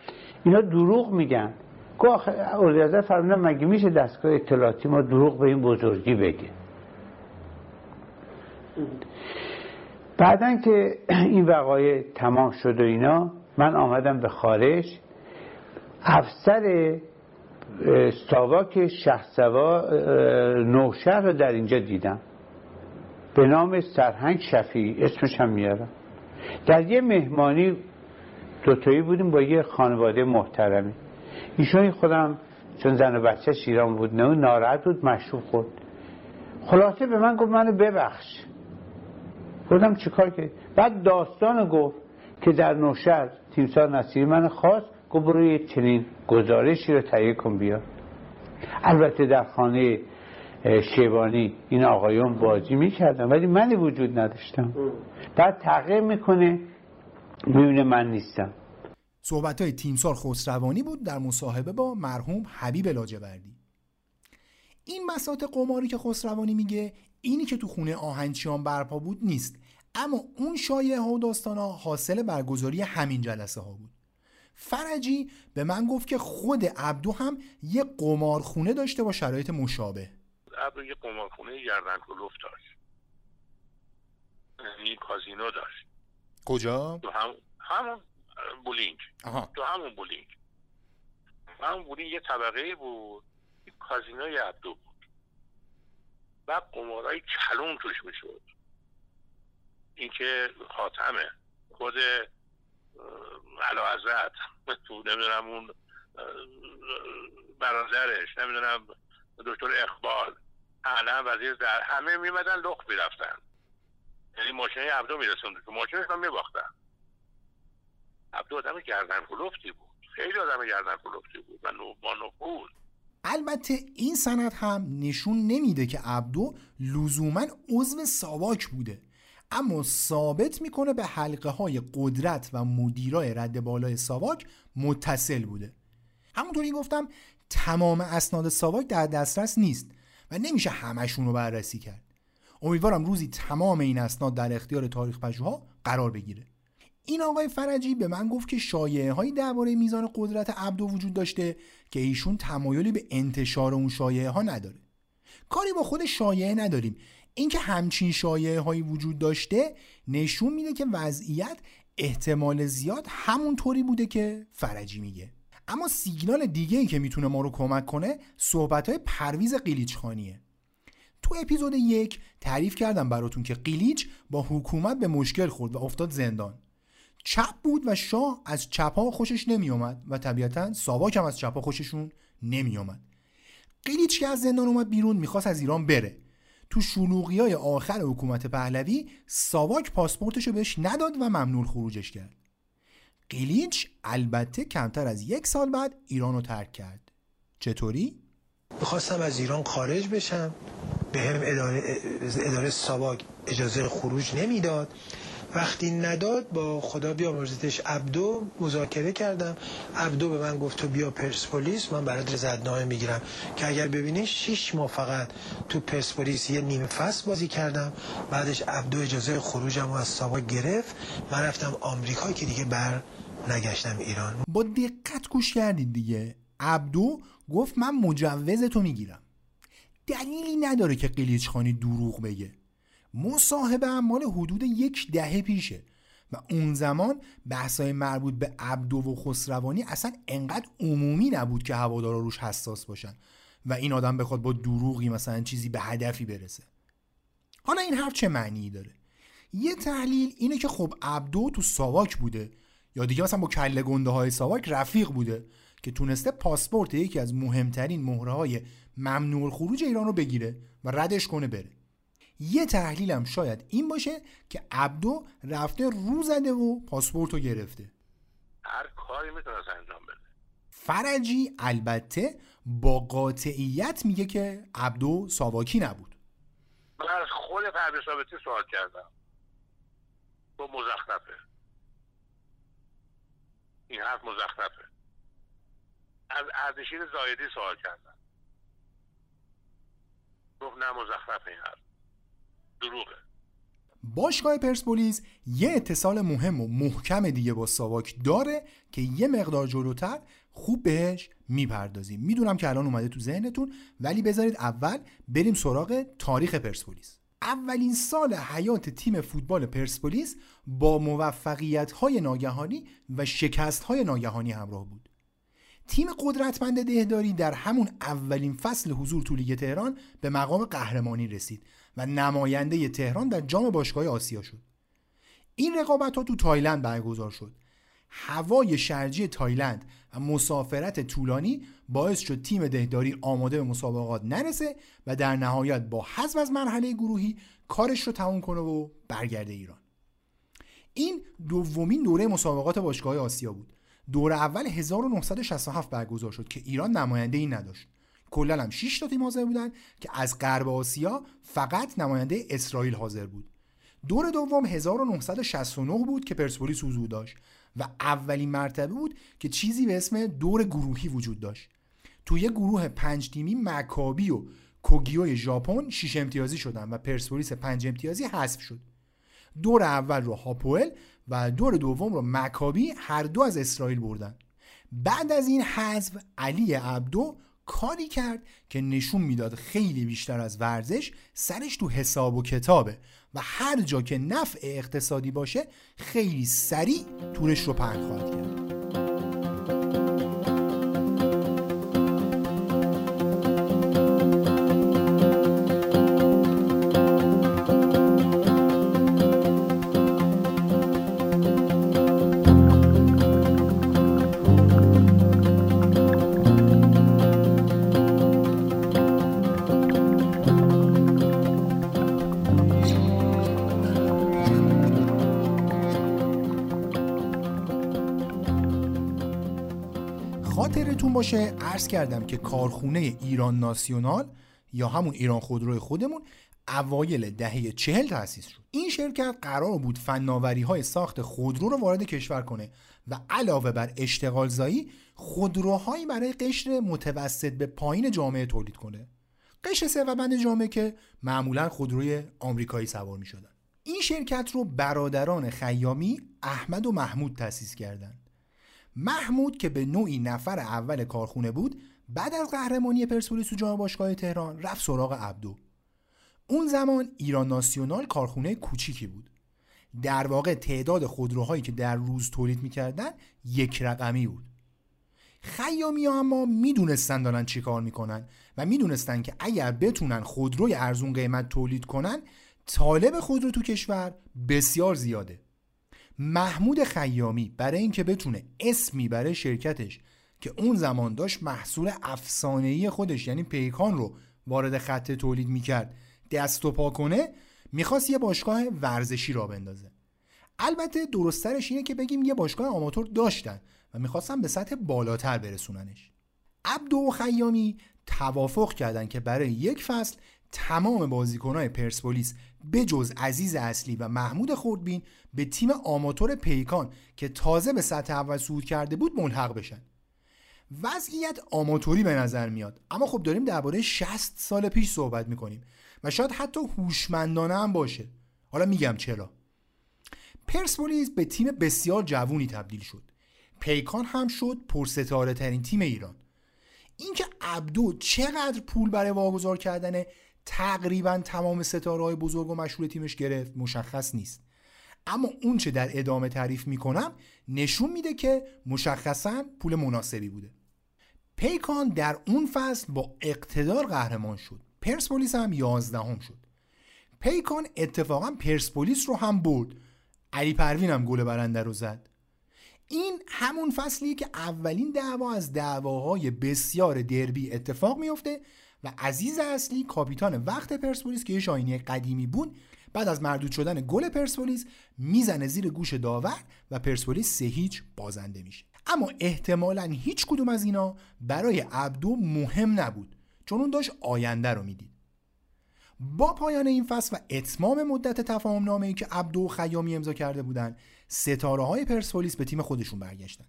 اینا دروغ میگن. گفت بولگرزا فرمودن مگه میشه دستگاه اطلاعاتی ما دروغ به این بزرگی بگه؟ بعدن که این وقایع تمام شد و اینا من آمدم به خارج، افسر ساواک شهسوار نوشهر رو در اینجا دیدم به نام سرهنگ شفیعی، اسمش هم میارم. در یه مهمانی دوتایی بودیم با یه خانواده محترمی، ایشون خودم چون زن و بچه شیران بود نه ناراحت بود مشروب خورد. خلاصه به من گفت منو ببخش. گفتم چیکار کرد؟ بعد داستانو گفت که در نوشهر تیمسار نصیری من خواست، گفت برو یه چنین گزارشی رو تهیه کن بیار. البته در خانه شیبانی این آقایون بازی میکردن ولی من وجود نداشتم. بعد تغییر میکنه میبینه من نیستم. صحبت‌های تیمسار خسروانی بود در مصاحبه با مرحوم حبیب لاجوردی. این بساط قماری که خسروانی میگه اینی که تو خونه آهنچیان برپا بود نیست، اما اون شایعه ها و داستان ها حاصل برگزاری همین جلسه ها بود. فرجی به من گفت که خود عبدو هم یه قمارخونه داشته با شرایط مشابه. عبدو یه قمارخونه گردنکلوف داشت، یه کازینو داشت. کجا؟ تو هم... همون بولینگ. آها. تو همون بولینگ همون بولینگ یه طبقه بود، یه کازینوی عبدو بود و قمارای کلون توش میشد. این که خاتمه خود علاعزت تو نمیدونم اون برادرش نمیدونم دکتر اقبال علم وزیر در همه میمدن لخت میرفتن، یعنی ماشین عبدو میرسوند که ماشینش من میباختن. عبدو آدم گردن کلفتی بود، خیلی آدم گردن کلفتی بود و با نفوذ. البته این سند هم نشون نمیده که عبدو لزوما عضو ساواک بوده، اما ثابت میکنه به حلقه های قدرت و مدیرای رد بالای ساواک متصل بوده. همونطوری گفتم تمام اسناد ساواک در دسترس نیست و نمیشه همشون رو بررسی کرد. امیدوارم روزی تمام این اسناد در اختیار تاریخ پژوها قرار بگیره. این آقای فرجی به من گفت که شایعه هایی درباره میزان قدرت عبدو وجود داشته که ایشون تمایلی به انتشار اون شایعه ها نداره. کاری با خود شایعه نداریم، اینکه همچین شایعه هایی وجود داشته نشون میده که وضعیت احتمال زیاد همون طوری بوده که فرجی میگه. اما سیگنال دیگه ای که میتونه ما رو کمک کنه صحبت های پرویز قلیچخانیه. تو اپیزود یک تعریف کردم براتون که قلیچ با حکومت به مشکل خورد و افتاد زندان. چپ بود و شاه از چپا خوشش نمی اومد و طبیعتا ساواک هم از چپا خوششون نمی اومد. قلیچ که از زندان اومد بیرون میخواست از ایران بره. تو شلوغی‌های آخر حکومت پهلوی ساواک پاسپورتشو بهش نداد و ممنوع خروجش کرد. قلیچ البته کمتر از یک سال بعد ایرانو ترک کرد. چطوری؟ می‌خواستم از ایران خارج بشم، به هم اداره اداره ساواک اجازه خروج نمیداد. وقتی نداد با خدا بیامرزیدش عبدو مذاکره کردم. عبدو به من گفت تو بیا پرسپولیس من برات رضایت‌نامه میگیرم که اگر ببینی شش ماه فقط تو پرسپولیس یه نیم فصل بازی کردم. بعدش عبدو اجازه خروجم رو از ساواک گرفت، من رفتم آمریکا که دیگه بر نگشتم ایران. با دقت گوش کردید دیگه، عبدو گفت من مجوز تو میگیرم. دلیلی نداره که قلیچخانی دروغ بگه. مصاحبه هم مال حدود یک دهه پیشه و اون زمان بحثای مربوط به عبدو و خسروانی اصلا انقدر عمومی نبود که هوادارا روش حساس باشن و این آدم بخواد با دروغی مثلا چیزی به هدفی برسه. حالا این حرف چه معنی داره؟ یه تحلیل اینه که خب عبدو تو ساواک بوده یا دیگه مثلا با کله گنده های ساواک رفیق بوده که تونسته پاسپورت یکی از مهمترین مهره‌های ممنوع الخروج ایران رو بگیره و ردش کنه بره. یه تحلیلم شاید این باشه که عبدو رفته رو زده و پاسپورت رو گرفته. هر کاری میتونست انجام بده. فرجی البته با قاطعیت میگه که عبدو ساواکی نبود. من از خود فرد ثابتی سوال کردم با مزخرفه، این حرف مزخرفه. از اردشیر زایدی سوال کردم، گفت نه مزخرفه، این حرف دروغه. باشگاه پرسپولیس یه اتصال مهم و محکم دیگه با ساواک داره که یه مقدار جلوتر خوب بهش میپردازیم. میدونم که الان اومده تو ذهنتون، ولی بذارید اول بریم سراغ تاریخ پرسپولیس. اولین سال حیات تیم فوتبال پرسپولیس با موفقیت‌های ناگهانی و شکست‌های ناگهانی همراه بود. تیم قدرتمند دهداری در همون اولین فصل حضور تو لیگ تهران به مقام قهرمانی رسید و نماینده تهران در جام باشگاه‌های آسیا شد. این رقابت‌ها تو تایلند برگزار شد. هوای شرجی تایلند و مسافرت طولانی باعث شد تیم دهداری آماده به مسابقات نرسه و در نهایت با حذف از مرحله گروهی کارش رو تموم کنه و برگرده ایران. این دومین دوره مسابقات باشگاه آسیا بود. دوره اول هزار و نهصد و شصت و هفت برگزار شد که ایران نماینده ای نداشت. کلاً هم شش تا تیم حاضر بودن که از غرب آسیا فقط نماینده اسرائیل حاضر بود. دور دوم هزار و نهصد و شصت و نه بود که پرسپولیس حضور داشت و اولین مرتبه بود که چیزی به اسم دور گروهی وجود داشت. توی گروه پنج تیمی مکابی و کوگیوی ژاپن شش امتیازی شدن و پرسپولیس پنج امتیازی حذف شد. دور اول رو هاپوئل و دور دوم رو مکابی هر دو از اسرائیل بردن. بعد از این حذف علی عبدو کاری کرد که نشون میداد خیلی بیشتر از ورزش سرش تو حساب و کتابه و هر جا که نفع اقتصادی باشه خیلی سریع تورش رو پهن خواهد کرد. خاطرتون باشه عرض کردم که کارخونه ایران ناسیونال یا همون ایران خودروی خودمون اوایل دهه چهل تأسیس شد. این شرکت قرار بود فناوری‌های ساخت خودرو رو وارد کشور کنه و علاوه بر اشتغالزایی خودروهایی برای قشر متوسط به پایین جامعه تولید کنه. قشر ثروتمند جامعه که معمولاً خودروی آمریکایی سوار می‌شدن. این شرکت رو برادران خیامی احمد و محمود تأسیس کردند. محمود که به نوعی نفر اول کارخونه بود، بعد از قهرمانی پرسپولیس تو جام باشگاه تهران رفت سراغ عبدو. اون زمان ایران ناسیونال کارخونه کوچیکی بود. در واقع تعداد خودروهایی که در روز تولید می‌کردن یک رقمی بود. خیامی‌ها اما می‌دونستن دارن چی کار می‌کنن و می‌دونستن که اگر بتونن خودروی ارزون قیمت تولید کنن، طالب خودرو تو کشور بسیار زیاده. محمود خیامی برای اینکه بتونه اسمی برای شرکتش که اون زمان داشت محصول افسانه‌ای خودش یعنی پیکان رو وارد خط تولید میکرد دست و پا کنه، میخواست یه باشگاه ورزشی را بندازه. البته درست‌ترش اینه که بگیم یه باشگاه آماتور داشتن و میخواستن به سطح بالاتر برسوننش. عبدو و خیامی توافق کردن که برای یک فصل تمام بازیکن‌های پرسپولیس به جز عزیز اصلی و محمود خردبین به تیم آماتور پیکان که تازه به سطح اول صعود کرده بود ملحق بشن. وضعیت آماتوری به نظر میاد، اما خب داریم درباره شصت سال پیش صحبت میکنیم و شاید حتی هوشمندانه هم باشه. حالا میگم چرا. پرسپولیس به تیم بسیار جوونی تبدیل شد. پیکان هم شد پرستاره ترین تیم ایران. اینکه عبدو چقدر پول برای واگذار کردن تقریبا تمام ستاره‌های بزرگ و مشهور تیمش گرفت مشخص نیست، اما اون چه در ادامه تعریف میکنم نشون میده که مشخصا پول مناسبی بوده. پیکان در اون فصل با اقتدار قهرمان شد. پرسپولیس هم یازدهم شد. پیکان اتفاقا پرسپولیس رو هم برد. علی پروین هم گل برنده رو زد. این همون فصلیه که اولین دعوا از دعواهای بسیار دربی اتفاق میفته و عزیز اصلی کاپیتان وقت پرسپولیس که یه شاهینی قدیمی بود، بعد از مردود شدن گل پرسپولیس میزنه زیر گوش داور و پرسپولیس سه هیچ بازنده میشه. اما احتمالاً هیچ کدوم از اینا برای عبدو مهم نبود، چون اون داشت آینده رو میدید. با پایان این فصل و اتمام مدت تفاهم نامه‌ای که عبدو و خیامی امضا کرده بودند، ستاره‌های پرسپولیس به تیم خودشون برگشتن.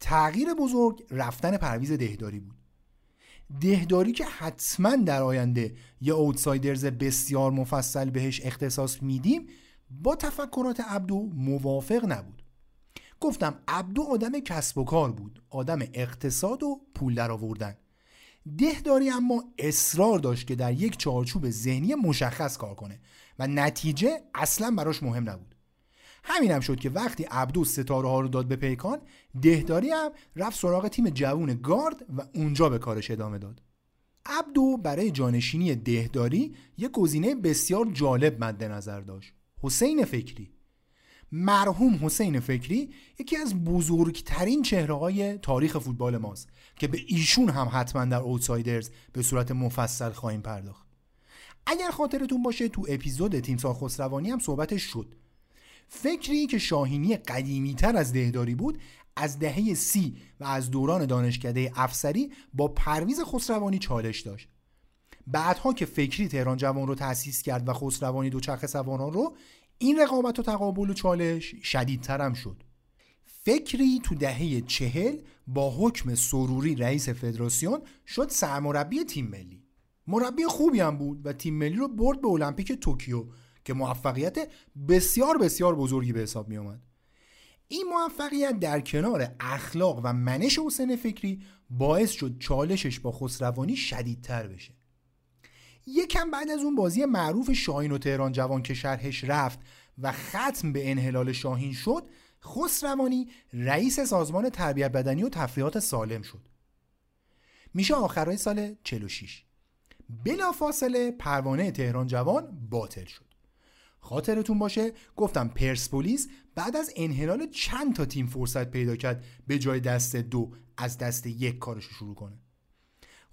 تغییر بزرگ رفتن پرویز دهداری بود. دهداری که حتما در آینده یه اوتسایدرز بسیار مفصل بهش اختصاص میدیم، با تفکرات عبدو موافق نبود. گفتم عبدو آدم کسب و کار بود، آدم اقتصاد و پول در آوردن. دهداری اما اصرار داشت که در یک چارچوب ذهنی مشخص کار کنه و نتیجه اصلا براش مهم نبود. همین هم شد که وقتی عبدو ستاره ها رو داد به پیکان، دهداری هم رفت سراغ تیم جوان گارد و اونجا به کارش ادامه داد. عبدو برای جانشینی دهداری یک گزینه بسیار جالب مد نظر داشت: حسین فکری. مرحوم حسین فکری یکی از بزرگترین چهره‌های تاریخ فوتبال ماست که به ایشون هم حتما در اوتسایدرز به صورت مفصل خواهیم پرداخت. اگر خاطرتون باشه تو اپیزود تیمسار خسروانی هم صحبتش شد. فکری که شاهینی قدیمی تر از دهداری بود، از دهه سی و از دوران دانشکده افسری با پرویز خسروانی چالش داشت. بعدها که فکری تهران جوان رو تأسیس کرد و خسروانی دوچرخه سواران رو، این رقابت و تقابل و چالش شدیدتر هم شد. فکری تو دهه چهل با حکم سروری رئیس فدراسیون شد سرمربی تیم ملی. مربی خوبی هم بود و تیم ملی رو برد به المپیک توکیو که موفقیت بسیار بسیار بزرگی به حساب می آمد. این موفقیت در کنار اخلاق و منش حسین فکری باعث شد چالشش با خسروانی شدیدتر بشه. یکم بعد از اون بازی معروف شاهین و تهران جوان که شرحش رفت و ختم به انحلال شاهین شد، خسروانی رئیس سازمان تربیت بدنی و تفریحات سالم شد. میشه آخرای سال چهل و شش. بلافاصله پروانه تهران جوان باطل شد. خاطرتون باشه گفتم پرسپولیس بعد از انحلال چند تا تیم فرصت پیدا کرد به جای دست دو از دست یک کارشو شروع کنه.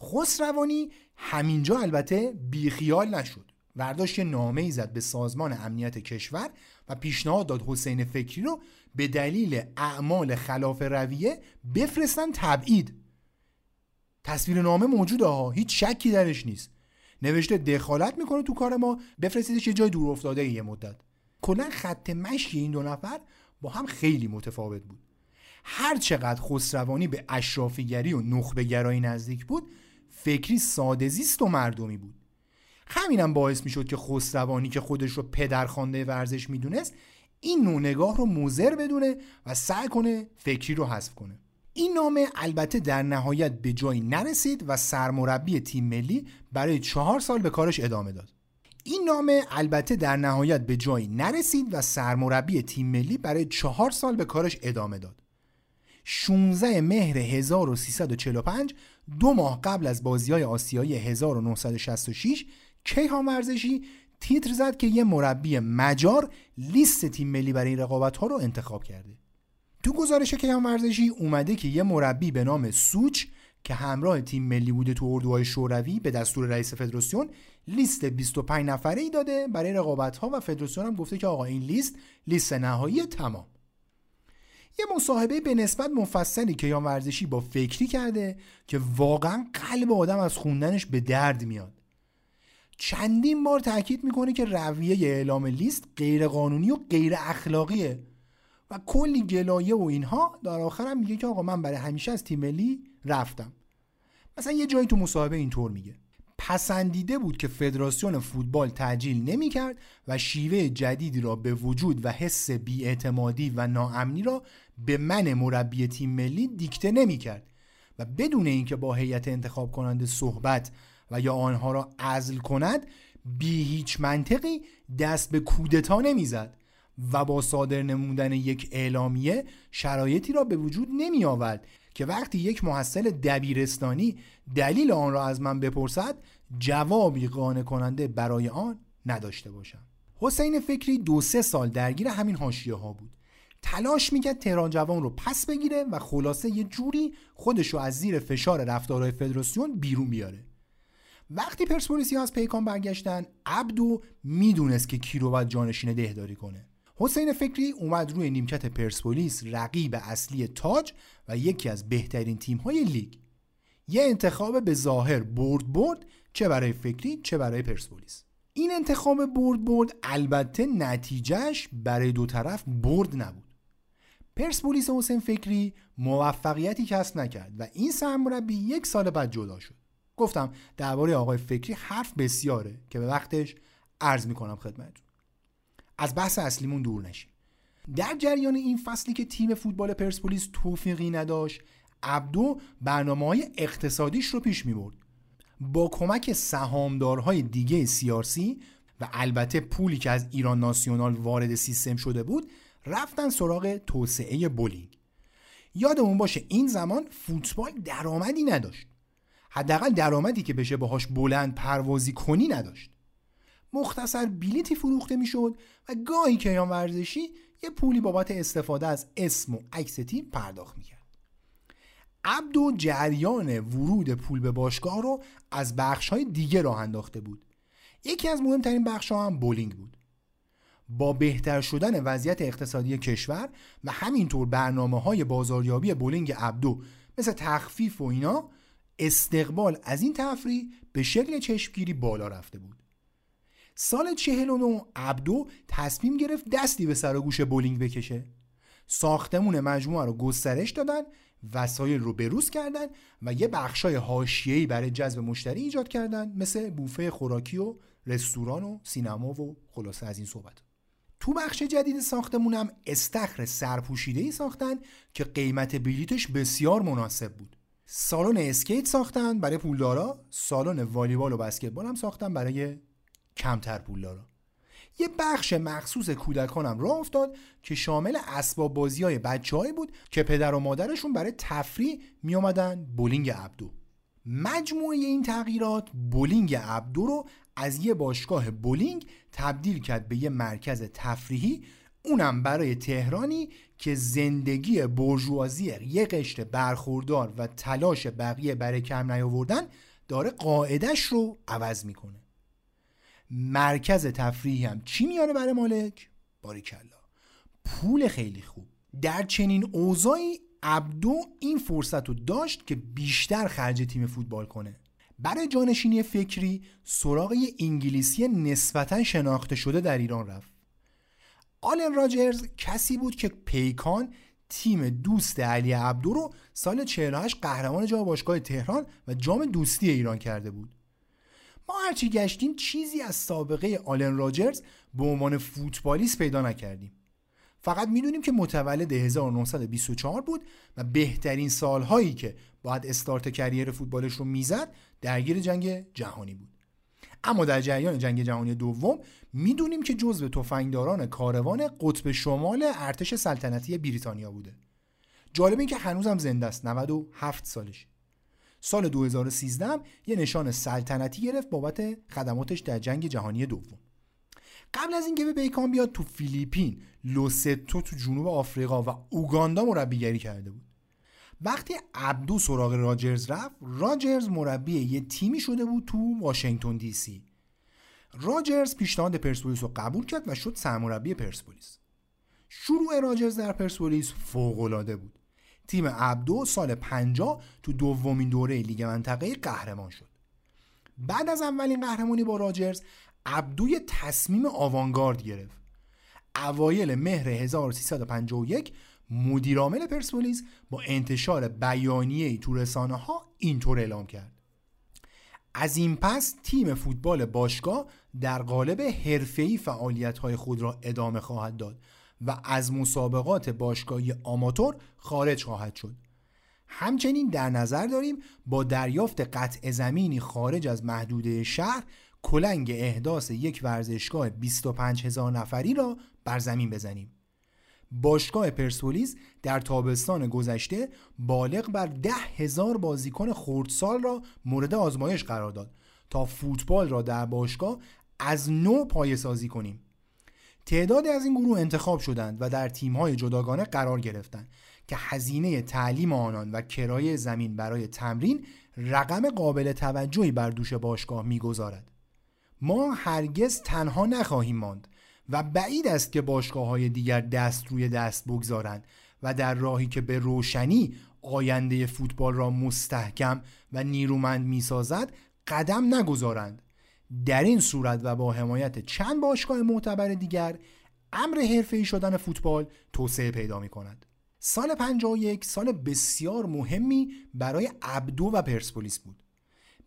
خسروانی همینجا البته بیخیال نشد، برداشت یه نامه‌ای زد به سازمان امنیت کشور و پیشنهاد داد حسین فکری رو به دلیل اعمال خلاف رویه بفرستن تبعید. تصویر نامه موجوده ها، هیچ شکی درش نیست. نوشته دخالت میکنه تو کار ما، بفرستیدش یه جای دور افتاده یه مدت. کلا خط مشی این دو نفر با هم خیلی متفاوت بود. هر چقدر خسروانی به اشرافیگری و نخبه‌گرایی نزدیک بود، فکری ساده‌زیست و مردمی بود. همینم باعث میشد که خسروانی که خودش رو پدرخوانده ورزش میدونست، این نوع نگاه رو مضر بدونه و سعی کنه فکری رو حذف کنه. این نامه البته در نهایت به جایی نرسید و سرمربی تیم ملی برای چهار سال به کارش ادامه داد. این نامه البته در نهایت به جایی نرسید و سرمربی تیم ملی برای چهار سال به کارش ادامه داد. شانزدهم مهر هزار و سیصد و چهل و پنج، دو ماه قبل از بازی‌های آسیایی هزار و نهصد و شصت و شش، کیهان ورزشی تیتر زد که یه مربی مجار لیست تیم ملی برای این رقابت‌ها رو انتخاب کرده. تو گزارش کیهان ورزشی اومده که یه مربی به نام سوچ که همراه تیم ملی بوده تو اردوهای شوروی، به دستور رئیس فدراسیون لیست بیست و پنج نفره‌ای داده برای رقابت‌ها و فدراسیون هم گفته که آقا این لیست لیست نهایی تمام. یه مصاحبه به نسبت مفصلی کیهان ورزشی با فکری کرده که واقعا قلب آدم از خوندنش به درد میاد. چندین بار تاکید میکنه که رویه اعلام لیست غیر قانونی و غیر اخلاقیه و کلی گلایه و اینها. در آخر هم میگه که آقا من برای همیشه از تیم ملی رفتم. مثلا یه جایی تو مصاحبه اینطور میگه: پسندیده بود که فدراسیون فوتبال تعجیل نمی کرد و شیوه جدیدی را به وجود و حس بی‌اعتمادی و ناامنی را به من مربی تیم ملی دیکته نمی کرد و بدون اینکه با هیئت انتخاب کننده صحبت و یا آنها را عزل کند، بی هیچ منطقی دست به کودتا نمی زد و با صادر نمودن یک اعلامیه شرایطی را به وجود نمی آورد که وقتی یک محصل دبیرستانی دلیل آن را از من بپرسد جوابی قانع کننده برای آن نداشته باشم. حسین فکری دو سه سال درگیر همین حاشیه ها بود. تلاش میکرد تهران جوان رو پس بگیره و خلاصه یه جوری خودش رو از زیر فشار رفتارهای فدراسیون بیرون بیاره. وقتی پرسپولیسی‌ها از پیکان برگشتن، عبدو میدونست که کی رو باید جانشین دهداری کنه. حسین فکری اومد روی نیمکت پرسپولیس، رقیب اصلی تاج و یکی از بهترین تیم‌های لیگ. یه انتخاب به ظاهر برد برد چه برای فکری چه برای پرسپولیس. این انتخاب برد برد البته نتیجهش برای دو طرف برد نبود. پرسپولیس حسین فکری موفقیتی کسب نکرد و این سرمربی یک سال بعد جدا شد. گفتم درباره آقای فکری حرف بسیاره که به وقتش عرض میکنم خدمتتون. از بحث اصلیمون دور نشیم. در جریان این فصلی که تیم فوتبال پرسپولیس توفیقی نداشت، عبدو برنامه‌های اقتصادیش رو پیش می‌برد. با کمک سهامدارهای دیگه سی آر سی و البته پولی که از ایران ناسیونال وارد سیستم شده بود، رفتن سراغ توسعه بولینگ. یادمون باشه این زمان فوتبال درآمدی نداشت. حداقل درآمدی که بشه باهاش بلند پروازی کنی نداشت. مختصر بلیتی فروخته میشد و گاهی که ایام ورزشی یه پولی بابت استفاده از اسم و عکس تیم پرداخت میکرد. عبدو جریان ورود پول به باشگاه رو از بخش‌های دیگه راه انداخته بود. یکی از مهمترین بخش‌ها هم بولینگ بود. با بهتر شدن وضعیت اقتصادی کشور و همینطور برنامه‌های بازاریابی بولینگ عبدو مثل تخفیف و اینا، استقبال از این تفریح به شکل چشمگیری بالا رفته بود. سال چهل و نه عبدو تصمیم گرفت دستی به سر و گوش بولینگ بکشه. ساختمون مجموعه رو گسترش دادن، وسایل رو بروز کردن و یه بخشای حاشیه‌ای برای جذب مشتری ایجاد کردن، مثل بوفه خوراکی و رستوران و سینما و خلاصه از این صحبت. تو بخش جدید ساختمون هم استخر سرپوشیده‌ای ساختن که قیمت بلیتش بسیار مناسب بود. سالن اسکیت ساختن برای پولدارا، سالن والیبال و بسکتبال هم ساختن برای کمتر پولدارا. یه بخش مخصوص کودکانم راه افتاد که شامل اسباب بازی‌های بچه‌هایی بود که پدر و مادرشون برای تفریح می اومدن بولینگ عبدو. مجموعه این تغییرات بولینگ عبدو رو از یه باشگاه بولینگ تبدیل کرد به یه مرکز تفریحی، اونم برای تهرانی که زندگی بورژوازی یه قشر برخوردار و تلاش بقیه برای کم نیاوردن داره قاعدش رو عوض میکنه. مرکز تفریحی هم چی میاره برای مالک؟ باریکلا، پول خیلی خوب. در چنین اوضاعی عبدو این فرصت رو داشت که بیشتر خرج تیم فوتبال کنه. برای جانشینی فکری سراغ انگلیسی نسبتاً شناخته شده در ایران رفت. آلن راجرز کسی بود که پیکان تیم دوست علی عبدو رو سال چهل و هشت قهرمان جام باشگاه تهران و جام دوستی ایران کرده بود. ما هرچی گشتیم چیزی از سابقه آلن راجرز به عنوان فوتبالیست پیدا نکردیم. فقط میدونیم که متولد هزار و نهصد و بیست و چهار بود و بهترین سالهایی که بعد استارت کریر فوتبالش رو میزد درگیر جنگ جهانی بود. اما در جریان جنگ جهانی دوم میدونیم که جزو تفنگداران کاروان قطب شمال ارتش سلطنتی بریتانیا بوده. جالب این که هنوزم زنده است، نود و هفت سالشه. سال دو هزار و سیزده یه نشان سلطنتی گرفت بابت خدماتش در جنگ جهانی دوم. قبل از اینکه به پیکان بیاد تو فیلیپین، لوستو تو جنوب آفریقا و اوگاندا مربیگری کرده بود. وقتی عبدو سراغ راجرز رفت، راجرز مربی یه تیمی شده بود تو واشنگتن دی سی. راجرز پیشنهاد پرسپولیس رو قبول کرد و شد سرمربی پرسپولیس. شروع راجرز در پرسپولیس فوق‌العاده بود. تیم عبدو سال پنجاه تو دومین دوره لیگ منطقه قهرمان شد. بعد از اولین قهرمانی با راجرز، عبدو یه تصمیم آوانگارد گرفت. اوایل مهر هزار و سیصد و پنجاه و یک مدیرعامل پرسپولیس با انتشار بیانیه‌ای تو رسانه‌ها اینطور اعلام کرد: از این پس تیم فوتبال باشگاه در قالب حرفه‌ای فعالیت‌های خود را ادامه خواهد داد و از مسابقات باشگاهی آماتور خارج خواهد شد. همچنین در نظر داریم با دریافت قطع زمینی خارج از محدوده شهر، کلنگ احداث یک ورزشگاه بیست و پنج هزار نفری را بر زمین بزنیم. باشگاه پرسپولیس در تابستان گذشته بالغ بر ده هزار بازیکن خردسال را مورد آزمایش قرار داد تا فوتبال را در باشگاه از نو پایه‌سازی کنیم. تعدادی از این گروه انتخاب شدند و در تیم‌های جداگانه قرار گرفتند که هزینه تعلیم آنان و کرایه زمین برای تمرین رقم قابل توجهی بر دوش باشگاه می‌گذارد. ما هرگز تنها نخواهیم ماند و بعید است که باشگاه‌های دیگر دست روی دست بگذارند و در راهی که به روشنی آینده فوتبال را مستحکم و نیرومند می‌سازد قدم نگذارند. در این صورت و با حمایت چند باشگاه معتبر دیگر، امر حرفه‌ای شدن فوتبال توسعه پیدا می‌کند. سال پنجاه و یک سال بسیار مهمی برای عبدو و پرسپولیس بود.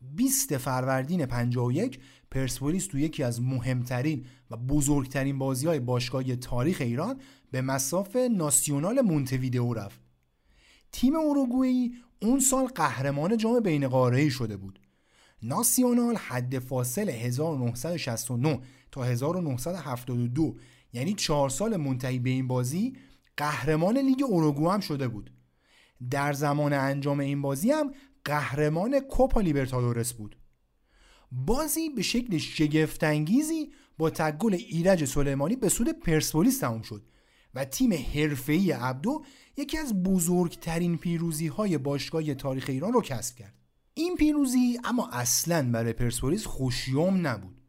بیستم فروردین پنجاه و یک پرسپولیس تو یکی از مهمترین و بزرگترین بازی‌های باشگاهی تاریخ ایران به مصاف ناسیونال مونته‌ویدئو رفت. تیم اوروگوئی اون سال قهرمان جام بین‌قاره‌ای شده بود. ناسیونال حد فاصل هزار و نهصد و شصت و نه تا هزار و نهصد و هفتاد و دو، یعنی چهار سال منتهی به این بازی، قهرمان لیگ اوروگو هم شده بود. در زمان انجام این بازی هم قهرمان کوپا لیبرتادورس بود. بازی به شکل شگفت‌انگیزی با تگل ایرج سلیمانی به سود پرسپولیس تموم شد و تیم حرفه‌ای عبدو یکی از بزرگترین پیروزی‌های باشگاه تاریخ ایران رو کسب کرد. این پیروزی اما اصلاً برای پرسپولیس خوشیوم نبود.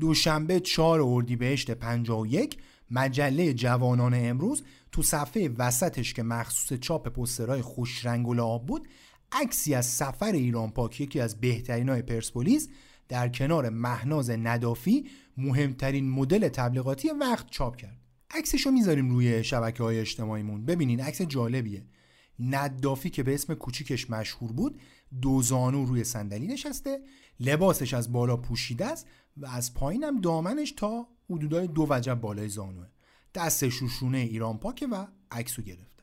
دوشنبه چهارم اردیبهشت پنجاه و یک مجله جوانان امروز تو صفحه وسطش که مخصوص چاپ پوسترهای خوش رنگ و لعاب بود، عکسی از سفر ایرانپاک، یکی از بهترینای پرسپولیس، در کنار مهناز ندافی، مهمترین مدل تبلیغاتی وقت، چاپ کرد. عکسشو میذاریم روی شبکه‌های اجتماعیمون، ببینین، عکس جالبیه. ندافی که به اسم کوچیکش مشهور بود، دوزانو روی صندلی نشسته، لباسش از بالا پوشیده است و از پایینم دامنش تا حدودای دو وجب بالای زانوه، دستش رو شونه ایران پاکه و عکسو گرفتن.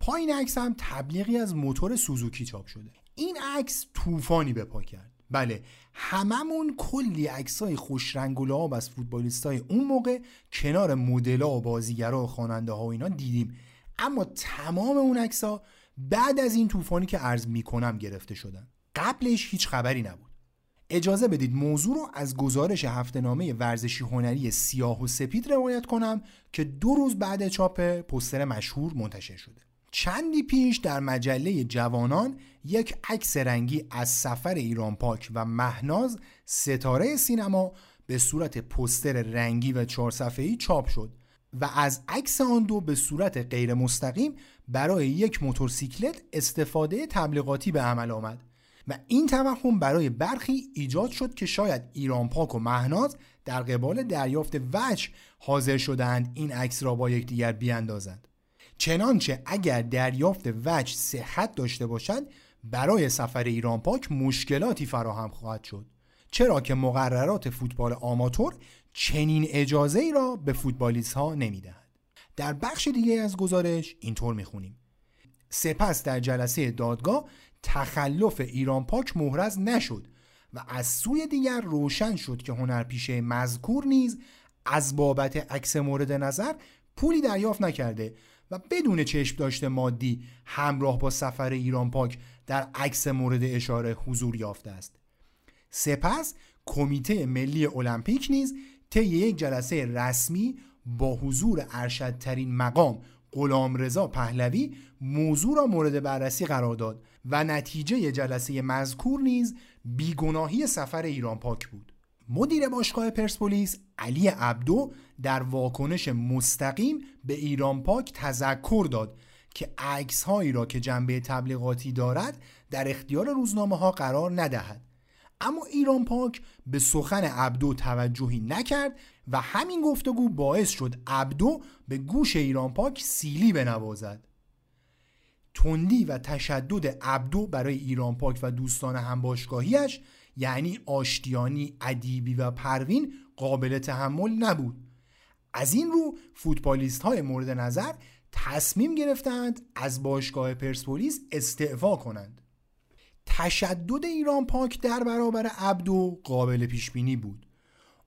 پایین عکس هم تبلیغی از موتور سوزوکی چاپ شده. این عکس طوفانی به پا کرد. بله، هممون کلی عکسای خوش رنگ و لعاب از فوتبالیستای اون موقع کنار مدل‌ها و بازیگرا و خواننده‌ها و اینا دیدیم، اما تمام اون عکس‌ها بعد از این طوفانی که عرض میکنم گرفته شدن. قبلش هیچ خبری نبود. اجازه بدید موضوع رو از گزارش هفته‌نامه ورزشی هنری سیاه و سپید روایت کنم که دو روز بعد چاپ پوستر مشهور منتشر شده. چندی پیش در مجله جوانان یک عکس رنگی از سفر ایرانپاک و مهناز، ستاره سینما، به صورت پوستر رنگی و چهار صفحه‌ای چاپ شد و از عکس آن دو به صورت غیر مستقیم برای یک موتورسیکلت استفاده تبلیغاتی به عمل آمد و این توهم برای برخی ایجاد شد که شاید ایرانپاک و مهناز در قبال دریافت وجه حاضر شدند این عکس را با یکدیگر بیاندازند. چنانچه اگر دریافت وجه صحت داشته باشد، برای سفر ایرانپاک مشکلاتی فراهم خواهد شد، چرا که مقررات فوتبال آماتور چنین اجازه ای را به فوتبالیست ها نمی دهد. در بخش دیگه از گزارش اینطور می خونیم: سپس در جلسه دادگاه تخلف ایرانپاک محرز نشد و از سوی دیگر روشن شد که هنرپیشه مذکور نیز از بابت عکس مورد نظر پولی دریافت نکرده و بدون چشم داشت مادی همراه با سفر ایرانپاک در عکس مورد اشاره حضور یافته است. سپس کمیته ملی المپیک نیز طی یک جلسه رسمی با حضور ارشدترین مقام غلامرضا پهلوی موضوع را مورد بررسی قرار داد و نتیجه جلسه مذکور نیز بیگناهی سفر ایرانپاک بود. مدیر باشگاه پرسپولیس علی عبدو در واکنش مستقیم به ایرانپاک تذکر داد که عکس‌هایی را که جنبه تبلیغاتی دارد در اختیار روزنامه‌ها قرار ندهد. اما ایرانپاک به سخن عبدو توجهی نکرد و همین گفتگو باعث شد عبدو به گوش ایرانپاک سیلی بنوازد. تندی و تشدد عبدو برای ایرانپاک و دوستان همباشگاهیش، یعنی آشتیانی، ادیبی و پروین، قابل تحمل نبود. از این رو فوتبالیست های مورد نظر تصمیم گرفتند از باشگاه پرسپولیس استعفا کنند. تشدد ایرانپاک در برابر عبدو قابل پیشبینی بود.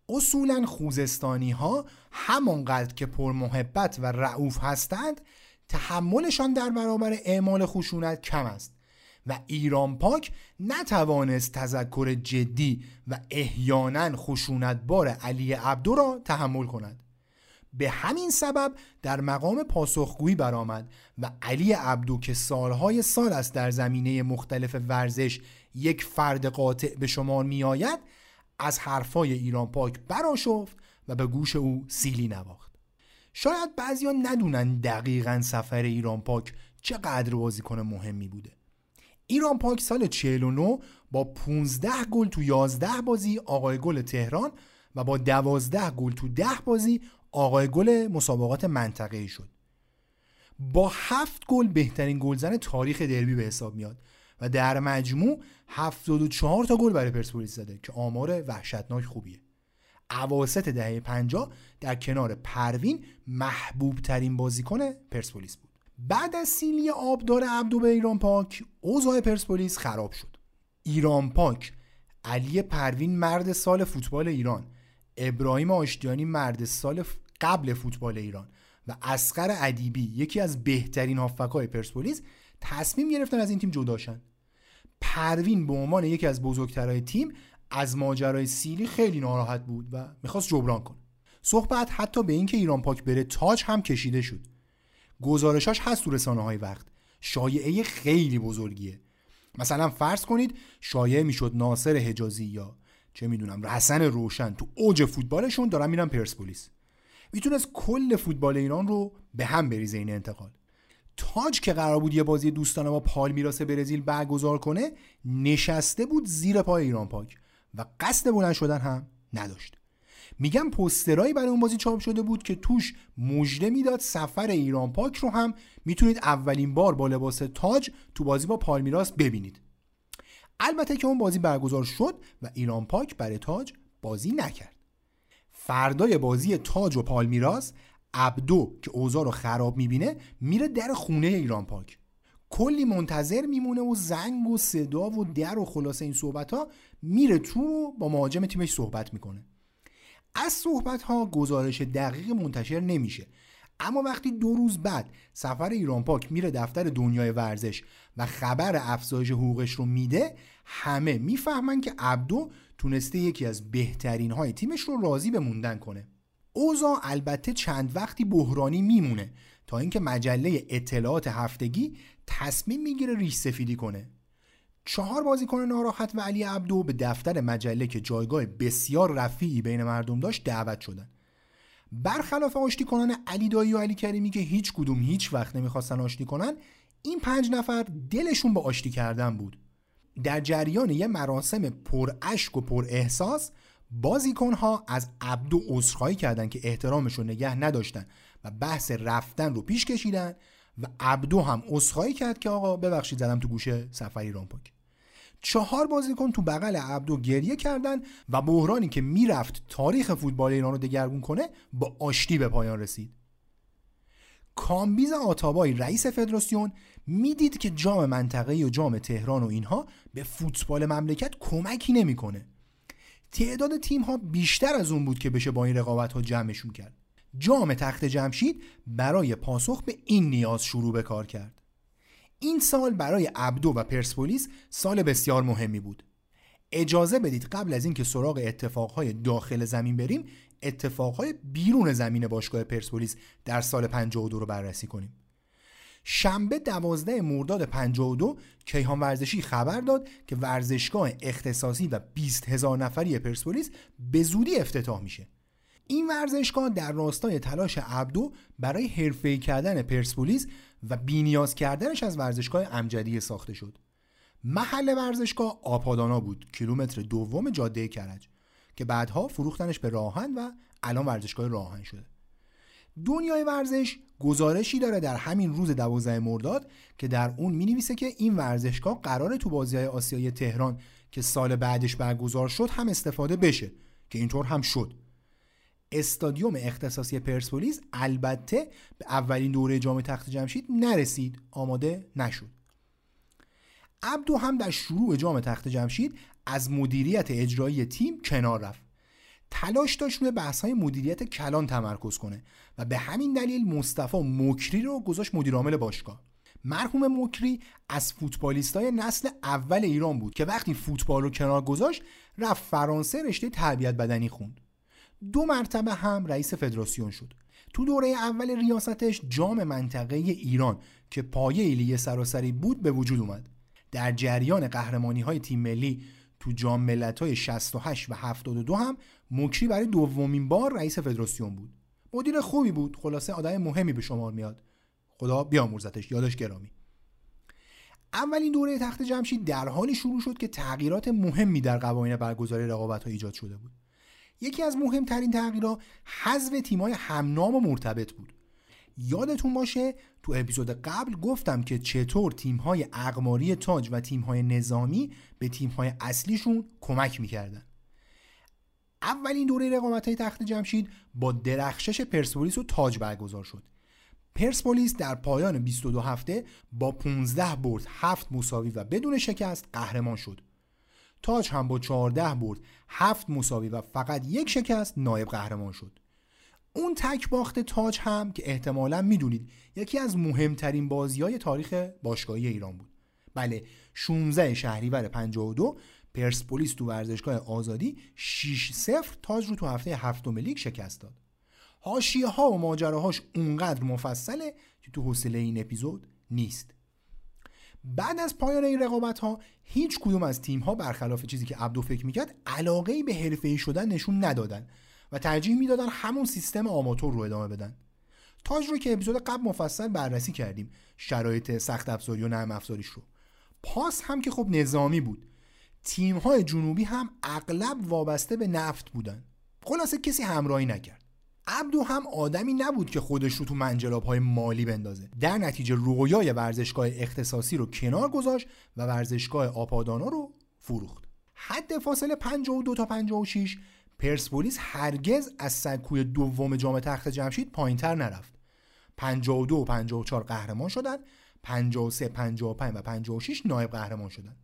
اصولاً خوزستانی ها همانقدر که پرمحبت و رعوف هستند، تحملشان در برابر اعمال خشونت کم است و ایرانپاک نتوانست تذکر جدی و احیاناً خشونتبار علی عبدو را تحمل کند. به همین سبب در مقام پاسخگویی برآمد و علی عبدو که سالهای سال است در زمینه مختلف ورزش یک فرد قاطع به شمار میآید، از حرفای ایرانپاک برآشفت و به گوش او سیلی نواخت. شاید بعضیا ندونن دقیقاً سفر ایرانپاک چقدر بازیکن مهمی بوده. ایرانپاک سال چهل و نه با پانزده گل تو یازده بازی آقای گل تهران و با دوازده گل تو ده بازی آقای گل مسابقات منطقه‌ای شد. با هفت گل بهترین گلزن تاریخ دربی به حساب میاد و در مجموع هفتاد و چهار تا گل برای پرسپولیس زده که آمار وحشتناک خوبیه. اواسط دهه پنجاه در کنار پروین محبوب ترین بازیکن پرسپولیس بود. بعد از سیلی آبدار عبدو به ایرانپاک، اوضاع پرسپولیس خراب شد. ایرانپاک، علی پروین مرد سال فوتبال ایران، ابراهیم آشتیانی مرد سال قبل فوتبال ایران و اصغر ادیبی یکی از بهترین هافبک‌های پرسپولیس تصمیم گرفتن از این تیم جدا شن. پروین به عنوان یکی از بزرگترهای تیم از ماجرای سیلی خیلی ناراحت بود و میخواست جبران کنه. صحبت حتی به اینکه ایرانپاک بره تاج هم کشیده شد. گزارشاش هست تو رسانه‌های وقت. شایعه خیلی بزرگیه. مثلا فرض کنید شایعه میشد ناصر حجازی یا چه میدونم حسن روشن تو اوج فوتبالشون دارن میرن پرسپولیس، میتونست کل فوتبال ایران رو به هم بریزه این انتقال. تاج که قرار بود یه بازی دوستانه با پالمیراس برزیل برگزار کنه نشسته بود زیر پای ایرانپاک و قصد بلند شدن هم نداشت. میگم پوسترایی برای اون بازی چاپ شده بود که توش مژده میداد سفر ایرانپاک رو هم میتونید اولین بار با لباس تاج تو بازی با پالمیراس ببینید. البته که اون بازی برگزار شد و ایرانپاک برای تاج بازی نکرد. فردای بازی تاج و پالمیراس، عبدو که اوضاع رو خراب میبینه میره در خونه ایرانپاک. کلی منتظر میمونه و زنگ و صدا و در و خلاصه این صحبت ها، میره تو و با مهاجم تیمش صحبت میکنه. از صحبت ها گزارش دقیق منتشر نمیشه، اما وقتی دو روز بعد سفر ایرانپاک میره دفتر دنیای ورزش و خبر افزایش حقوقش رو میده، همه میفهمن که عبدو تونسته یکی از بهترین های تیمش رو راضی به موندن کنه. اوضاع البته چند وقتی بحرانی میمونه تا اینکه مجله اطلاعات هفتگی تصمیم میگیره ریش سفیدی کنه. چهار بازیکن ناراحت و علی عبدو به دفتر مجله که جایگاه بسیار رفیعی بین مردم داشت دعوت شدن. برخلاف آشتی کنان علی دایی و علی کریمی که هیچ کدوم هیچ وقت نمیخواستن آشتی کنن، این پنج نفر دلشون به آشتی کردن بود. در جریان یه مراسم پر اشک و پر احساس، بازیکن‌ها از عبدو عذرخواهی کردن که احترامش رو نگه نداشتن و بحث رفتن رو پیش کشیدن و عبدو هم عذرخواهی کرد که آقا ببخشید زدم تو گوشه سفر ایرانپاک. چهار بازیکن تو بغل عبدو گریه کردن و بحرانی که میرفت تاریخ فوتبال ایران رو دگرگون کنه با آشتی به پایان رسید. کامبیز آتابای رئیس فدراسیون میدید که جام منطقه‌ای و جام تهران و اینها به فوتبال مملکت کمکی نمیکنه. تعداد تیم‌ها بیشتر از اون بود که بشه با این رقابت‌ها جمعشون کرد. جام تخت جمشید برای پاسخ به این نیاز شروع به کار کرد. این سال برای عبدو و پرسپولیس سال بسیار مهمی بود. اجازه بدید قبل از اینکه سراغ اتفاقهای داخل زمین بریم، اتفاقهای بیرون زمین باشگاه پرسپولیس در سال پنجاه و دو رو بررسی کنیم. شنبه دوازده مرداد پنجاه و دو کیهان ورزشی خبر داد که ورزشگاه اختصاصی و بیست هزار نفری پرسپولیس به زودی افتتاح میشه. این ورزشگاه در راستای تلاش عبدو برای حرفه‌ای کردن پرسپولیس و بی‌نیاز کردنش از ورزشگاه امجدیه ساخته شد. محل ورزشگاه آپادانا بود، کیلومتر دوم جاده کرج، که بعدها فروختنش به راهن و الان ورزشگاه راهن شده. دنیای ورزش گزارشی داره در همین روز دوازده مرداد که در اون می‌نویسه که این ورزشگاه قراره تو بازی‌های آسیایی تهران که سال بعدش برگزار شد هم استفاده بشه، که اینطور هم شد. استادیوم اختصاصی پرسپولیس البته به اولین دوره جام تخت جمشید نرسید، آماده نشد. عبدو هم در شروع جام تخت جمشید از مدیریت اجرایی تیم کنار رفت. تلاش داشت روی بحث‌های مدیریت کلان تمرکز کنه و به همین دلیل مصطفی مکری رو گذاشت مدیر عامل باشگاه. مرحوم مکری از فوتبالیستای نسل اول ایران بود که وقتی فوتبال رو کنار گذاشت رفت فرانسه، رشته تربیت بدنی خوند. دو مرتبه هم رئیس فدراسیون شد. تو دوره اول ریاستش جام منطقه ایران که پایه لیگ سراسری بود به وجود اومد. در جریان قهرمانی های تیم ملی تو جام ملت‌های شصت و هشت و هفتاد و دو هم مکری برای دومین بار رئیس فدراسیون بود. مدیر خوبی بود، خلاصه آدم مهمی به شمار میاد. خدا بیامرزتش، یادش گرامی. اولین دوره تخت جمشید در حالی شروع شد که تغییرات مهمی در قوانین برگزاری رقابت‌ها ایجاد شده بود. یکی از مهمترین تغییرها حذف تیم‌های همنام و مرتبط بود. یادتون باشه تو اپیزود قبل گفتم که چطور تیم‌های اقماری تاج و تیم‌های نظامی به تیم‌های اصلیشون کمک می‌کردن. اولین دوره رقابت‌های تخت جمشید با درخشش پرسپولیس و تاج برگزار شد. پرسپولیس در پایان بیست و دو هفته با پانزده برد، هفت مساوی و بدون شکست قهرمان شد. تاج هم با چهارده برد، هفت مساوی و فقط یک شکست نایب قهرمان شد. اون تک باخت تاج هم که احتمالاً میدونید یکی از مهمترین بازی‌های تاریخ باشگاهی ایران بود. بله، شانزده شهریور پنجاه و دو پرسپولیس تو ورزشگاه آزادی شش صفر تاج رو تو هفته هفتم لیگ شکست داد. حاشیه‌ها و ماجراهاش اونقدر مفصله که تو حوصله این اپیزود نیست. بعد از پایان این رقابت‌ها هیچ کدوم از تیم‌ها برخلاف چیزی که عبدو فکر می‌کرد علاقه‌ای به حرفه‌ای شدن نشون ندادن و ترجیح می‌دادن همون سیستم آماتور رو ادامه بدن. تاج رو که اپیزود قبل مفصل بررسی کردیم، شرایط سخت افزاری و نرم افزاریش رو. پاس هم که خب نظامی بود. تیم‌های جنوبی هم اغلب وابسته به نفت بودن. خلاصه کسی همراهی نکرد. عبدو هم آدمی نبود که خودش رو تو منجلاب‌های مالی بندازه. در نتیجه رویای ورزشگاه اختصاصی رو کنار گذاشت و ورزشگاه آپادانا رو فروخت. حد فاصله پنجاه و دو تا پنجاه و شش پرسپولیس هرگز از سکوی دوم جام تخت جمشید پایین‌تر نرفت. پنجاه و دو و پنجاه و چهار قهرمان شدن، پنجاه و سه، پنجاه و پنج و پنجاه و شش نایب قهرمان شدن.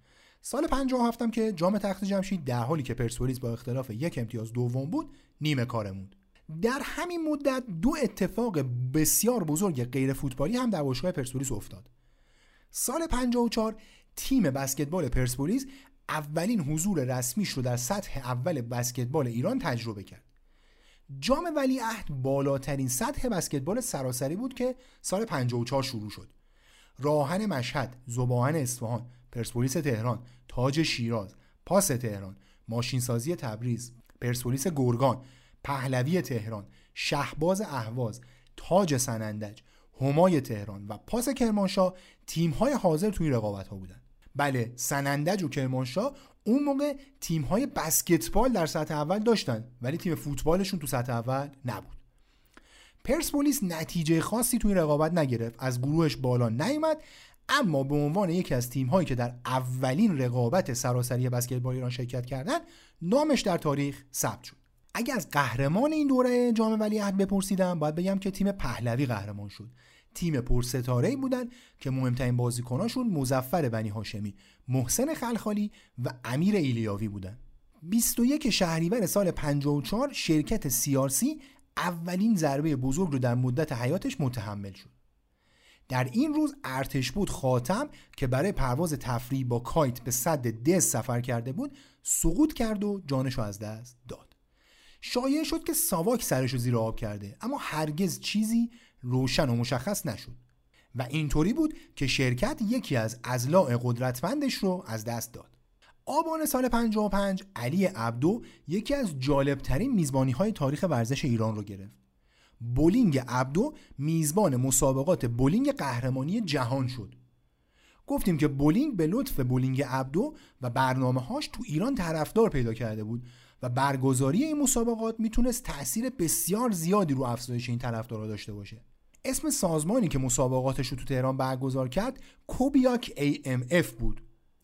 سال پنجاه و هفت هم که جام تخت جمشید در حالی که پرسپولیس با اختلاف یک امتیاز دوم بود، نیمه کاره موند. در همین مدت دو اتفاق بسیار بزرگ غیر فوتبالی هم در باشگاه پرسپولیس افتاد. سال پنجاه و چهار تیم بسکتبال پرسپولیس اولین حضور رسمیش رو در سطح اول بسکتبال ایران تجربه کرد. جام ولیعهد بالاترین سطح بسکتبال سراسری بود که سال پنجاه و چهار شروع شد. راهن مشهد، ذوب‌آهن اصفهان، پرسپولیس تهران، تاج شیراز، پاس تهران، ماشینسازی تبریز، پرسپولیس گرگان، پهلوی تهران، شهباز اهواز، تاج سنندج، همای تهران و پاس کرمانشاه تیم‌های حاضر توی رقابت‌ها بودند. بله، سنندج و کرمانشاه اون موقع تیم‌های بسکتبال در سطح اول داشتن ولی تیم فوتبالشون تو سطح اول نبود. پرسپولیس نتیجه خاصی توی رقابت نگرفت، از گروهش بالا نیامد، اما به عنوان یکی از تیم‌هایی که در اولین رقابت سراسری بسکتبال ایران شرکت کردن، نامش در تاریخ ثبت شد. اگه از قهرمان این دوره جام ولیعهد بپرسیدم، باید بگم که تیم پهلوی قهرمان شد. تیم پرستاره‌ای بودن که مهمترین بازیکناشون مظفر بنی هاشمی، محسن خلخالی و امیر ایلیاوی بودن. بیست و یک شهریور سال پنجاه و چهار شرکت سی آر سی اولین ضربه بزرگ رو در مدت حیاتش متحمل شد. در این روز ارتش بود خاتم که برای پرواز تفریحی با کایت به سد دز سفر کرده بود، سقوط کرد و جانش از دست داد. شایعه شد که ساواک سرشو زیر آب کرده، اما هرگز چیزی روشن و مشخص نشد و اینطوری بود که شرکت یکی از اضلاع قدرتمندش رو از دست داد. آبان سال پنجاه و پنج علی عبدو یکی از جالبترین میزبانی‌های تاریخ ورزش ایران رو گرفت. بولینگ عبدو میزبان مسابقات بولینگ قهرمانی جهان شد. گفتیم که بولینگ به لطف بولینگ عبدو و برنامه‌هاش تو ایران طرفدار پیدا کرده بود و برگزاری این مسابقات میتونست تأثیر بسیار زیادی رو افزایش این طرفدارا داشته باشه. اسم سازمانی که مسابقاتش رو تو تهران برگزار کرد کوبیاک ای ام اف بود.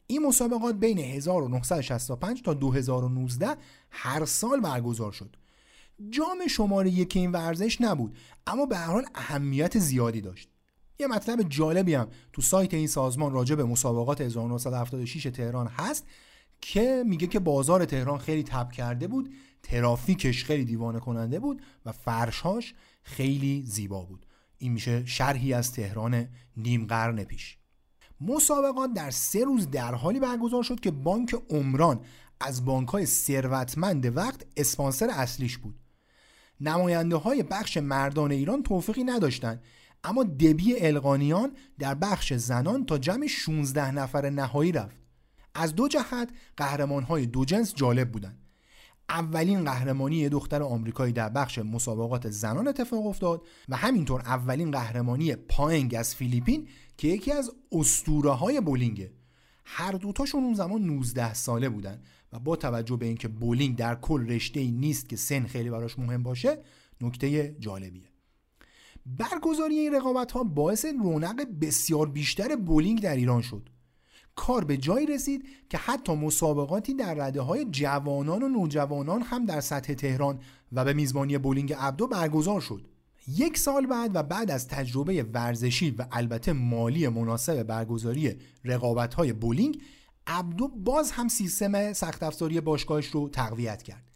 این مسابقات بین هزار و نهصد و شصت و پنج تا دو هزار و نوزده هر سال برگزار شد. جام شماره یک این ورزش نبود، اما به هر حال اهمیت زیادی داشت. یه مطلب جالبی هم تو سایت این سازمان راجع به مسابقات هزار و نهصد و هفتاد و شش تهران هست که میگه که بازار تهران خیلی تب کرده بود، ترافیکش خیلی دیوانه کننده بود و فرشاش خیلی زیبا بود. این میشه شرحی از تهران نیم قرن پیش. مسابقات در سه روز در حالی برگزار شد که بانک عمران از بانک‌های ثروتمند وقت اسپانسر اصلیش بود. نماینده های بخش مردان ایران توفیقی نداشتند، اما دبی القانیان در بخش زنان تا جمع شانزده نفر نهایی رفت. از دو جهت قهرمان های دو جنس جالب بودند. اولین قهرمانی دختر آمریکایی در بخش مسابقات زنان اتفاق افتاد و همینطور اولین قهرمانی پاینگ از فیلیپین که یکی از اسطوره های بولینگه. هر دوتاشون اون زمان نوزده ساله بودن و با توجه به اینکه بولینگ در کل رشته‌ای نیست که سن خیلی براش مهم باشه، نکته جالبیه. برگزاری این رقابت‌ها باعث رونق بسیار بیشتر بولینگ در ایران شد. کار به جایی رسید که حتی مسابقاتی در رده‌های جوانان و نوجوانان هم در سطح تهران و به میزبانی بولینگ عبدو برگزار شد. یک سال بعد و بعد از تجربه ورزشی و البته مالی مناسب برگزاری رقابت‌های بولینگ، عبدو باز هم سیستم سخت افزاری باشگاهش رو تقویت کرد.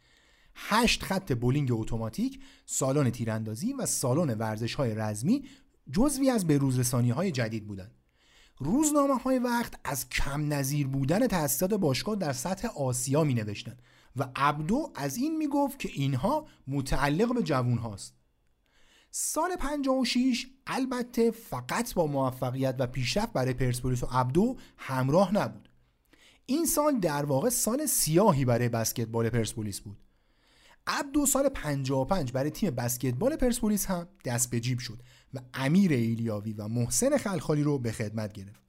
هشت خط بولینگ اتوماتیک، سالن تیراندازی و سالن ورزش‌های رزمی جزوی از به‌روزرسانی‌های جدید بودند. روزنامه‌های وقت از کم نظیر بودن تأسیسات باشگاه در سطح آسیا می‌نوشتند و عبدو از این می‌گفت که اینها متعلق به جوان‌هاست. سال پنجاه و شش البته فقط با موفقیت و پیشرفت برای پرسپولیس و عبدو همراه نبود. این سال در واقع سال سیاهی برای بسکتبال پرسپولیس بود. عبدو سال پنجاه و پنج برای تیم بسکتبال پرسپولیس هم دست به جیب شد و امیر ایلیاوی و محسن خلخالی رو به خدمت گرفت.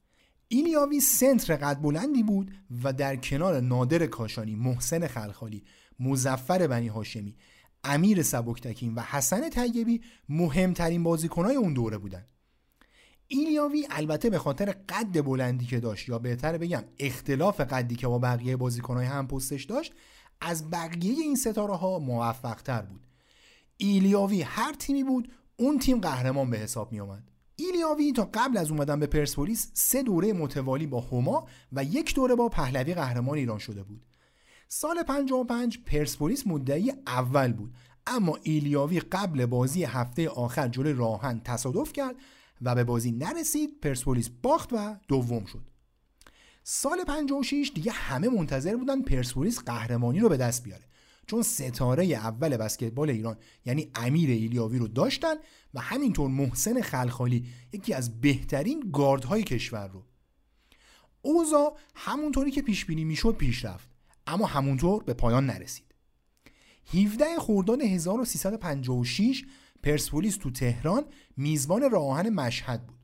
ایلیاوی سنتر قد بلندی بود و در کنار نادر کاشانی، محسن خلخالی، مظفر بنی هاشمی، امیر سبکتکین و حسن طیبی مهمترین بازیکن‌های اون دوره بودن. ایلیاوی البته به خاطر قد بلندی که داشت، یا بهتر بگم اختلاف قدی که با بقیه بازیکن‌های هم پستش داشت، از بقیه این ستاره‌ها موفق‌تر بود. ایلیاوی هر تیمی بود اون تیم قهرمان به حساب می اومد. ایلیاوی تا قبل از اومدن به پرسپولیس سه دوره متوالی با هما و یک دوره با پهلوی قهرمان ایران شده بود. سال پنجاه و پنج پرسپولیس مدعی اول بود، اما ایلیاوی قبل بازی هفته آخر جلوی راهن تصادف کرد و به بازی نرسید. پرسپولیس باخت و دوم شد. سال پنجاه و شش دیگه همه منتظر بودن پرسپولیس قهرمانی رو به دست بیاره، چون ستاره اول بسکتبال ایران یعنی امیر ایلیاوی رو داشتن و همینطور محسن خلخالی، یکی از بهترین گاردهای کشور رو. اوضاع همونطوری که پیش بینی میشد پیش رفت، اما همونطور به پایان نرسید. هفدهم خرداد هزار و سیصد و پنجاه و شش پرسپولیس تو تهران میزبان راه آهن مشهد بود.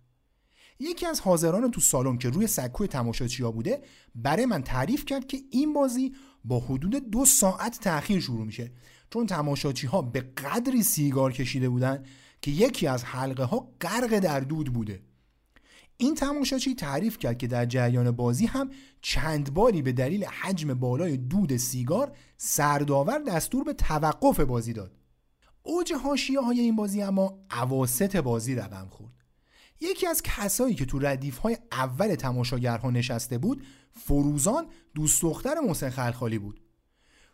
یکی از حاضران تو سالن که روی سکوی تماشاچی‌ها بوده برای من تعریف کرد که این بازی با حدود دو ساعت تأخیر شروع میشه، چون تماشاچی‌ها به قدری سیگار کشیده بودن که یکی از حلقه ها غرق در دود بوده. این تماشاچی تعریف کرد که در جریان بازی هم چند باری به دلیل حجم بالای دود سیگار سرداور دستور به توقف بازی داد. اوج حاشیه‌های این بازی اما اواسط بازی رقم خورد. یکی از کسایی که تو ردیف‌های اول تماشاگرها نشسته بود، فروزان دوست دختر محسن خلخالی بود.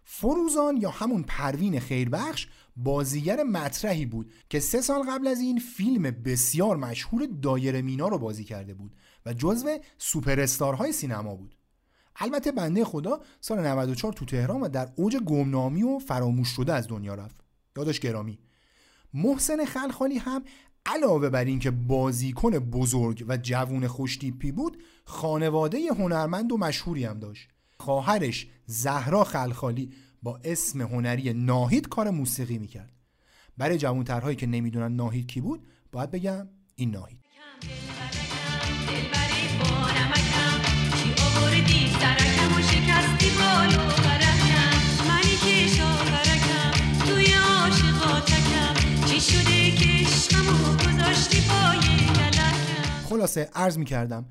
فروزان یا همون پروین خیربخش بازیگر مطرحی بود که سه سال قبل از این فیلم بسیار مشهور دایره مینا رو بازی کرده بود و جزو سوپر استارهای سینما بود. البته بنده خدا سال نود و چهار تو تهران و در اوج گمنامی و فراموش شده از دنیا رفت. یادش گرامی. محسن خلخالی هم علاوه بر این که بازیکن بزرگ و جوون خوشتیپی بود، خانواده هنرمند و مشهوری هم داشت. خواهرش زهرا خلخالی با اسم هنری ناهید کار موسیقی میکرد. برای جوانترهایی که نمیدونن ناهید کی بود، باید بگم این ناهید. خلاصه عرض میکردم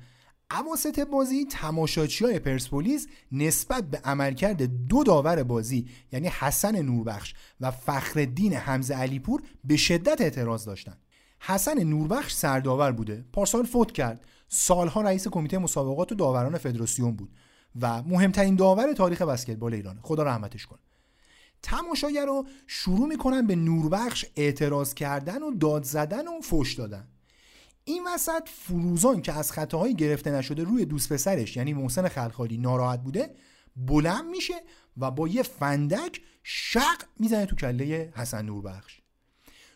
اواسط بازی تماشاچیای پرسپولیس نسبت به عملکرد دو داور بازی یعنی حسن نوربخش و فخرالدین حمزه علیپور به شدت اعتراض داشتند. حسن نوربخش سرداور بوده، پارسال فوت کرد، سالها رئیس کمیته مسابقات و داوران فدراسیون بود و مهمترین داور تاریخ بسکتبال ایران، خدا رحمتش کنه. تماشاگر رو شروع میکنن به نوربخش اعتراض کردن و داد زدن و فحش دادن. این وسط فروزان که از خطاهای گرفته نشده روی دوست پسرش یعنی محسن خلخالی ناراحت بوده، بلند میشه و با یه فندک شق میزنه تو کله حسن نوربخش.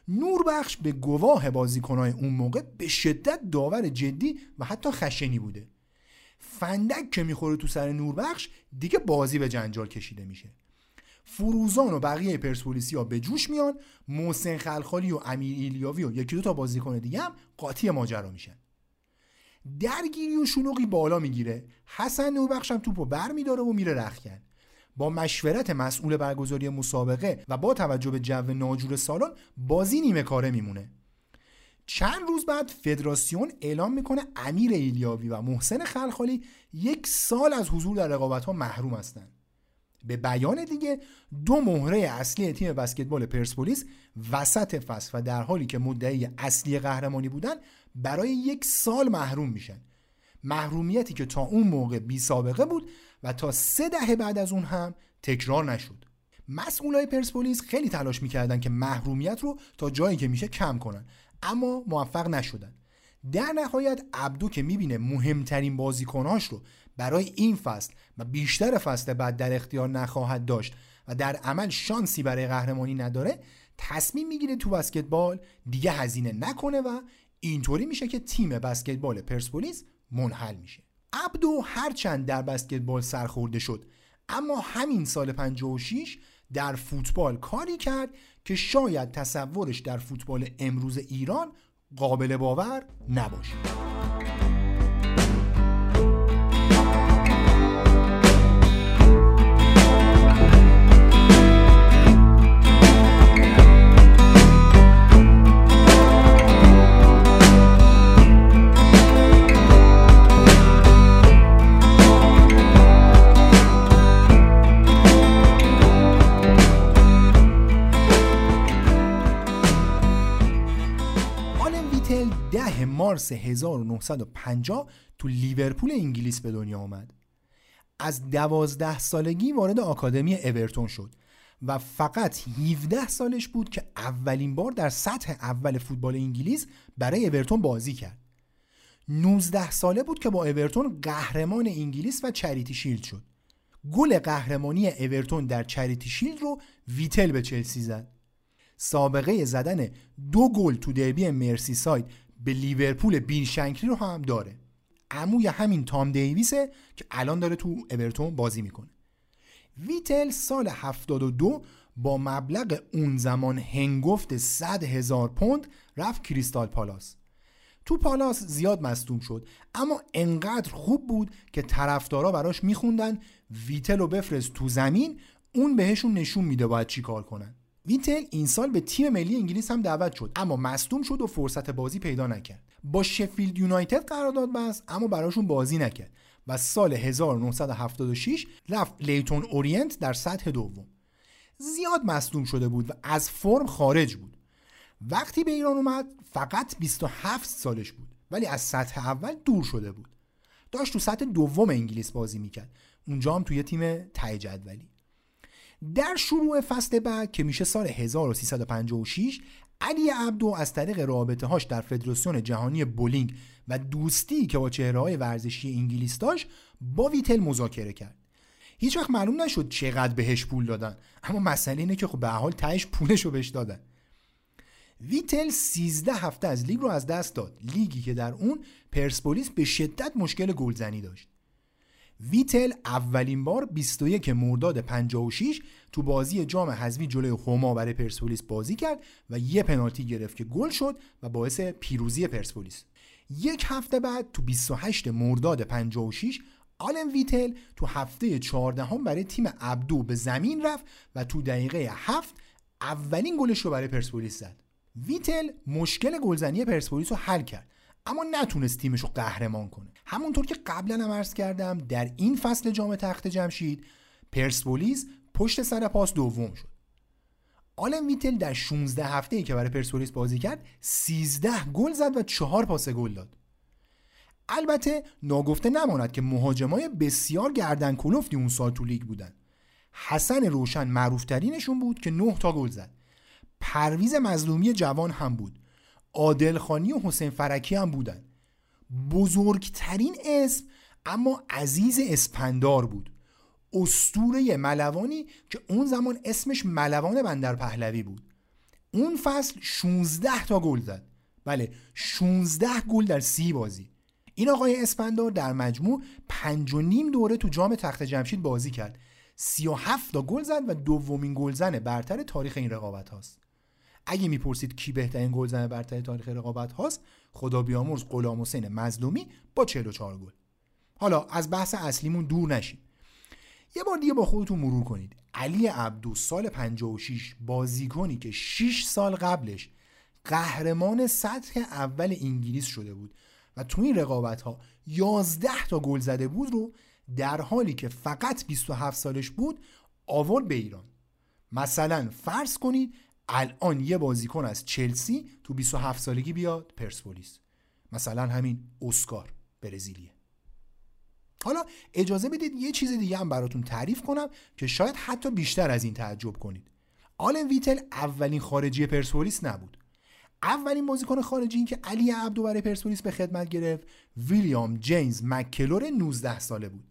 نوربخش به گواه بازیکن‌های اون موقع به شدت داور جدی و حتی خشنی بوده. فندک که میخوره تو سر نوربخش دیگه بازی به جنجال کشیده میشه. فروزان و بقیه پرسپولیسی‌ها به جوش میان، محسن خلخالی و امیر ایلیاوی و یکی دو تا بازیکن دیگه هم قاطی ماجرا میشن. درگیری و شلوغی بالا میگیره. حسن نوربخش هم توپو برمی‌داره و میره رختکن. با مشورت مسئول برگزاری مسابقه و با توجه به جو ناجور سالن بازی نیمه کاره میمونه. چند روز بعد فدراسیون اعلام میکنه امیر ایلیاوی و محسن خلخالی یک سال از حضور در رقابت‌ها محروم هستند. به بیان دیگه دو مهره اصلی تیم بسکتبال پرسپولیس وسط فصل و در حالی که مدعی اصلی قهرمانی بودن برای یک سال محروم میشن. محرومیتی که تا اون موقع بی سابقه بود و تا سه دهه بعد از اون هم تکرار نشد. مسئولای پرسپولیس خیلی تلاش میکردن که محرومیت رو تا جایی که میشه کم کنن، اما موفق نشدن. در نهایت عبدو که میبینه مهمترین بازیکناش رو برای این فصل و بیشتر فصل بعد در اختیار نخواهد داشت و در عمل شانسی برای قهرمانی نداره، تصمیم میگیره تو بسکتبال دیگه هزینه نکنه و اینطوری میشه که تیم بسکتبال پرسپولیس منحل میشه. عبدو هرچند در بسکتبال سرخورده شد، اما همین سال پنجاه و شش در فوتبال کاری کرد که شاید تصورش در فوتبال امروز ایران قابل باور نباشه. مارس هزار و نهصد و پنجاه تو لیورپول انگلیس به دنیا آمد. از دوازده سالگی وارد آکادمی اورتون شد و فقط هفده سالش بود که اولین بار در سطح اول فوتبال انگلیس برای اورتون بازی کرد. نوزده ساله بود که با اورتون قهرمان انگلیس و چریتی شیلد شد. گل قهرمانی اورتون در چریتی شیلد رو ویتل به چلسی زد. سابقه زدن دو گل تو دربی مرسی ساید به لیورپول بیل شنکلی رو هم داره. عموی همین تام دیویسه که الان داره تو اورتون بازی میکنه. ویتل سال هفتاد و دو با مبلغ اون زمان هنگفت صد هزار پوند رفت کریستال پالاس. تو پالاس زیاد مصدوم شد، اما انقدر خوب بود که طرفدارا براش میخوندن ویتل رو بفرست تو زمین، اون بهشون نشون میده باید چی کار کنن. ویتل این سال به تیم ملی انگلیس هم دعوت شد، اما مصدوم شد و فرصت بازی پیدا نکرد. با شفیلد یونایتد قرارداد بست، اما براشون بازی نکرد و سال هزار و نهصد و هفتاد و شش رفت لیتون اورینت در سطح دوم. زیاد مصدوم شده بود و از فرم خارج بود. وقتی به ایران اومد فقط بیست و هفت سالش بود، ولی از سطح اول دور شده بود. داشت تو سطح دوم انگلیس بازی میکرد، اونجا هم توی تیم ته جدولی. در شروع فصل بعد که میشه سال هزار و سیصد و پنجاه و شش، علی عبدو از طریق رابطه هاش در فدراسیون جهانی بولینگ و دوستی که با چهره های ورزشی انگلیس داشت با ویتل مذاکره کرد. هیچ وقت معلوم نشد چقدر بهش پول دادن، اما مسئله اینه که خب به حال تهش پولشو بهش دادن. ویتل سیزده هفته از لیگ رو از دست داد، لیگی که در اون پرسپولیس به شدت مشکل گلزنی داشت. ویتل اولین بار بیست و یک مرداد پنجاه و شش تو بازی جام حذفی جلوی هما برای پرسپولیس بازی کرد و یه پنالتی گرفت که گل شد و باعث پیروزی پرسپولیس. یک هفته بعد تو بیست و هشت مرداد پنجاه و شش آلن ویتل تو هفته چهارده هم برای تیم عبدو به زمین رفت و تو دقیقه هفت اولین گلش رو برای پرسپولیس زد. ویتل مشکل گلزنی پرسپولیس رو حل کرد، اما نتونست تیمش رو قهرمان کنه. همونطور که قبلا هم عرض کردم، در این فصل جام تخت جمشید پرسپولیس پشت سر پاس دوم شد. آلن ویتل در شانزده هفته‌ای که برای پرسپولیس بازی کرد سیزده گل زد و چهار پاس گل داد. البته ناگفته نماند که مهاجمای بسیار گردن کلفتی اون سال تو لیگ بودن. حسن روشن معروف‌ترینشون بود که نه تا گل زد. پرویز مظلومی جوان هم بود. عادل خانی و حسین فرکی هم بودن. بزرگترین اسم اما عزیز اسپندار بود. اسطوره ملوانی که اون زمان اسمش ملوان بندر پهلوی بود. اون فصل شانزده تا گل زد. بله، شانزده گل در سی بازی. این آقای اسپندار در مجموع پنج و نیم دوره تو جام تخت جمشید بازی کرد. سی و هفت تا گل زد و دومین گلزن برتر تاریخ این رقابت هاست. اگه میپرسید کی بهترین گلزن برتر تاریخ رقابت هاست، خدا بیامرز غلامحسین مظلومی با چهل و چهار گل. حالا از بحث اصلیمون دور نشید. یه بار دیگه با خودتون مرور کنید. علی عبدو سال پنجاه و شش، بازیکنی که شش سال قبلش قهرمان سطح اول انگلیس شده بود و تو این رقابت ها یازده تا گل زده بود رو در حالی که فقط بیست و هفت سالش بود آورد به ایران. مثلا فرض کنید الان یه بازیکن از چلسی تو بیست و هفت سالگی بیاد پرسپولیس، مثلا همین اسکار برزیلیه. حالا اجازه بدید یه چیز دیگه هم براتون تعریف کنم که شاید حتی بیشتر از این تعجب کنید. آلن ویتل اولین خارجی پرسپولیس نبود. اولین بازیکن خارجی که علی عبدو برای پرسپولیس به خدمت گرفت ویلیام جیمز مککلور نوزده ساله بود.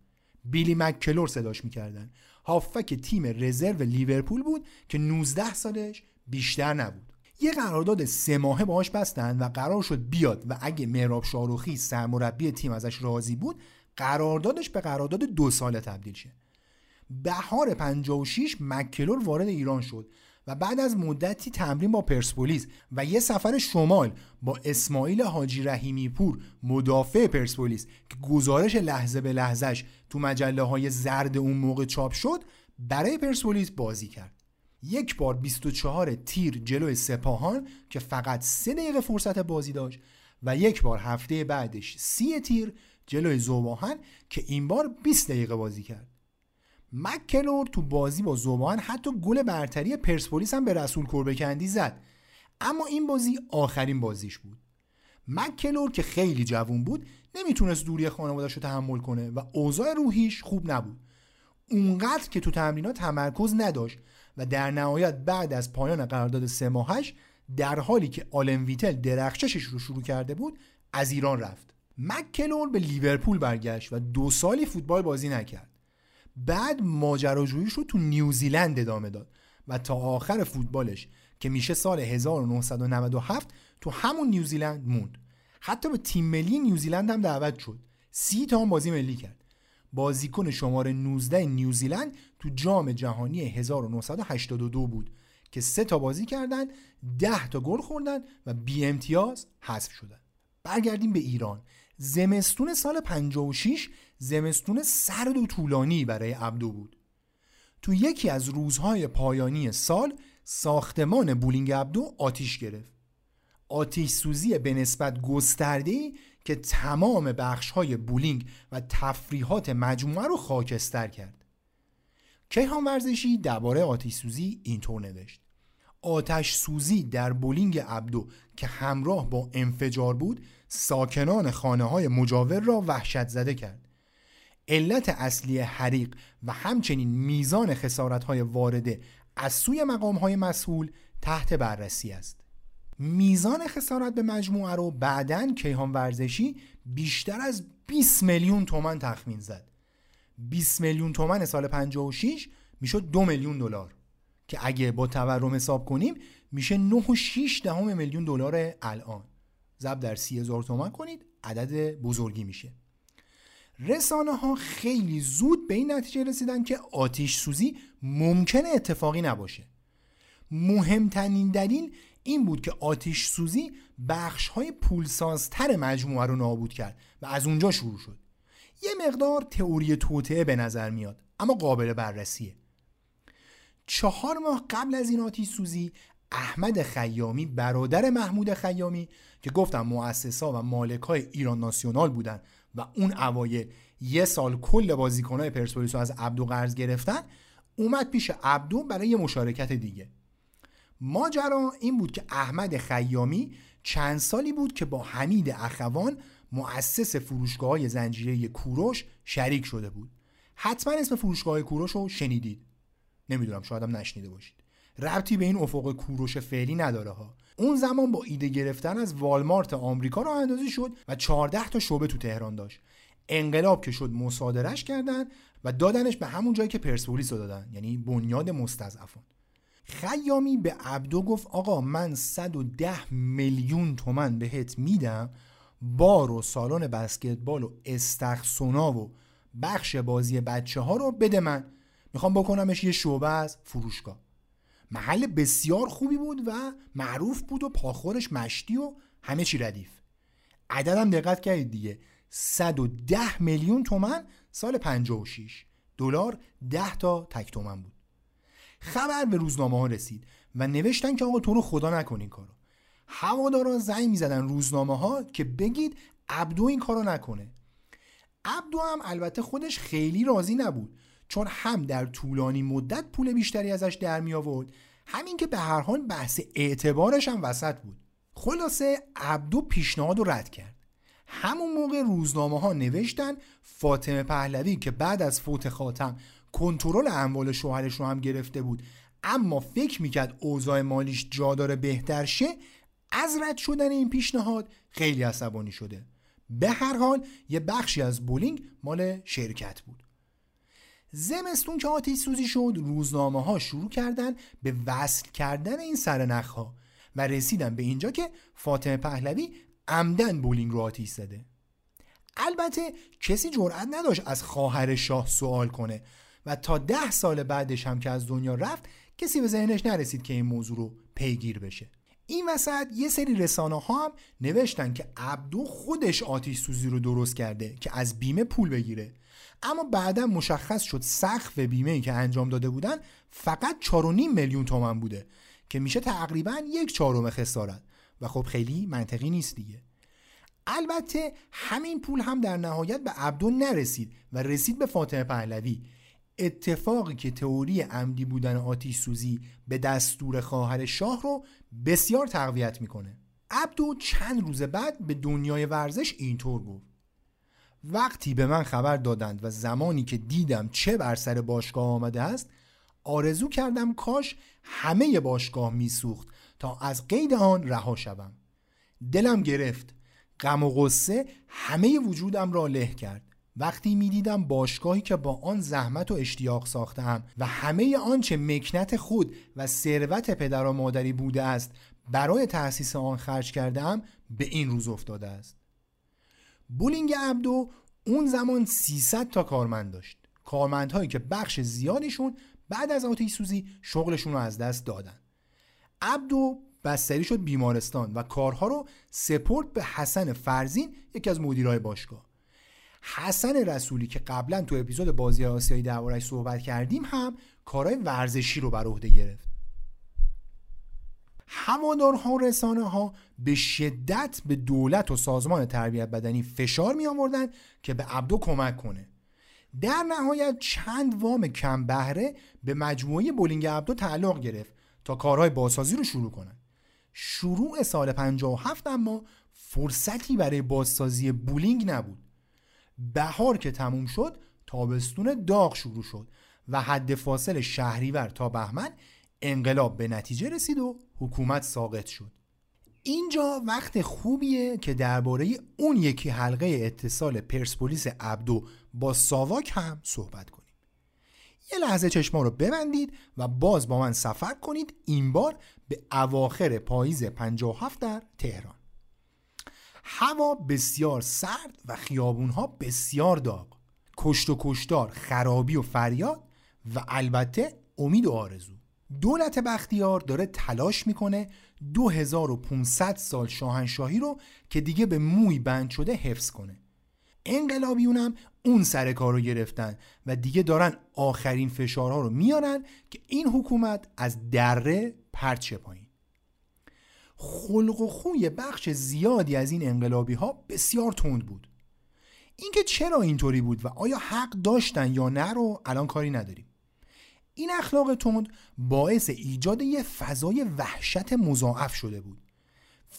بیلی مککلور صداش می‌کردن. هافبک تیم رزرو لیورپول بود که نوزده سالش بیشتر نبود. یه قرارداد سه ماهه باهاش بستن و قرار شد بیاد و اگه مهراب شاهرخی سرمربی تیم ازش راضی بود قراردادش به قرارداد دو ساله تبدیل شه. بهار پنجاه و شش مککلور وارد ایران شد و بعد از مدتی تمرین با پرسپولیس و یه سفر شمال با اسماعیل حاجی رحیمی پور مدافع پرسپولیس که گزارش لحظه به لحظهش تو مجله های زرد اون موقع چاپ شد برای پرسپولیس بازی کرد. یک بار بیست و چهار تیر جلوی سپاهان که فقط سه دقیقه فرصت بازی داشت و یک بار هفته بعدش سی تیر جلوی ذوب‌آهن که این بار بیست دقیقه بازی کرد. مککلور تو بازی با ذوب‌آهن حتی گل برتری پرسپولیس هم به رسول کربکندی زد، اما این بازی آخرین بازیش بود. مککلور که خیلی جوان بود نمیتونست دوری خانواده‌اشو تحمل کنه و اوضاع روحیش خوب نبود. اونقدر که تو تمرینات تمرکز نداشت و در نهایت بعد از پایان قرارداد سه ماهش در حالی که آلن ویتل درخششش رو شروع کرده بود از ایران رفت. مککلور به لیورپول برگشت و دو سالی فوتبال بازی نکرد. بعد ماجراجوییش رو تو نیوزیلند ادامه داد و تا آخر فوتبالش که میشه سال هزار و نهصد و نود و هفت تو همون نیوزیلند موند. حتی به تیم ملی نیوزیلند هم دعوت شد. سی تا هم بازی ملی کرد. بازیکن شماره نوزده نیوزیلند تو جام جهانی هزار و نهصد و هشتاد و دو بود که سه تا بازی کردن، ده تا گل خوردن و بی امتیاز حذف شدن. برگردیم به ایران. زمستون سال پنجاه و شش زمستون سرد و طولانی برای عبدو بود. تو یکی از روزهای پایانی سال ساختمان بولینگ عبدو آتیش گرفت. آتیش سوزی به نسبت گسترده‌ای که تمام بخش‌های بولینگ و تفریحات مجموعه رو خاکستر کرد. کیهان ورزشی درباره آتش سوزی اینطور نوشت: آتش سوزی در بولینگ عبدو که همراه با انفجار بود ساکنان خانه‌های مجاور را وحشت زده کرد. علت اصلی حریق و همچنین میزان خسارت‌های وارده از سوی مقام‌های مسئول تحت بررسی است. میزان خسارت به مجموعه رو بعداً کیهان ورزشی بیشتر از بیست میلیون تومان تخمین زد. بیست میلیون تومان سال پنجاه و شش میشد دو میلیون دلار که اگه با تورم حساب کنیم میشه نه و شش دهم میلیون دلار الان. ضرب در سی هزار تومان کنید عدد بزرگی میشه. رسانه ها خیلی زود به این نتیجه رسیدن که آتش سوزی ممکنه اتفاقی نباشه. مهمترین دلیل این بود که آتش سوزی بخش‌های پولسازتر مجموعه رو نابود کرد و از اونجا شروع شد. یه مقدار تئوری توطئه به نظر میاد اما قابل بررسیه. چهار ماه قبل از این آتش سوزی احمد خیامی برادر محمود خیامی که گفتم مؤسسا و مالکای ایران ناسیونال بودن و اون اوایل یه سال کل بازیکن‌های پرسپولیس رو از عبدو قرض گرفتن اومد پیش عبدو برای یه مشارکت دیگه. ماجرا این بود که احمد خیامی چند سالی بود که با حمید اخوان مؤسس فروشگاه‌های زنجیره کوروش شریک شده بود. حتما اسم فروشگاه کوروش رو شنیدید. نمیدونم شاید هم نشنیده باشید. ربطی به این افق کوروش فعلی نداره ها. اون زمان با ایده گرفتن از والمارت آمریکا راه اندازی شد و چهارده تا شعبه تو تهران داشت. انقلاب که شد مصادره‌اش کردن و دادنش به همون جایی که پرسپولیس رو دادن، یعنی بنیاد مستضعفان. خیامی به عبدو گفت آقا من صد و ده میلیون تومان بهت میدم، بار و سالن بسکتبال و استخسونا و بخش بازی بچه ها رو بده، من میخوام بکنمش یه شعبه از فروشگاه. محل بسیار خوبی بود و معروف بود و پاخورش مشتی و همه چی ردیف. عددم دقت کردید دیگه، صد و ده میلیون تومان سال پنجاه و شش دلار ده تا تک تومن بود. خبر به روزنامه ها رسید و نوشتن که آقا تو رو خدا نکنین کارو. هواداران زنگ میزدن روزنامه ها که بگید عبدو این کارو نکنه. عبدو هم البته خودش خیلی راضی نبود، چون هم در طولانی مدت پول بیشتری ازش در می آورد، همین که به هر حال بحث اعتبارش هم وسط بود. خلاصه عبدو پیشنهاد رو رد کرد. همون موقع روزنامه ها نوشتن فاطمه پهلوی که بعد از فوت خاتم کنترل اموال شوهرش رو هم گرفته بود اما فکر میکرد اوضاع مالیش جا داره بهتر شه، از رد شدن این پیشنهاد خیلی عصبانی شده. به هر حال یه بخشی از بولینگ مال شرکت بود. زمستون که آتش سوزی شد، روزنامه ها شروع کردن به وصل کردن این سرنخ ها و رسیدن به اینجا که فاطمه پهلوی عمدن بولینگ رو آتش زده. البته کسی جرئت نداشت از خواهر شاه سوال کنه و تا ده سال بعدش هم که از دنیا رفت کسی به ذهنش نرسید که این موضوع رو پیگیر بشه. این وسط یه سری رسانه ها هم نوشتن که عبدو خودش آتش سوزی رو درست کرده که از بیمه پول بگیره، اما بعدا مشخص شد سقف بیمه‌ای که انجام داده بودن فقط چهار و نیم میلیون تومان بوده که میشه تقریبا یک چهارم خسارت و خب خیلی منطقی نیست دیگه. البته همین پول هم در نهایت به عبدو نرسید و رسید به فاطمه پهلوی. اتفاقی که تئوری عمدی بودن آتش سوزی به دستور خواهر شاه رو بسیار تقویت میکنه. عبدو چند روز بعد به دنیای ورزش اینطور گفت: وقتی به من خبر دادند و زمانی که دیدم چه بر سر باشگاه آمده است، آرزو کردم کاش همه باشگاه میسوخت تا از قید آن رها شوم. دلم گرفت، غم و غصه همه وجودم را له کرد. وقتی میدیدم باشگاهی که با آن زحمت و اشتیاق ساختم و همه آن چه مکنت خود و ثروت پدر و مادری بوده است برای تأسیس آن خرج کردم، به این روز افتاده است. بولینگ عبدو اون زمان سیصد تا کارمند داشت، کارمندهایی که بخش زیادشون بعد از آتش سوزی شغلشون رو از دست دادن. عبدو بستری شد بیمارستان و کارها رو سپرد به حسن فرزین، یکی از مدیرای باشگاه. حسن رسولی که قبلا تو اپیزود بازی آسیایی درباره‌اش صحبت کردیم هم کارهای ورزشی رو بر عهده گرفت. هوادارها و رسانه ها به شدت به دولت و سازمان تربیت بدنی فشار می آوردن که به عبدو کمک کنه. در نهایت چند وام کم بهره به مجموعه بولینگ عبدو تعلق گرفت تا کارهای بازسازی رو شروع کنن. شروع سال پنجاه و هفت اما فرصتی برای بازسازی بولینگ نبود. بهار که تموم شد، تابستون داغ شروع شد و حد فاصل شهریور تا بهمن انقلاب به نتیجه رسید و حکومت ساقط شد. اینجا وقت خوبیه که درباره اون یکی حلقه اتصال پرسپولیس عبدو با ساواک هم صحبت کنیم. یه لحظه چشما رو ببندید و باز با من سفر کنید، این بار به اواخر پاییز پنجاه و هفت در تهران. هوا بسیار سرد و خیابونها بسیار داغ، کشت و کشتار، خرابی و فریاد و البته امید و آرزو. دولت بختیار داره تلاش میکنه دو هزار و پانصد سال شاهنشاهی رو که دیگه به موی بند شده حفظ کنه. انقلابیونم اون سر کار رو گرفتن و دیگه دارن آخرین فشارها رو میارن که این حکومت از دره پرچه پایین. خلق و خوی بخش زیادی از این انقلابی ها بسیار تند بود. اینکه چرا اینطوری بود و آیا حق داشتن یا نه رو الان کاری نداریم. این اخلاق تند باعث ایجاد یه فضای وحشت مضاعف شده بود،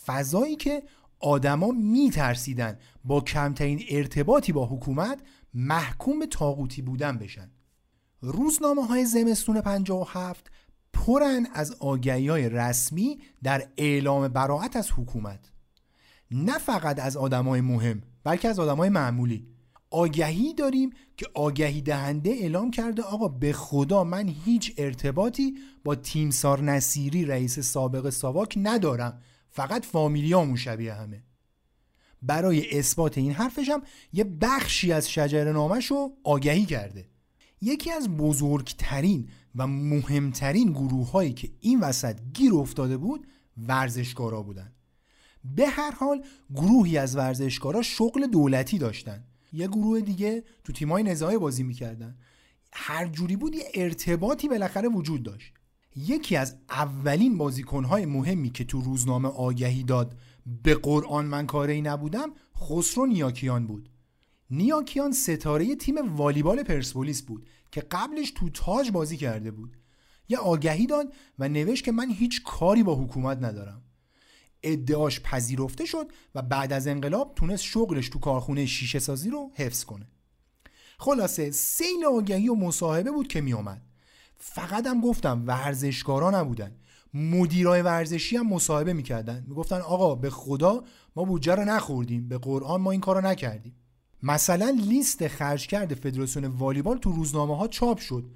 فضایی که آدما میترسیدن با کمترین ارتباطی با حکومت محکوم به طاغوتی بودن بشن. روزنامه‌های زمستون پنجاه و هفت پرن از آگهی‌های رسمی در اعلام براءت از حکومت، نه فقط از آدمای مهم بلکه از آدمای معمولی. آگهی داریم که آگهی دهنده اعلام کرده آقا به خدا من هیچ ارتباطی با تیمسار نصیری رئیس سابق ساواک ندارم، فقط فامیلیامون شبیه همه. برای اثبات این حرفش هم یه بخشی از شجر نامشو آگهی کرده. یکی از بزرگترین و مهمترین گروه هایی که این وسط گیر افتاده بود ورزشکارا بودن. به هر حال گروهی از ورزشکارا شغل دولتی داشتن، یه گروه دیگه تو تیمای نزاعی بازی میکردن. هر جوری بود یه ارتباطی بالاخره وجود داشت. یکی از اولین بازیکنهای مهمی که تو روزنامه آگهی داد به قرآن من کاری نبودم خسرو نیاکیان بود. نیاکیان ستاره تیم والیبال پرسپولیس بود که قبلش تو تاج بازی کرده بود. یه آگهی داد و نوشت که من هیچ کاری با حکومت ندارم. ادعاش پذیرفته شد و بعد از انقلاب تونست شغلش تو کارخونه شیشه سازی رو حفظ کنه. خلاصه سیل آگهی و مصاحبه بود که می اومد. فقط هم گفتم ورزشکارا نبودن، مدیرای ورزشی هم مصاحبه میکردن، میگفتن آقا به خدا ما بودجه رو نخوردیم، به قرآن ما این کارو نکردیم. مثلا لیست خرجکرد فدراسیون والیبال تو روزنامه ها چاپ شد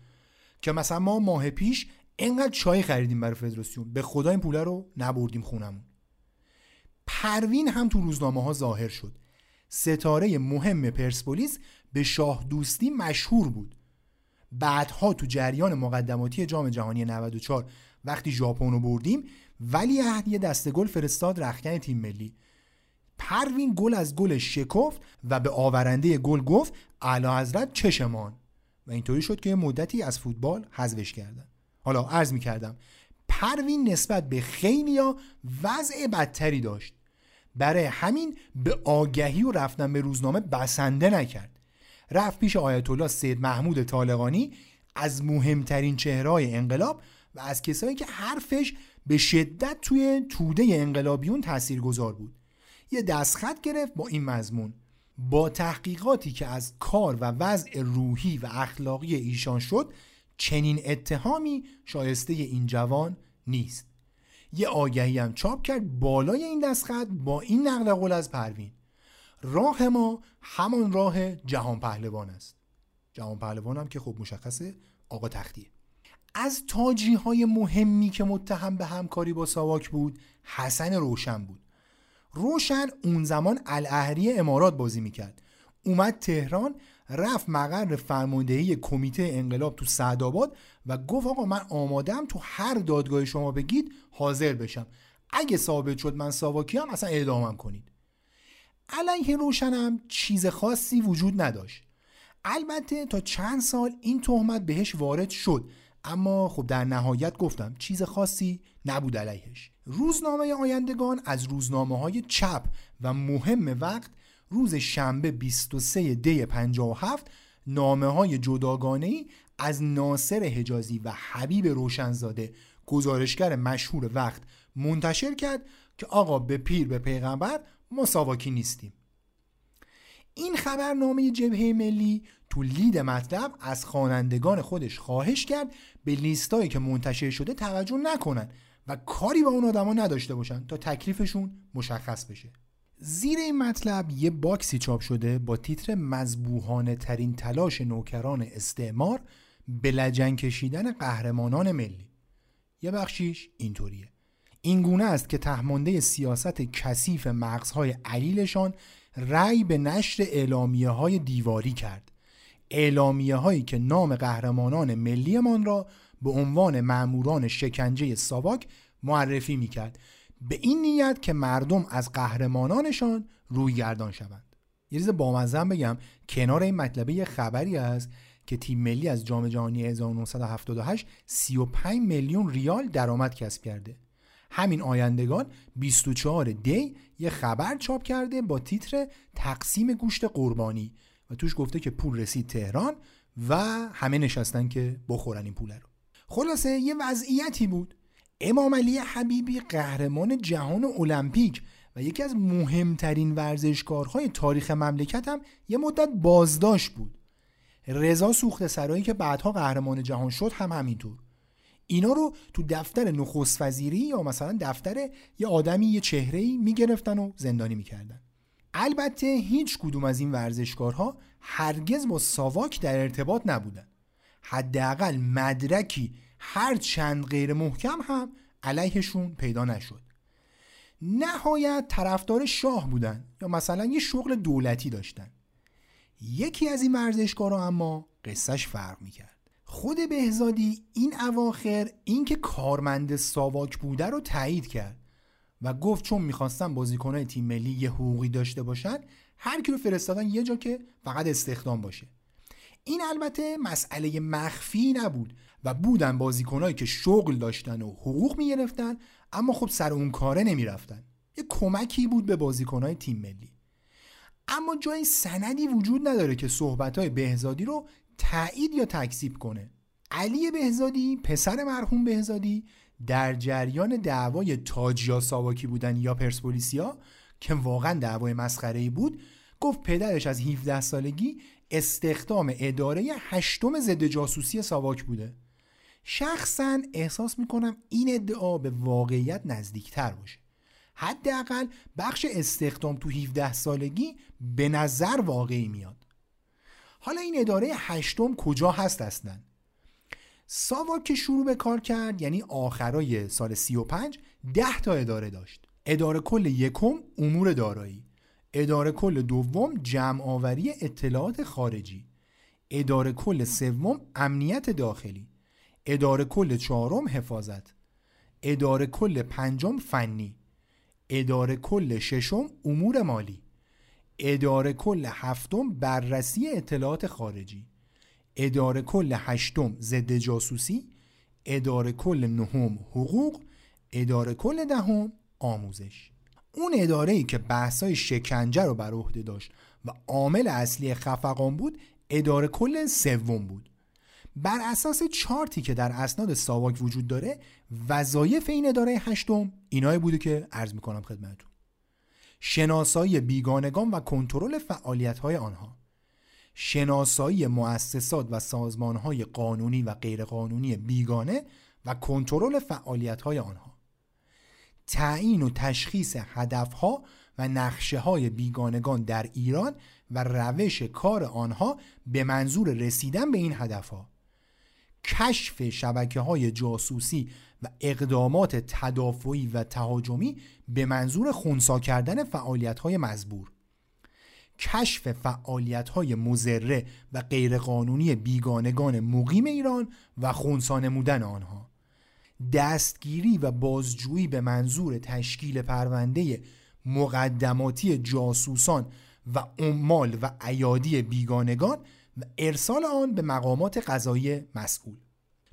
که مثلا ما ماه پیش اینقدر چای خریدیم برای فدراسیون، به خدا این پوله رو نبردیم خونمون. پروین هم تو روزنامه ها ظاهر شد. ستاره مهم پرسپولیس به شاه دوستی مشهور بود. بعدها تو جریان مقدماتی جام جهانی نود و چهار وقتی ژاپن رو بردیم ولیعهد یه دسته گل فرستاد رختکن تیم ملی. پروین گل از گل شکفت و به آورنده گل گفت اعلیحضرت چشمان، و اینطوری شد که یه مدتی از فوتبال حذفش کردن. حالا عرض می‌کردم پروین نسبت به خیلیا وضع بدتری داشت، برای همین به آگهی و رفتن به روزنامه بسنده نکرد. رفت پیش آیت الله سید محمود طالقانی، از مهمترین چهره‌های انقلاب و از کسایی که حرفش به شدت توی توده انقلابیون تاثیرگذار بود. یه دستخط گرفت با این مضمون: با تحقیقاتی که از کار و وضع روحی و اخلاقی ایشان شد، چنین اتهامی شایسته این جوان نیست. یه آگهی هم چاپ کرد بالای این دستخط با این نقل قول از پروین: راه ما همان راه جهان پهلوان است. جهان پهلوان هم که خب مشخصه آقا تختیه. از تاجی های مهمی که متهم به همکاری با ساواک بود حسن روشن بود. روشن اون زمان الاهری امارات بازی میکرد. اومد تهران، رفت مقر فرماندهی کمیته انقلاب تو سعدآباد و گفت آقا من آمادم تو هر دادگاه شما بگید حاضر بشم، اگه ثابت شد من ساواکی هم اصلا اعدامم کنید. علیه روشن هم چیز خاصی وجود نداشت. البته تا چند سال این تهمت بهش وارد شد، اما خب در نهایت گفتم چیز خاصی نبود علیهش. روزنامه آیندگان از روزنامه‌های چپ و مهم وقت روز شنبه بیست و سوم دی پنجاه و هفت نامه‌های جداگانه‌ای از ناصر حجازی و حبیب روشنزاده گزارشگر مشهور وقت منتشر کرد که آقا به پیر به پیغمبر ما ساواکی نیستیم. این خبرنامه جبهه ملی تو لید مطلب از خوانندگان خودش خواهش کرد به لیستایی که منتشر شده توجه نکنن و کاری با اون آدما نداشته باشن تا تکلیفشون مشخص بشه. زیر این مطلب یه باکسی چاپ شده با تیتر مذبوحانه ترین تلاش نوکران استعمار به لجن کشیدن قهرمانان ملی. یه بخشیش اینطوریه: این گونه است که تهمانده سیاست کثیف مغزهای علیلشان رأی به نشر اعلامیه های دیواری کرد، اعلامیه هایی که نام قهرمانان ملیمان را به عنوان مأموران شکنجه ساواک معرفی می کرد، به این نیت که مردم از قهرمانانشان روی گردان شوند. یه چیز بامزه‌ام بگم، کنار این مطلب یه خبری هست که تیم ملی از جام جهانی هزار و نهصد و هفتاد و هشت سی و پنج میلیون ریال درآمد کسب کرده. همین آیندگان بیست و چهارم دی یه خبر چاپ کرده با تیتر تقسیم گوشت قربانی و توش گفته که پول رسید تهران و همه نشستن که بخورن این پول رو. خلاصه یه وضعیتی بود. امام علی حبیبی قهرمان جهان المپیک و یکی از مهمترین ورزشکارهای تاریخ مملکت هم یه مدت بازداشت بود. رضا سوخته سرایی که بعدها قهرمان جهان شد هم همینطور. اینا رو تو دفتر نخست وزیری یا مثلا دفتر یه آدمی یه چهره‌ای میگرفتن و زندانی میکردن. البته هیچ کدوم از این ورزشکارها هرگز با ساواک در ارتباط نبودند. حداقل مدرکی هر چند غیر محکم هم علیهشون پیدا نشد. نهایت طرفدار شاه بودن یا مثلا یه شغل دولتی داشتن. یکی از این ورزشکارا اما قصهش فرق میکرد. خود بهزادی این اواخر اینکه کارمند ساواک بوده رو تایید کرد و گفت چون میخواستن بازیکنان تیم ملی یه حقوقی داشته باشن، هر کی رو فرستادن یه جا که فقط استخدام باشه. این البته مسئله مخفی نبود و بودن بازیکنایی که شغل داشتن و حقوق میگرفتن اما خب سر اون کاره نمیرفتن. یه کمکی بود به بازیکنای تیم ملی. اما جای سندی وجود نداره که صحبت‌های بهزادی رو تایید یا تکذیب کنه. علی بهزادی، پسر مرحوم بهزادی، در جریان دعوای تاجیا ساواکی بودن یا پرسپولیسیا که واقعا دعوای مسخره‌ای بود، گفت پدرش از هفده سالگی استخدام اداره هشتم ضد جاسوسی ساواک بوده. شخصا احساس میکنم این ادعا به واقعیت نزدیکتر باشه. حداقل بخش استخدام تو هفده سالگی به نظر واقعی میاد. حالا این اداره هشتم کجا هست اصلا؟ ساواک که شروع به کار کرد، یعنی آخرای سال سی و پنج، ده تا اداره داشت. اداره کل یکم امور دارایی، اداره کل دوم جمع آوری اطلاعات خارجی، اداره کل سوم امنیت داخلی، اداره کل چهارم حفاظت، اداره کل پنجم فنی، اداره کل ششم امور مالی، اداره کل هفتم بررسی اطلاعات خارجی، اداره کل هشتم ضد جاسوسی، اداره کل نهم حقوق، اداره کل دهم آموزش. اون اداره‌ای که بحث‌های شکنجه رو بر عهده داشت و عامل اصلی خفقان بود، اداره کل سوم بود. بر اساس چارتی که در اسناد ساواک وجود داره، وظایف این اداره هشتم اینایی بوده که عرض می‌کنم خدمتتون: شناسایی بیگانگان و کنترل فعالیت‌های آنها، شناسایی مؤسسات و سازمان‌های قانونی و غیرقانونی بیگانه و کنترل فعالیت‌های آنها، تعیین و تشخیص هدفها و نقشه‌های بیگانگان در ایران و روش کار آنها به منظور رسیدن به این هدفها، کشف شبکه‌های جاسوسی و اقدامات تدافعی و تهاجمی به منظور خنثی کردن فعالیت‌های مزبور، کشف فعالیت‌های مضر و غیرقانونی بیگانگان مقیم ایران و خنثی نمودن آنها، دستگیری و بازجویی به منظور تشکیل پرونده مقدماتی جاسوسان و عمال و ایادی بیگانگان و ارسال آن به مقامات قضایی مسئول.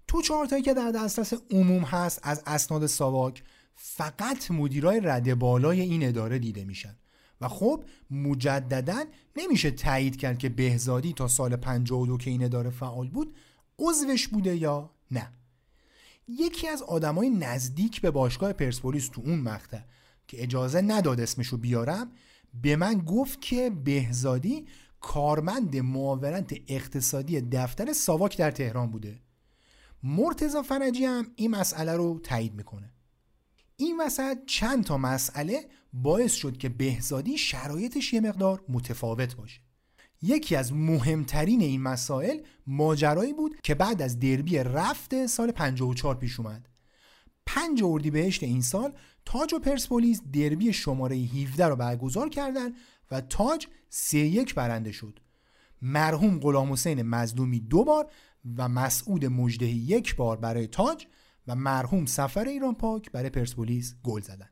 تو چارتایی که در دسترس عموم هست از اسناد ساواک، فقط مدیرای رده بالای این اداره دیده میشن و خب مجدداً نمیشه تایید کرد که بهزادی تا سال پنجاه و دو که این اداره فعال بود عضوش بوده یا نه. یکی از آدمای نزدیک به باشگاه پرسپولیس تو اون مقطع که اجازه نداد اسمشو بیارم، به من گفت که بهزادی کارمند معاونت اقتصادی دفتر ساواک در تهران بوده. مرتضی فرجی هم این مسئله رو تایید میکنه. این وسط چند تا مسئله باعث شد که بهزادی شرایطش یه مقدار متفاوت باشه. یکی از مهمترین این مسائل ماجرایی بود که بعد از دربی رفت سال پنجاه و چهار پیش اومد. پنج اردیبهشت این سال تاج و پرسپولیس دربی شماره هفده رو برگزار کردن و تاج سه یک برنده شد. مرحوم غلامحسین مظلومی دو بار و مسعود مجدهی یک بار برای تاج و مرحوم سفر ایرانپاک برای پرسپولیس گل زدن.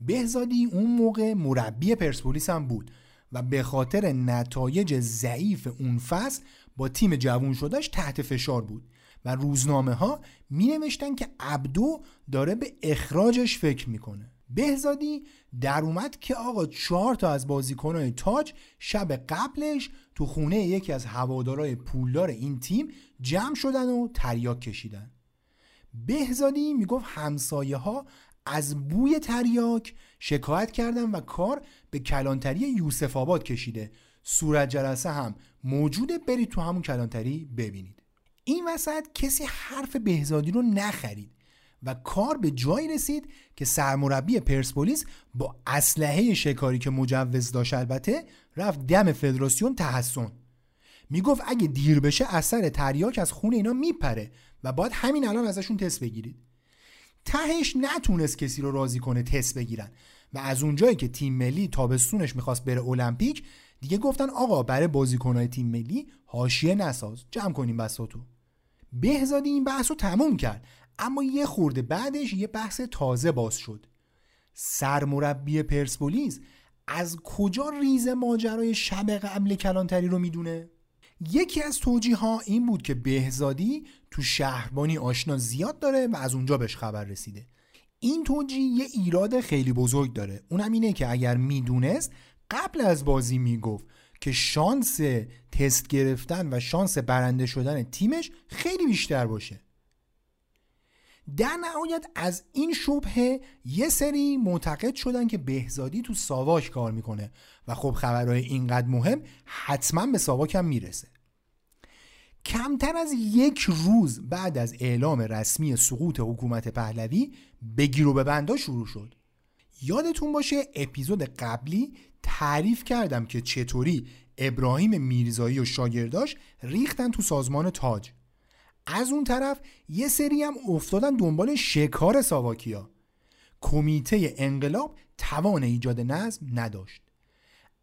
بهزادی اون موقع مربی پرسپولیس هم بود و به خاطر نتایج ضعیف اون فصل با تیم جوان شدهش تحت فشار بود و روزنامه ها می نوشتن که عبدو داره به اخراجش فکر میکنه. بهزادی در اومد که آقا چهار تا از بازیکنان تاج شب قبلش تو خونه یکی از هوادارای پولدار این تیم جمع شدن و تریاک کشیدن. بهزادی میگفت همسایه ها از بوی تریاک شکایت کردن و کار به کلانتری یوسف آباد کشیده. صورت جلسه هم موجوده، برید تو همون کلانتری ببینید. این وسط کسی حرف بهزادی رو نخرید و کار به جایی رسید که سرمربی پرسپولیس با اسلحه شکاری که مجوز داشت البته رفت دم فدراسیون تحصن. میگفت اگه دیر بشه اثر تریاک از خون اینا میپره و باید همین الان ازشون تست بگیرید. تهش نتونست کسی رو راضی کنه تست بگیرن و از اونجایی که تیم ملی تابستونش میخواست بره المپیک دیگه گفتن آقا برای بازیکن‌های تیم ملی حاشیه نساز، جمع کنیم بساتو. بهزادی این بحثو تموم کرد، اما یه خورده بعدش یه بحث تازه باز شد. سرمربی پرسپولیس از کجا ریز ماجرای شب قبل کلانتری رو میدونه؟ یکی از توجیه‌ها این بود که بهزادی تو شهربانی آشنا زیاد داره و از اونجا بهش خبر رسیده. این توجیه یه ایراد خیلی بزرگ داره، اونم اینه که اگر میدونست قبل از بازی میگفت که شانس تست گرفتن و شانس برنده شدن تیمش خیلی بیشتر باشه. در نهایت از این شبهه یه سری معتقد شدن که بهزادی تو ساواک کار میکنه و خب خبرهای اینقدر مهم حتما به ساواک هم میرسه. کمتر از یک روز بعد از اعلام رسمی سقوط حکومت پهلوی بگیر و ببندا شروع شد. یادتون باشه اپیزود قبلی تعریف کردم که چطوری ابراهیم میرزایی و شاگرداش ریختن تو سازمان تاج. از اون طرف یه سری هم افتادن دنبال شکار ساواکیا. کمیته انقلاب توان ایجاد نظم نداشت.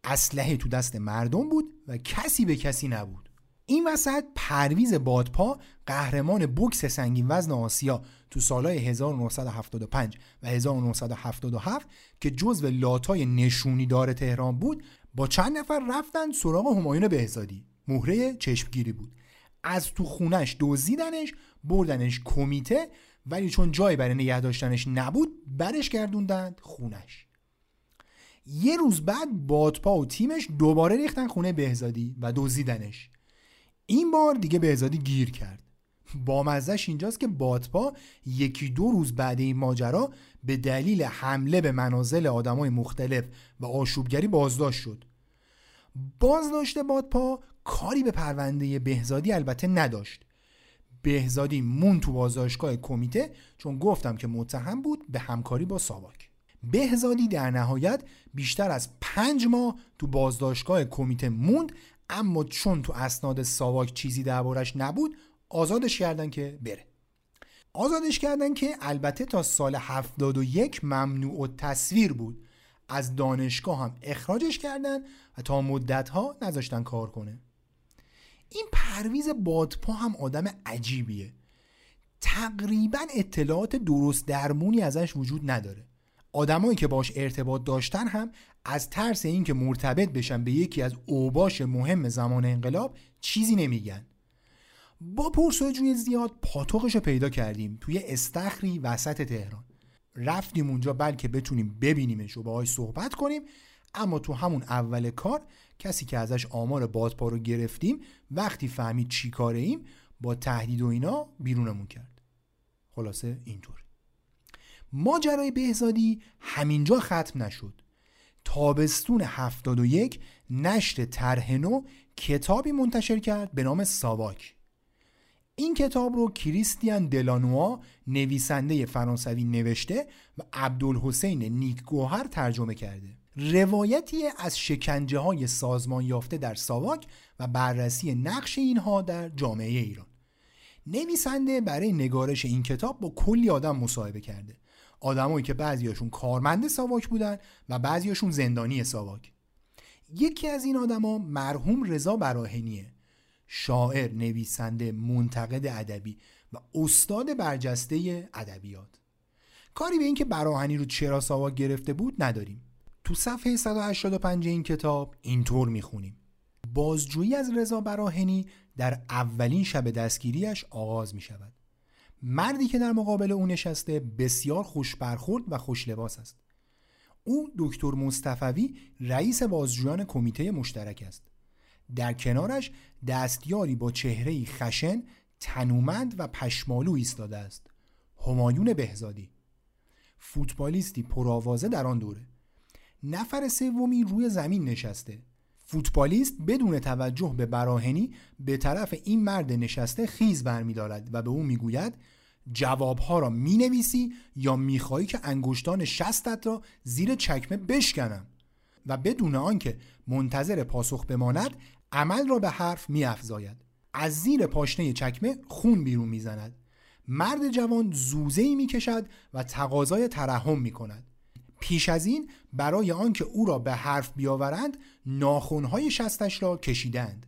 اسلحه تو دست مردم بود و کسی به کسی نبود. این وسط پرویز بادپا قهرمان بوکس سنگین وزن آسیا تو سالهای هزار و نهصد و هفتاد و پنج و هزار و نهصد و هفتاد و هفت که جزو لاتای نشونی دار تهران بود با چند نفر رفتن سراغ همایون بهزادی. مهره چشمگیری بود. از تو خونش دوزیدنش، بردنش کمیته، ولی چون جای برای نگه داشتنش نبود برش گردوندند خونش. یه روز بعد بادپا و تیمش دوباره ریختن خونه بهزادی و دوزیدنش. این بار دیگه بهزادی گیر کرد. با مزهش اینجاست که بادپا یکی دو روز بعد این ماجرا به دلیل حمله به منازل آدمای مختلف و آشوبگری بازداشت شد. بازداشت بادپا کاری به پرونده بهزادی البته نداشت. بهزادی مون تو بازداشتگاه کمیته چون گفتم که متهم بود به همکاری با ساواک. بهزادی در نهایت بیشتر از پنج ماه تو بازداشتگاه کمیته موند، اما چون تو اسناد ساواک چیزی دربارش نبود آزادش کردن که بره. آزادش کردن که البته تا سال هفتاد و یک ممنوع التصویر بود. از دانشگاه هم اخراجش کردن و تا مدت‌ها نذاشتن کار کنه. این پرویز بادپا هم آدم عجیبیه. تقریبا اطلاعات درست درمونی ازش وجود نداره. آدمایی که باش ارتباط داشتن هم از ترس این که مرتبط بشن به یکی از اوباش مهم زمان انقلاب چیزی نمیگن. با پرسجوی زیاد پاتوقشو پیدا کردیم توی استخری وسط تهران. رفتیم اونجا بلکه بتونیم ببینیمش و باهاش صحبت کنیم، اما تو همون اول کار کسی که ازش آمار بادپا رو گرفتیم وقتی فهمید چی کاره ایم با تهدید و اینا بیرونمون کرد. خلاصه اینطور ماجرای بهزادی همینجا ختم نشد. تابستون هفتاد و یک نشر طرح نو کتابی منتشر کرد به نام ساواک. این کتاب رو کریستیان دلانوا نویسنده فرانسوی نوشته و عبدالحسین نیکگوهر ترجمه کرده. روایتی از شکنجه های سازمان یافته در ساواک و بررسی نقش اینها در جامعه ایران. نویسنده برای نگارش این کتاب با کلی آدم مصاحبه کرده. آدمایی که بعضیاشون کارمند ساواک بودن و بعضیاشون زندانی ساواک. یکی از این آدما مرحوم رضا براهنیه، شاعر، نویسنده، منتقد ادبی و استاد برجسته ادبیات. کاری به این که براهنی رو چرا ساواک گرفته بود نداریم. تو صفحه صد و هشتاد و پنج این کتاب اینطور میخونیم: بازجویی از رضا براهنی در اولین شب دستگیریش آغاز میشود. مردی که در مقابل او نشسته بسیار خوش برخورد و خوش لباس است. او دکتر مصطفی رئیس بازجویان کمیته مشترک است. در کنارش دستیاری با چهره‌ای خشن، تنومند و پشمالو ایستاده است. همایون بهزادی، فوتبالیستی پرآوازه در آن دوره. نفر سومی روی زمین نشسته. فوتبالیست بدون توجه به براهنی به طرف این مرد نشسته خیز برمی‌دارد و به او میگوید جوابها را می نویسی یا می خواهی که انگشتان شستت را زیر چکمه بشکنم و بدون آنکه منتظر پاسخ بماند عمل را به حرف می افزاید. از زیر پاشنه چکمه خون بیرون می زند. مرد جوان زوزه‌ای می کشد و تقاضای ترحم می کند. پیش از این برای آنکه او را به حرف بیاورند ناخن‌های شستش را کشیدند.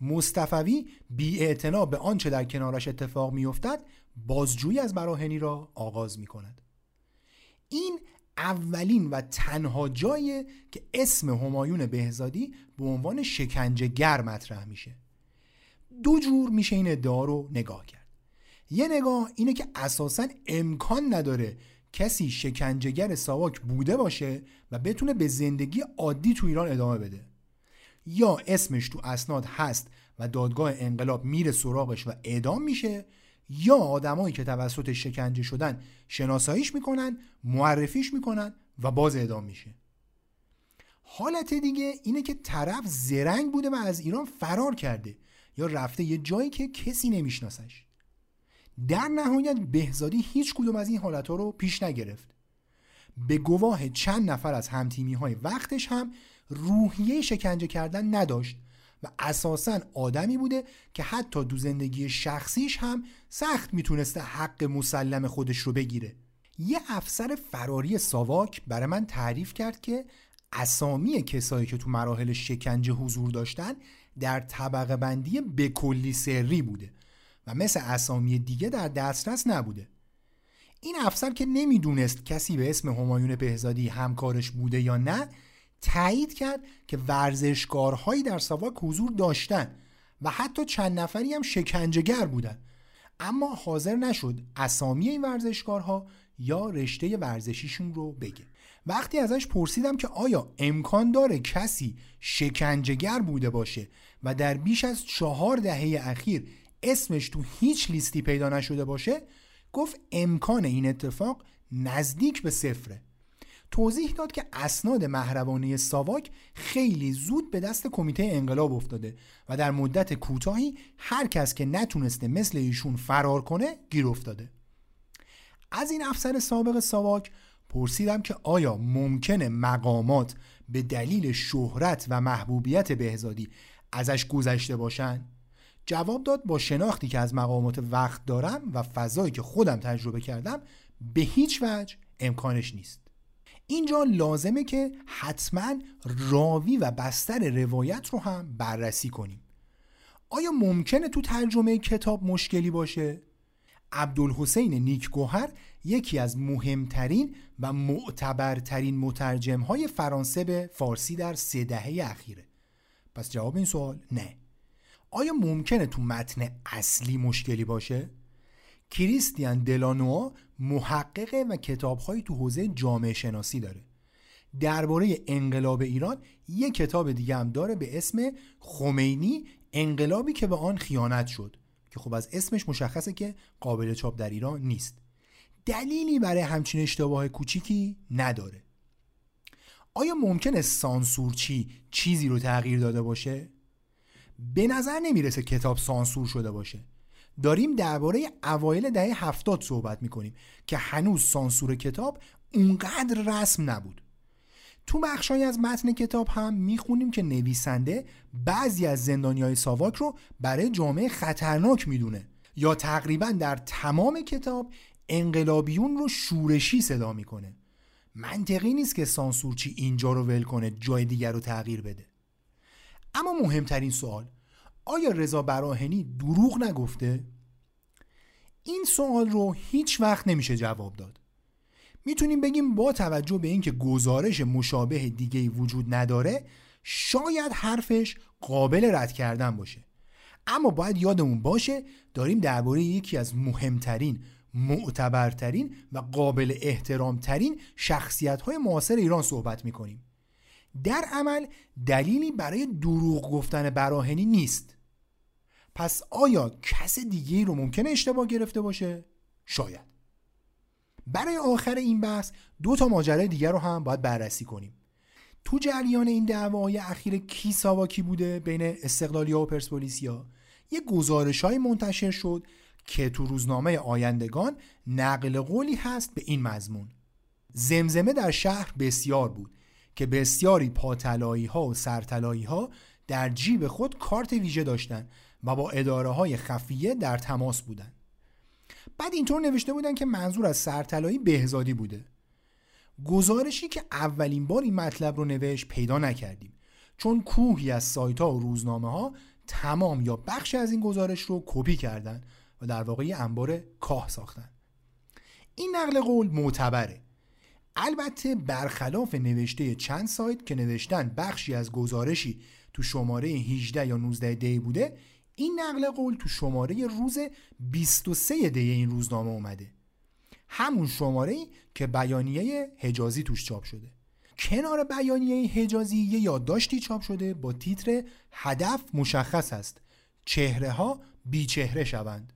مصطفی بی‌اعتنا به آنچه در کنارش اتفاق می‌افتد بازجویی از براهنی را آغاز می‌کند. این اولین و تنها جاییه که اسم همایون بهزادی به عنوان شکنجه‌گر مطرح میشه. دو جور میشه این ادعا رو نگاه کرد. یه نگاه اینه که اساساً امکان نداره کسی شکنجه‌گر ساواک بوده باشه و بتونه به زندگی عادی تو ایران ادامه بده. یا اسمش تو اسناد هست و دادگاه انقلاب میره سراغش و اعدام میشه، یا آدمایی که توسط شکنجه شدن شناساییش میکنن، معرفیش میکنن و باز اعدام میشه. حالت دیگه اینه که طرف زرنگ بوده و از ایران فرار کرده یا رفته یه جایی که کسی نمیشناسش. در نهایت بهزادی هیچ کدوم از این حالتها رو پیش نگرفت. به گواه چند نفر از همتیمی‌های وقتش هم روحیه شکنجه کردن نداشت و اساساً آدمی بوده که حتی دو زندگی شخصیش هم سخت میتونسته حق مسلم خودش رو بگیره. یه افسر فراری ساواک برای من تعریف کرد که اسامی کسایی که تو مراحل شکنجه حضور داشتن در طبقه بندی به کلی سری بوده و مثل اسامی دیگه در دسترس نبوده. این افسر که نمیدونست کسی به اسم همایون بهزادی همکارش بوده یا نه، تایید کرد که ورزشکارهایی در ساواک حضور داشتن و حتی چند نفری هم شکنجه‌گر بودن، اما حاضر نشد اسامی این ورزشکارها یا رشته ورزشیشون رو بگه. وقتی ازش پرسیدم که آیا امکان داره کسی شکنجه‌گر بوده باشه و در بیش از چهار دهه اخیر اسمش تو هیچ لیستی پیدا نشده باشه، گفت امکان این اتفاق نزدیک به صفره. توضیح داد که اسناد محرمانه ساواک خیلی زود به دست کمیته انقلاب افتاده و در مدت کوتاهی هر کس که نتونسته مثل ایشون فرار کنه گیر افتاده. از این افسر سابق ساواک پرسیدم که آیا ممکنه مقامات به دلیل شهرت و محبوبیت بهزادی ازش گذشته باشن؟ جواب داد با شناختی که از مقامات وقت دارم و فضایی که خودم تجربه کردم به هیچ وجه امکانش نیست. اینجا لازمه که حتما راوی و بستر روایت رو هم بررسی کنیم. آیا ممکنه تو ترجمه کتاب مشکلی باشه؟ عبدالحسین نیکگوهر یکی از مهمترین و معتبرترین مترجم‌های فرانسه به فارسی در سه دهه اخیره. پس جواب این سوال نه. آیا ممکنه تو متن اصلی مشکلی باشه؟ کریستیان دلانوا محقق و کتاب‌های تو حوزه جامعه شناسی داره. درباره انقلاب ایران یک کتاب دیگه هم داره به اسم خمینی، انقلابی که به آن خیانت شد، که خب از اسمش مشخصه که قابل چاپ در ایران نیست. دلیلی برای همچین اشتباه کوچیکی نداره. آیا ممکنه سانسورچی چیزی رو تغییر داده باشه؟ به نظر نمیرسه کتاب سانسور شده باشه. داریم درباره اوایل دهه هفتاد صحبت میکنیم که هنوز سانسور کتاب اونقدر رسم نبود. تو بخشایی از متن کتاب هم میخونیم که نویسنده بعضی از زندانیای ساواک رو برای جامعه خطرناک میدونه یا تقریبا در تمام کتاب انقلابیون رو شورشی صدا میکنه. منطقی نیست که سانسورچی اینجا رو ول کنه جای دیگر رو تغییر بده. اما مهمترین سوال، آیا رضا براهنی دروغ نگفته؟ این سوال رو هیچ وقت نمیشه جواب داد. میتونیم بگیم با توجه به اینکه گزارش مشابه دیگه‌ای وجود نداره، شاید حرفش قابل رد کردن باشه. اما باید یادمون باشه داریم درباره یکی از مهمترین، معتبرترین و قابل احترامترین شخصیت‌های معاصر ایران صحبت میکنیم. در عمل دلیلی برای دروغ گفتن براهنی نیست. پس آیا کس دیگه‌ای رو ممکنه اشتباه گرفته باشه؟ شاید. برای آخر این بحث دو تا ماجرای دیگر رو هم باید بررسی کنیم. تو جریان این دعوای اخیر کی ساواکی بوده بین استقلالیا و پرسپولیسیا؟ یه گزارش‌های منتشر شد که تو روزنامه آیندگان نقل قولی هست به این مضمون: زمزمه در شهر بسیار بود که بسیاری پاتلایی ها و سرطلایی ها در جیب خود کارت ویژه داشتند و با اداره های خفیه در تماس بودند. بعد اینطور نوشته بودن که منظور از سرطلایی بهزادی بوده. گزارشی که اولین بار این مطلب رو نوشت پیدا نکردیم، چون کوهی از سایت ها و روزنامه ها تمام یا بخش از این گزارش رو کپی کردن و در واقع یه انبار کاه ساختن. این نقل قول معتبره، البته برخلاف نوشته چند سایت که نوشتن بخشی از گزارشی تو شماره هجده یا نوزده دی بوده، این نقل قول تو شماره روز بیست و سه دی این روزنامه اومده، همون شماره‌ای که بیانیه حجازی توش چاپ شده. کنار بیانیه حجازی یه یادداشتی چاپ شده با تیتر هدف مشخص است، چهره ها بی چهره شوند.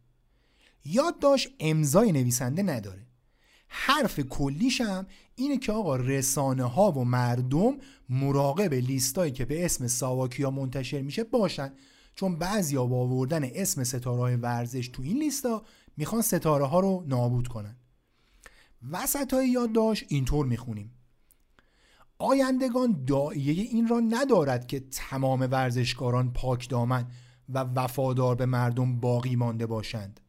یادداشت امضای نویسنده نداره. حرف کلیش هم اینه که آقا رسانه ها و مردم مراقب لیستایی که به اسم ساواکیا منتشر میشه باشن، چون بعضیا با آوردن اسم ستاره‌های ورزش تو این لیستا میخوان ستاره ها رو نابود کنن. وسطای یادداشت اینطور میخونیم: آیندگان داعیه این را ندارد که تمام ورزشکاران پاک دامن و وفادار به مردم باقی مانده باشند،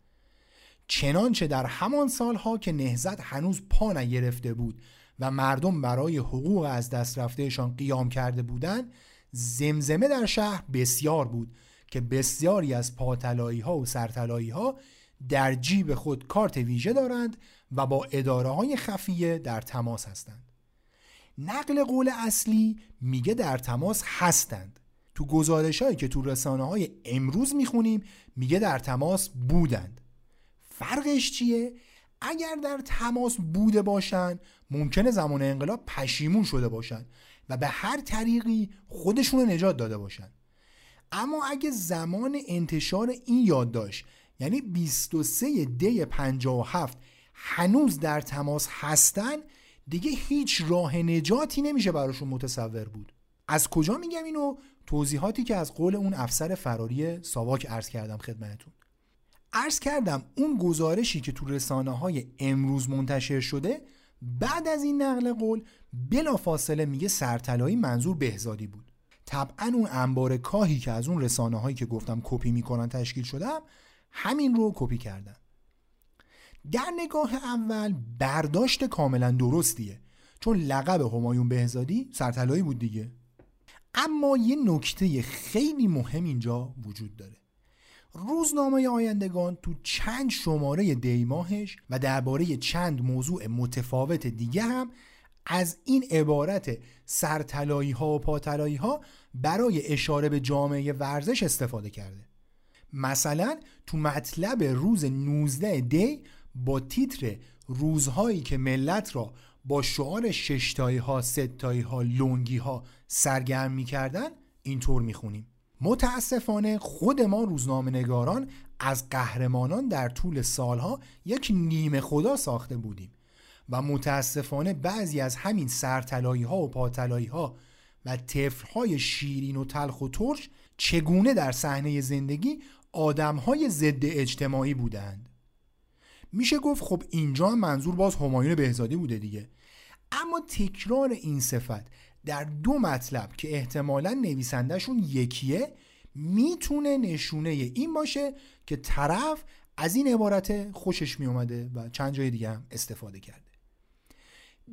چنانچه در همان سالها که نهضت هنوز پا نگرفته بود و مردم برای حقوق از دست رفتهشان قیام کرده بودند، زمزمه در شهر بسیار بود که بسیاری از پاتلایی ها و سرطلایی ها در جیب خود کارت ویژه دارند و با اداره های خفیه در تماس هستند. نقل قول اصلی میگه در تماس هستند. تو گزارش هایی که تو رسانه های امروز میخونیم میگه در تماس بودند. فرقش چیه؟ اگر در تماس بوده باشن ممکنه زمان انقلاب پشیمون شده باشن و به هر طریقی خودشون رو نجات داده باشن. اما اگه زمان انتشار این یادداشت یعنی بیست و سه دی پنجاه و هفت هنوز در تماس هستن، دیگه هیچ راه نجاتی نمیشه براشون متصور بود. از کجا میگم اینو؟ توضیحاتی که از قول اون افسر فراری ساواک عرض کردم خدمتتون. عرض کردم اون گزارشی که تو رسانه‌های امروز منتشر شده بعد از این نقل قول بلافاصله میگه سرطلایی منظور بهزادی بود. طبعا اون انبار کاهی که از اون رسانه‌هایی که گفتم کپی میکنن تشکیل شده همین رو کپی کردن. در نگاه اول برداشت کاملا درستیه، چون لقب همایون بهزادی سرطلایی بود دیگه. اما یه نکته خیلی مهم اینجا وجود داره. روزنامه آیندگان تو چند شماره دیماهش و درباره چند موضوع متفاوت دیگه هم از این عبارت سرطلایی ها و پاتلایی ها برای اشاره به جامعه ورزش استفاده کرده. مثلا تو مطلب روز نوزده دی با تیتر روزهایی که ملت را با شعار ششتایی ها، ستایی ها، لونگی ها سرگرم می کردن اینطور می خونیم: متاسفانه خود ما روزنامه نگاران از قهرمانان در طول سالها یک نیمه خدا ساخته بودیم و متاسفانه بعضی از همین سرطلایی ها و پاتلایی ها و تفر های شیرین و تلخ و ترش چگونه در صحنه زندگی آدم های ضد اجتماعی بودند. میشه گفت خب اینجا منظور باز همایون بهزادی بوده دیگه. اما تکرار این صفت در دو مطلب که احتمالاً نویسندهشون یکیه میتونه نشونه این باشه که طرف از این عبارت خوشش میومده و چند جای دیگه هم استفاده کرده.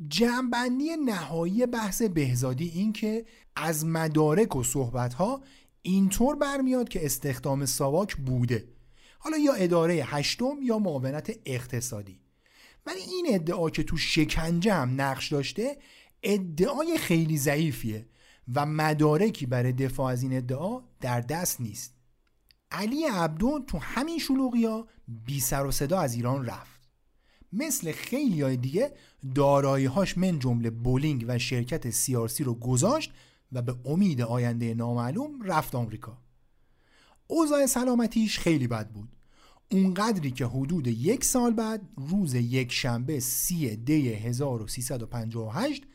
جمع‌بندی نهایی بحث بهزادی این که از مدارک و صحبت‌ها اینطور برمیاد که استخدام ساواک بوده، حالا یا اداره هشتم یا معاونت اقتصادی. ولی این ادعا که تو شکنجه هم نقش داشته ادعای خیلی ضعیفیه و مدارکی برای دفاع از این ادعا در دست نیست. علی عبدو تو همین شلوغیا بی سر و صدا از ایران رفت. مثل خیلیای دیگه دارایی‌هاش من جمله بولینگ و شرکت سی آر سی رو گذاشت و به امید آینده نامعلوم رفت آمریکا. اوضاع سلامتیش خیلی بد بود، اونقدری که حدود یک سال بعد روز یک شنبه سی دی هزار و سیصد و پنجاه و هشت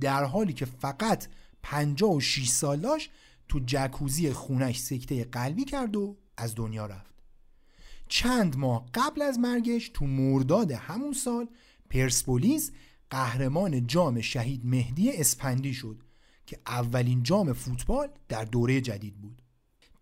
در حالی که فقط پنجاه و شش سال داشت تو جکوزی خونش سکته قلبی کرد و از دنیا رفت. چند ماه قبل از مرگش تو مرداد همون سال پرسپولیس قهرمان جام شهید مهدی اسپندی شد که اولین جام فوتبال در دوره جدید بود.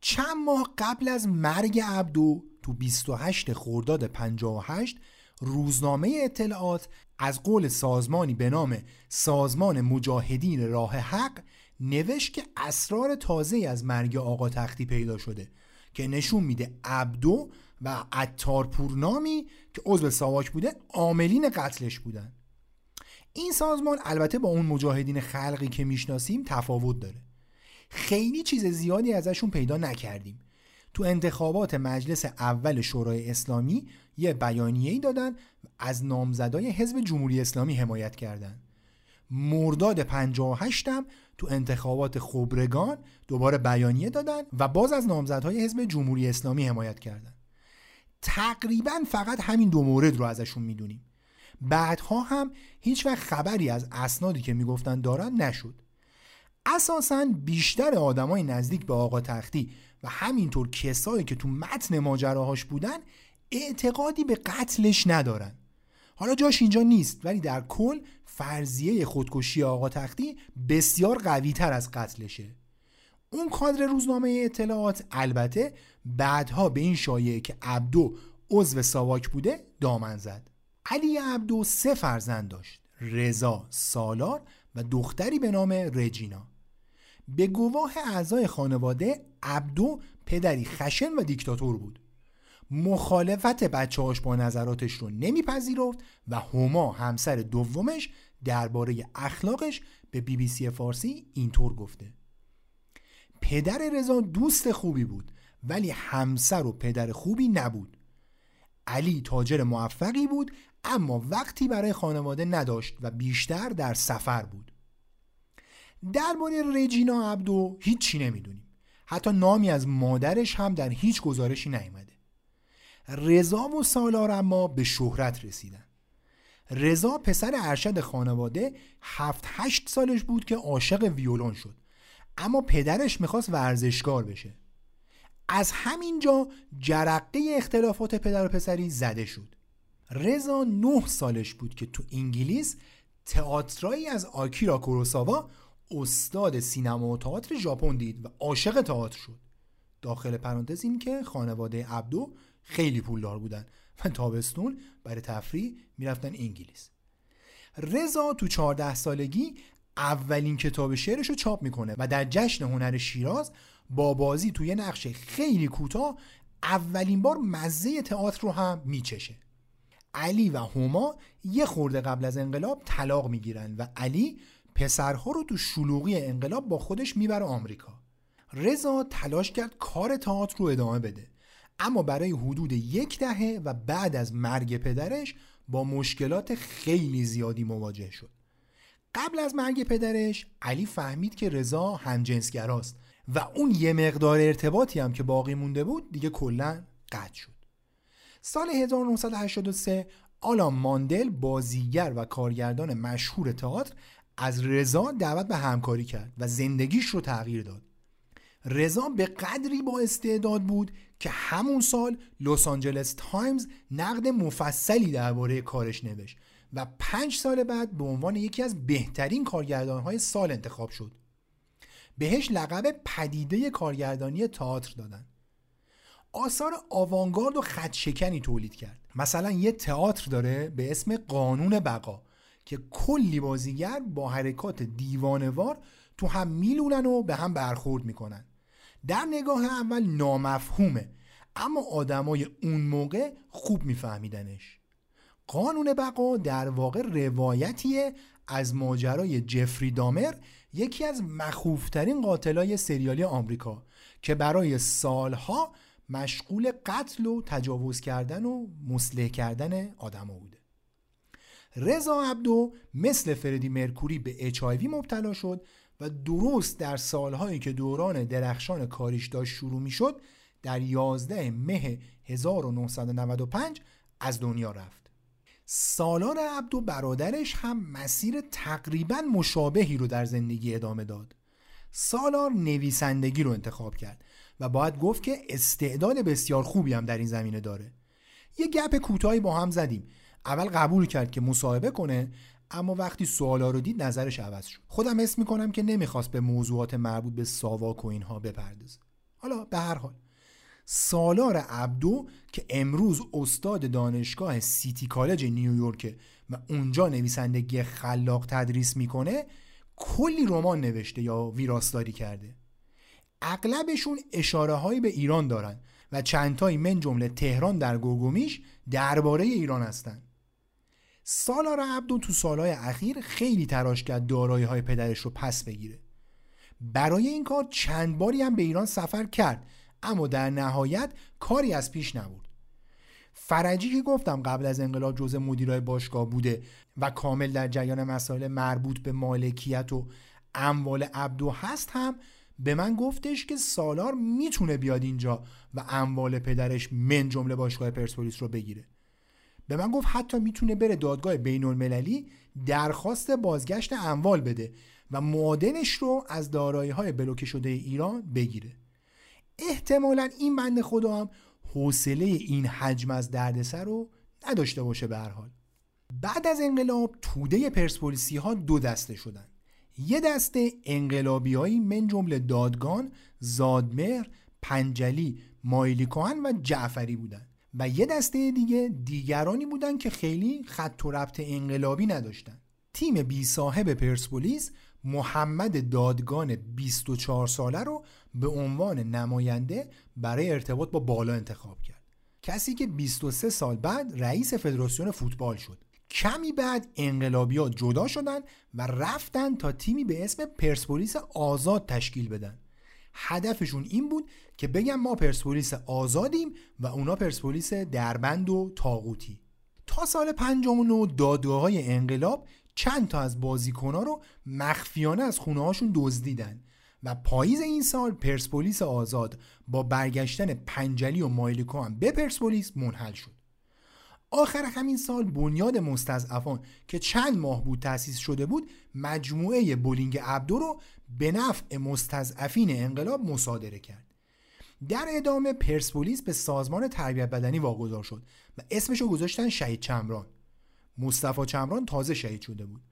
چند ماه قبل از مرگ عبدو تو بیست و هشت خرداد پنجاه و هشت روزنامه اطلاعات از قول سازمانی به نام سازمان مجاهدین راه حق نوشت که اسرار تازه‌ای از مرگ آقا تختی پیدا شده که نشون میده عبدو و عطارپور نامی که عضو ساواک بوده عاملین قتلش بودن. این سازمان البته با اون مجاهدین خلقی که میشناسیم تفاوت داره. خیلی چیز زیادی ازشون پیدا نکردیم. تو انتخابات مجلس اول شورای اسلامی یه بیانیه‌ای دادن و از نامزدای حزب جمهوری اسلامی حمایت کردن. مرداد پنجاه و هشت هم تو انتخابات خبرگان دوباره بیانیه دادن و باز از نامزدهای حزب جمهوری اسلامی حمایت کردن. تقریبا فقط همین دو مورد رو ازشون میدونیم. بعدها هم هیچ وقت خبری از اسنادی که میگفتن دارن نشد. اساساً بیشتر آدمای نزدیک به آقا تختی و همینطور کسایی که تو متن ماجراهاش بودن اعتقادی به قتلش ندارن. حالا جاش اینجا نیست، ولی در کل فرضیه خودکشی آقا تختی بسیار قوی تر از قتلشه. اون کادر روزنامه اطلاعات البته بعدها به این شایعه که عبدو عضو ساواک بوده دامن زد. علی عبدو سه فرزند داشت: رضا، سالار و دختری به نام رجینا. به گواه اعضای خانواده عبدو پدری خشن و دیکتاتور بود. مخالفت بچه‌هاش با نظراتش رو نمیپذیرفت و هما همسر دومش درباره اخلاقش به بی بی سی فارسی اینطور گفته: پدر رضا دوست خوبی بود ولی همسر و پدر خوبی نبود. علی تاجر موفقی بود اما وقتی برای خانواده نداشت و بیشتر در سفر بود. درباره رجینا عبدو هیچی نمیدونیم. حتی نامی از مادرش هم در هیچ گزارشی نیامده. رضا و سالار اما به شهرت رسیدن. رضا پسر ارشد خانواده هفت هشت سالش بود که عاشق ویولون شد، اما پدرش میخواست ورزشکار بشه. از همینجا جرقه اختلافات پدر و پسری زده شد. رضا نه سالش بود که تو انگلیس تئاترایی از آکیرا کوروساوا استاد سینما و تئاتر ژاپن دید و عاشق تئاتر شد. داخل پرانتز این که خانواده عبدو خیلی پولدار بودن و تابستون برای تفریح میرفتن انگلیس. رضا تو چهارده سالگی اولین کتاب شعرشو چاپ میکنه و در جشن هنر شیراز با بازی توی نقش خیلی کوتاه اولین بار مزه تئاتر رو هم میچشه. علی و هما یه خورده قبل از انقلاب طلاق میگیرن و علی پسرها رو تو شلوغی انقلاب با خودش میبره آمریکا. رضا تلاش کرد کار تئاتر رو ادامه بده، اما برای حدود یک دهه و بعد از مرگ پدرش با مشکلات خیلی زیادی مواجه شد. قبل از مرگ پدرش علی فهمید که رضا همجنسگراست و اون یه مقدار ارتباطی هم که باقی مونده بود دیگه کلاً قطع شد. سال هزار و نهصد و هشتاد و سه آلن ماندل، بازیگر و کارگردان مشهور تئاتر، از رضا دعوت به همکاری کرد و زندگیش رو تغییر داد. رضا به قدری با استعداد بود که همون سال لس آنجلس تایمز نقد مفصلی درباره کارش نوشت و پنج سال بعد به عنوان یکی از بهترین کارگردان‌های سال انتخاب شد. بهش لقب پدیده کارگردانی تئاتر دادن. آثار آوانگارد و خدشکنی تولید کرد. مثلا یه تئاتر داره به اسم قانون بقا که کلی بازیگر با حرکات دیوانه‌وار تو هم میلونن و به هم برخورد میکنن. در نگاه اول نامفهومه، اما آدمای اون موقع خوب میفهمیدنش. قانون بقا در واقع روایتیه از ماجرای جفری دامر، یکی از مخوفترین قاتلای سریالی آمریکا که برای سالها مشغول قتل و تجاوز کردن و مسلح کردن آدما بوده. رضا عبدو مثل فردی مرکوری به اچ آی وی مبتلا شد و درست در سالهایی که دوران درخشان کاریش داشت شروع می شد، در یازده مه هزار و نهصد و نود و پنج از دنیا رفت. سالار عبدو برادرش هم مسیر تقریبا مشابهی رو در زندگی ادامه داد. سالار نویسندگی رو انتخاب کرد و باید گفت که استعداد بسیار خوبی هم در این زمینه داره. یه گپ کوتاهی با هم زدیم. اول قبول کرد که مصاحبه کنه، اما وقتی سوالا رو دید نظرش عوض شد. خودم حس می‌کنم که نمیخواست به موضوعات مربوط به ساواک و اینها بپردازه. حالا به هر حال سالار عبدو که امروز استاد دانشگاه سیتی کالج نیویورک و اونجا نویسندگی خلاق تدریس میکنه، کلی رمان نوشته یا ویراستاری کرده. اغلبشون اشاره هایی به ایران دارن و چندتایی من جمله تهران در گوگومیش درباره ایران هستن. سالار عبدو تو سالهای اخیر خیلی تلاش کرد دارایی های پدرش رو پس بگیره. برای این کار چند باری هم به ایران سفر کرد، اما در نهایت کاری از پیش نبرد. فرجی که گفتم قبل از انقلاب جزء مدیرای باشگاه بوده و کامل در جریان مسائل مربوط به مالکیت و اموال عبدو هست، هم به من گفتش که سالار میتونه بیاد اینجا و اموال پدرش من جمله باشگاه پرسپولیس رو بگیره. به من گفت حتی میتونه بره دادگاه بین‌المللی درخواست بازگشت اموال بده و معادنش رو از دارایی‌های بلوکه شده ایران بگیره. احتمالاً این بنده خدا هم حوصله این حجم از دردسر رو نداشته باشه. به هر حال بعد از انقلاب توده پرسپولیسی‌ها دو دسته شدن. یه دسته انقلابی‌های من جمله دادگان، زادمهر، پنجلی، مایلی کهن و جعفری بودن و یه دسته دیگه دیگرانی بودن که خیلی خط و ربط انقلابی نداشتن. تیم بی صاحب پرسپولیس محمد دادگان بیست و چهار ساله رو به عنوان نماینده برای ارتباط با بالا انتخاب کرد، کسی که بیست و سه سال بعد رئیس فدراسیون فوتبال شد. کمی بعد انقلابی‌ها جدا شدن و رفتن تا تیمی به اسم پرسپولیس آزاد تشکیل بدن. هدفشون این بود که بگن ما پرسپولیس آزادیم و اونا پرسپولیس دربند و طاغوتی. تا سال پنجاه و نه دادگاه‌های انقلاب چند تا از بازیکن‌ها رو مخفیانه از خونه‌هاشون دزدیدن و پاییز این سال پرسپولیس آزاد با برگشتن پنجلی و مایلیکو هم به پرسپولیس منحل شد. آخر همین سال بنیاد مستضعفان که چند ماه بود تأسیس شده بود، مجموعه بولینگ عبدو رو به نفع مستضعفین انقلاب مصادره کرد. در ادامه پرسپولیس به سازمان تربیت بدنی واگذار شد و اسمش رو گذاشتن شهید چمران. مصطفی چمران تازه شهید شده بود.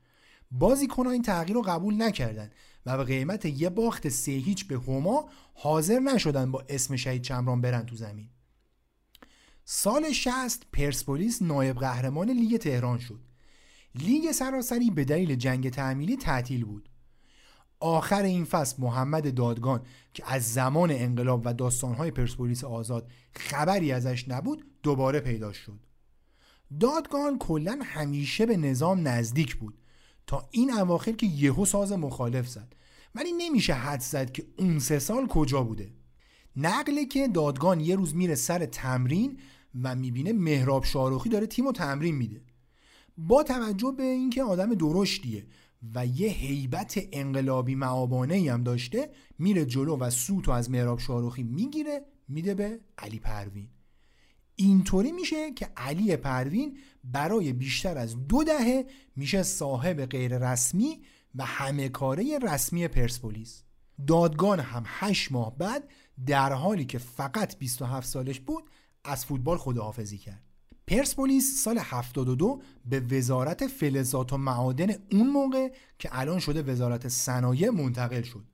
بازیکن‌ها این تغییر رو قبول نکردند و به قیمت یه باخت سه هیچ به هما حاضر نشدن با اسم شهید چمران برن تو زمین. سال شصت پرسپولیس نایب قهرمان لیگ تهران شد. لیگ سراسری به دلیل جنگ تعمیلی تعطیل بود. آخر این فصل محمد دادگان که از زمان انقلاب و داستان‌های پرسپولیس آزاد خبری ازش نبود، دوباره پیدا شد. دادگان کلاً همیشه به نظام نزدیک بود تا این اواخر که یهو ساز مخالف زد، ولی نمیشه حد زد که اون سه سال کجا بوده. نقله که دادگان یه روز میره سر تمرین و میبینه مهراب شاروخی داره تیمو تمرین میده. با توجه به اینکه آدم درشتیه و یه هیبت انقلابی معابانه‌ای هم داشته، میره جلو و سوتو از مهراب شاروخی میگیره میده به علی پروین. اینطوری میشه که علی پروین برای بیشتر از دو دهه میشه صاحب غیر رسمی و همه کاره رسمی پرسپولیس. دادگان هم هشت ماه بعد در حالی که فقط بیست و هفت سالش بود از فوتبال خداحافظی کرد. پرسپولیس سال هفتاد و دو به وزارت فلزات و معادن اون موقع که الان شده وزارت صنایع منتقل شد.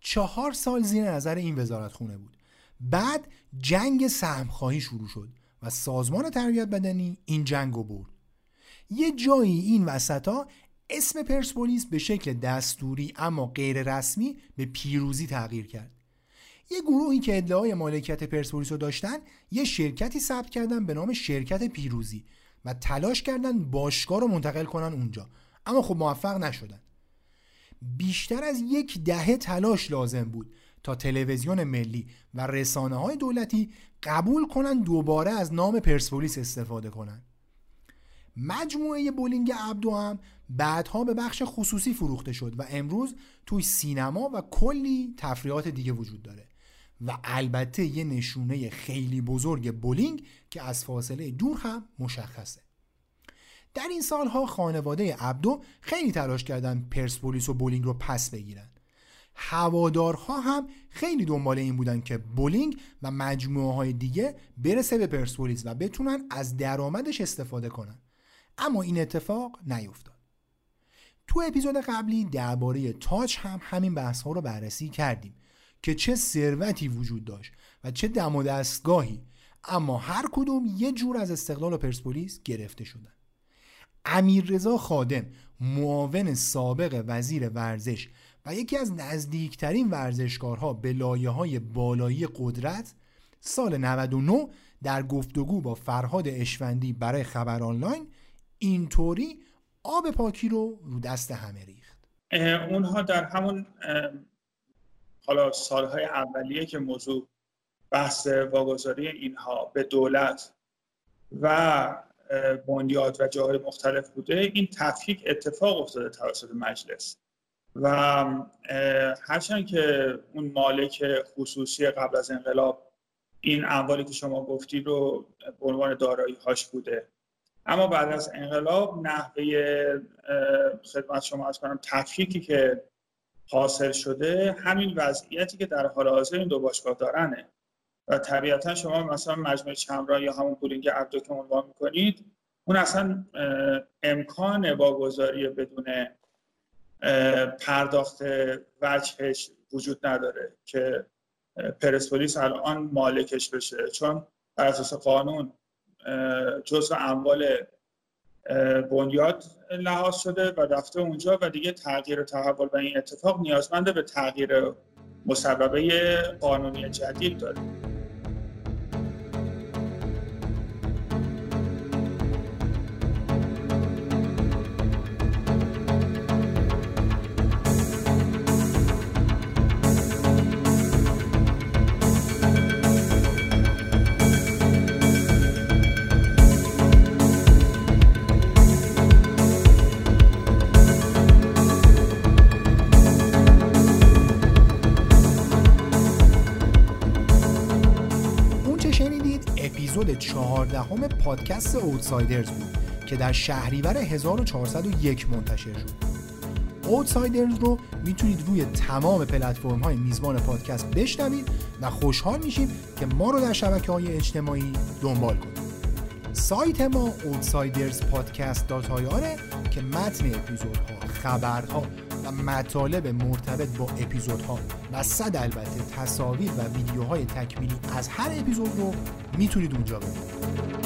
چهار سال زیر نظر این وزارت خونه بود. بعد جنگ سهمخواهی شروع شد و سازمان تربیت بدنی این جنگو برد. یه جایی این وسطا اسم پرسپولیس به شکل دستوری اما غیر رسمی به پیروزی تغییر کرد. یه گروهی که ادعای مالکیت پرسپولیس رو داشتن یه شرکتی ثبت کردن به نام شرکت پیروزی و تلاش کردن باشگاه رو منتقل کنن اونجا، اما خب موفق نشدن. بیشتر از یک دهه تلاش لازم بود تا تلویزیون ملی و رسانه‌های دولتی قبول کنن دوباره از نام پرسپولیس استفاده کنن. مجموعه بولینگ عبدو هم بعدها به بخش خصوصی فروخته شد و امروز توی سینما و کلی تفریحات دیگه وجود داره و البته یه نشونه خیلی بزرگ بولینگ که از فاصله دور هم مشخصه. در این سالها خانواده عبدو خیلی تلاش کردن پرسپولیس و بولینگ رو پس بگیرن. هوادارها هم خیلی دنبال این بودن که بولینگ و مجموعه های دیگه برسه به پرسپولیس و بتونن از درآمدش استفاده کنن، اما این اتفاق نیفتاد. تو اپیزود قبلی درباره تاج هم همین بحث ها رو بررسی کردیم که چه ثروتی وجود داشت و چه دم و دستگاهی، اما هر کدوم یه جور از استقلال و پرسپولیس گرفته شدن. امیررضا خادم، معاون سابق وزیر ورزش و یکی از نزدیکترین ورزشکارها به لایه‌های بالایی قدرت، سال نود و نه در گفتگو با فرهاد اشوندی برای خبر آنلاین اینطوری آب پاکی رو رو دست همه ریخت. اونها در همون حالا سالهای اولیه که موضوع بحث واگذاری اینها به دولت و بنیاد و جاهای مختلف بوده، این تفکیک اتفاق افتاده توسط مجلس و هرچند که اون مالک خصوصی قبل از انقلاب این اموالی که شما گفتی رو به عنوان دارایی هاش بوده، اما بعد از انقلاب نحوه خدمت شما عرض کنم تفکیکی که حاصل شده همین وضعیتی که در حال حاضر این دو باشگاه دارنه و طبیعتا شما مثلا مجموعه چمران یا همون بولینگ عبدو که عنوان میکنید، اون اصلا امکان واگذاری بدون پرداخت وجهش وجود نداره که پرسپولیس الان مالکش بشه، چون بر اساس قانون جزء اموال بنیاد لحاظ شده و رفته اونجا و دیگه تغییر و تحول و این اتفاق نیازمند به تغییر مصوبه قانونی جدید داره. چهاردهم پادکست اوتسایدرز بود که در شهریور هزار و چهارصد و یک منتشر شد. اوتسایدرز رو میتونید روی تمام پلتفرم های میزبان پادکست بشنوید و خوشحال میشیم که ما رو در شبکه‌های اجتماعی دنبال کنید. سایت ما اوتسایدرز پادکست دات آی آر که متن اپیزودها، خبرها و مطالب مرتبط با اپیزودها و صد البته تصاویر و ویدیوهای تکمیلی از هر اپیزود رو میتونید اونجا ببینید.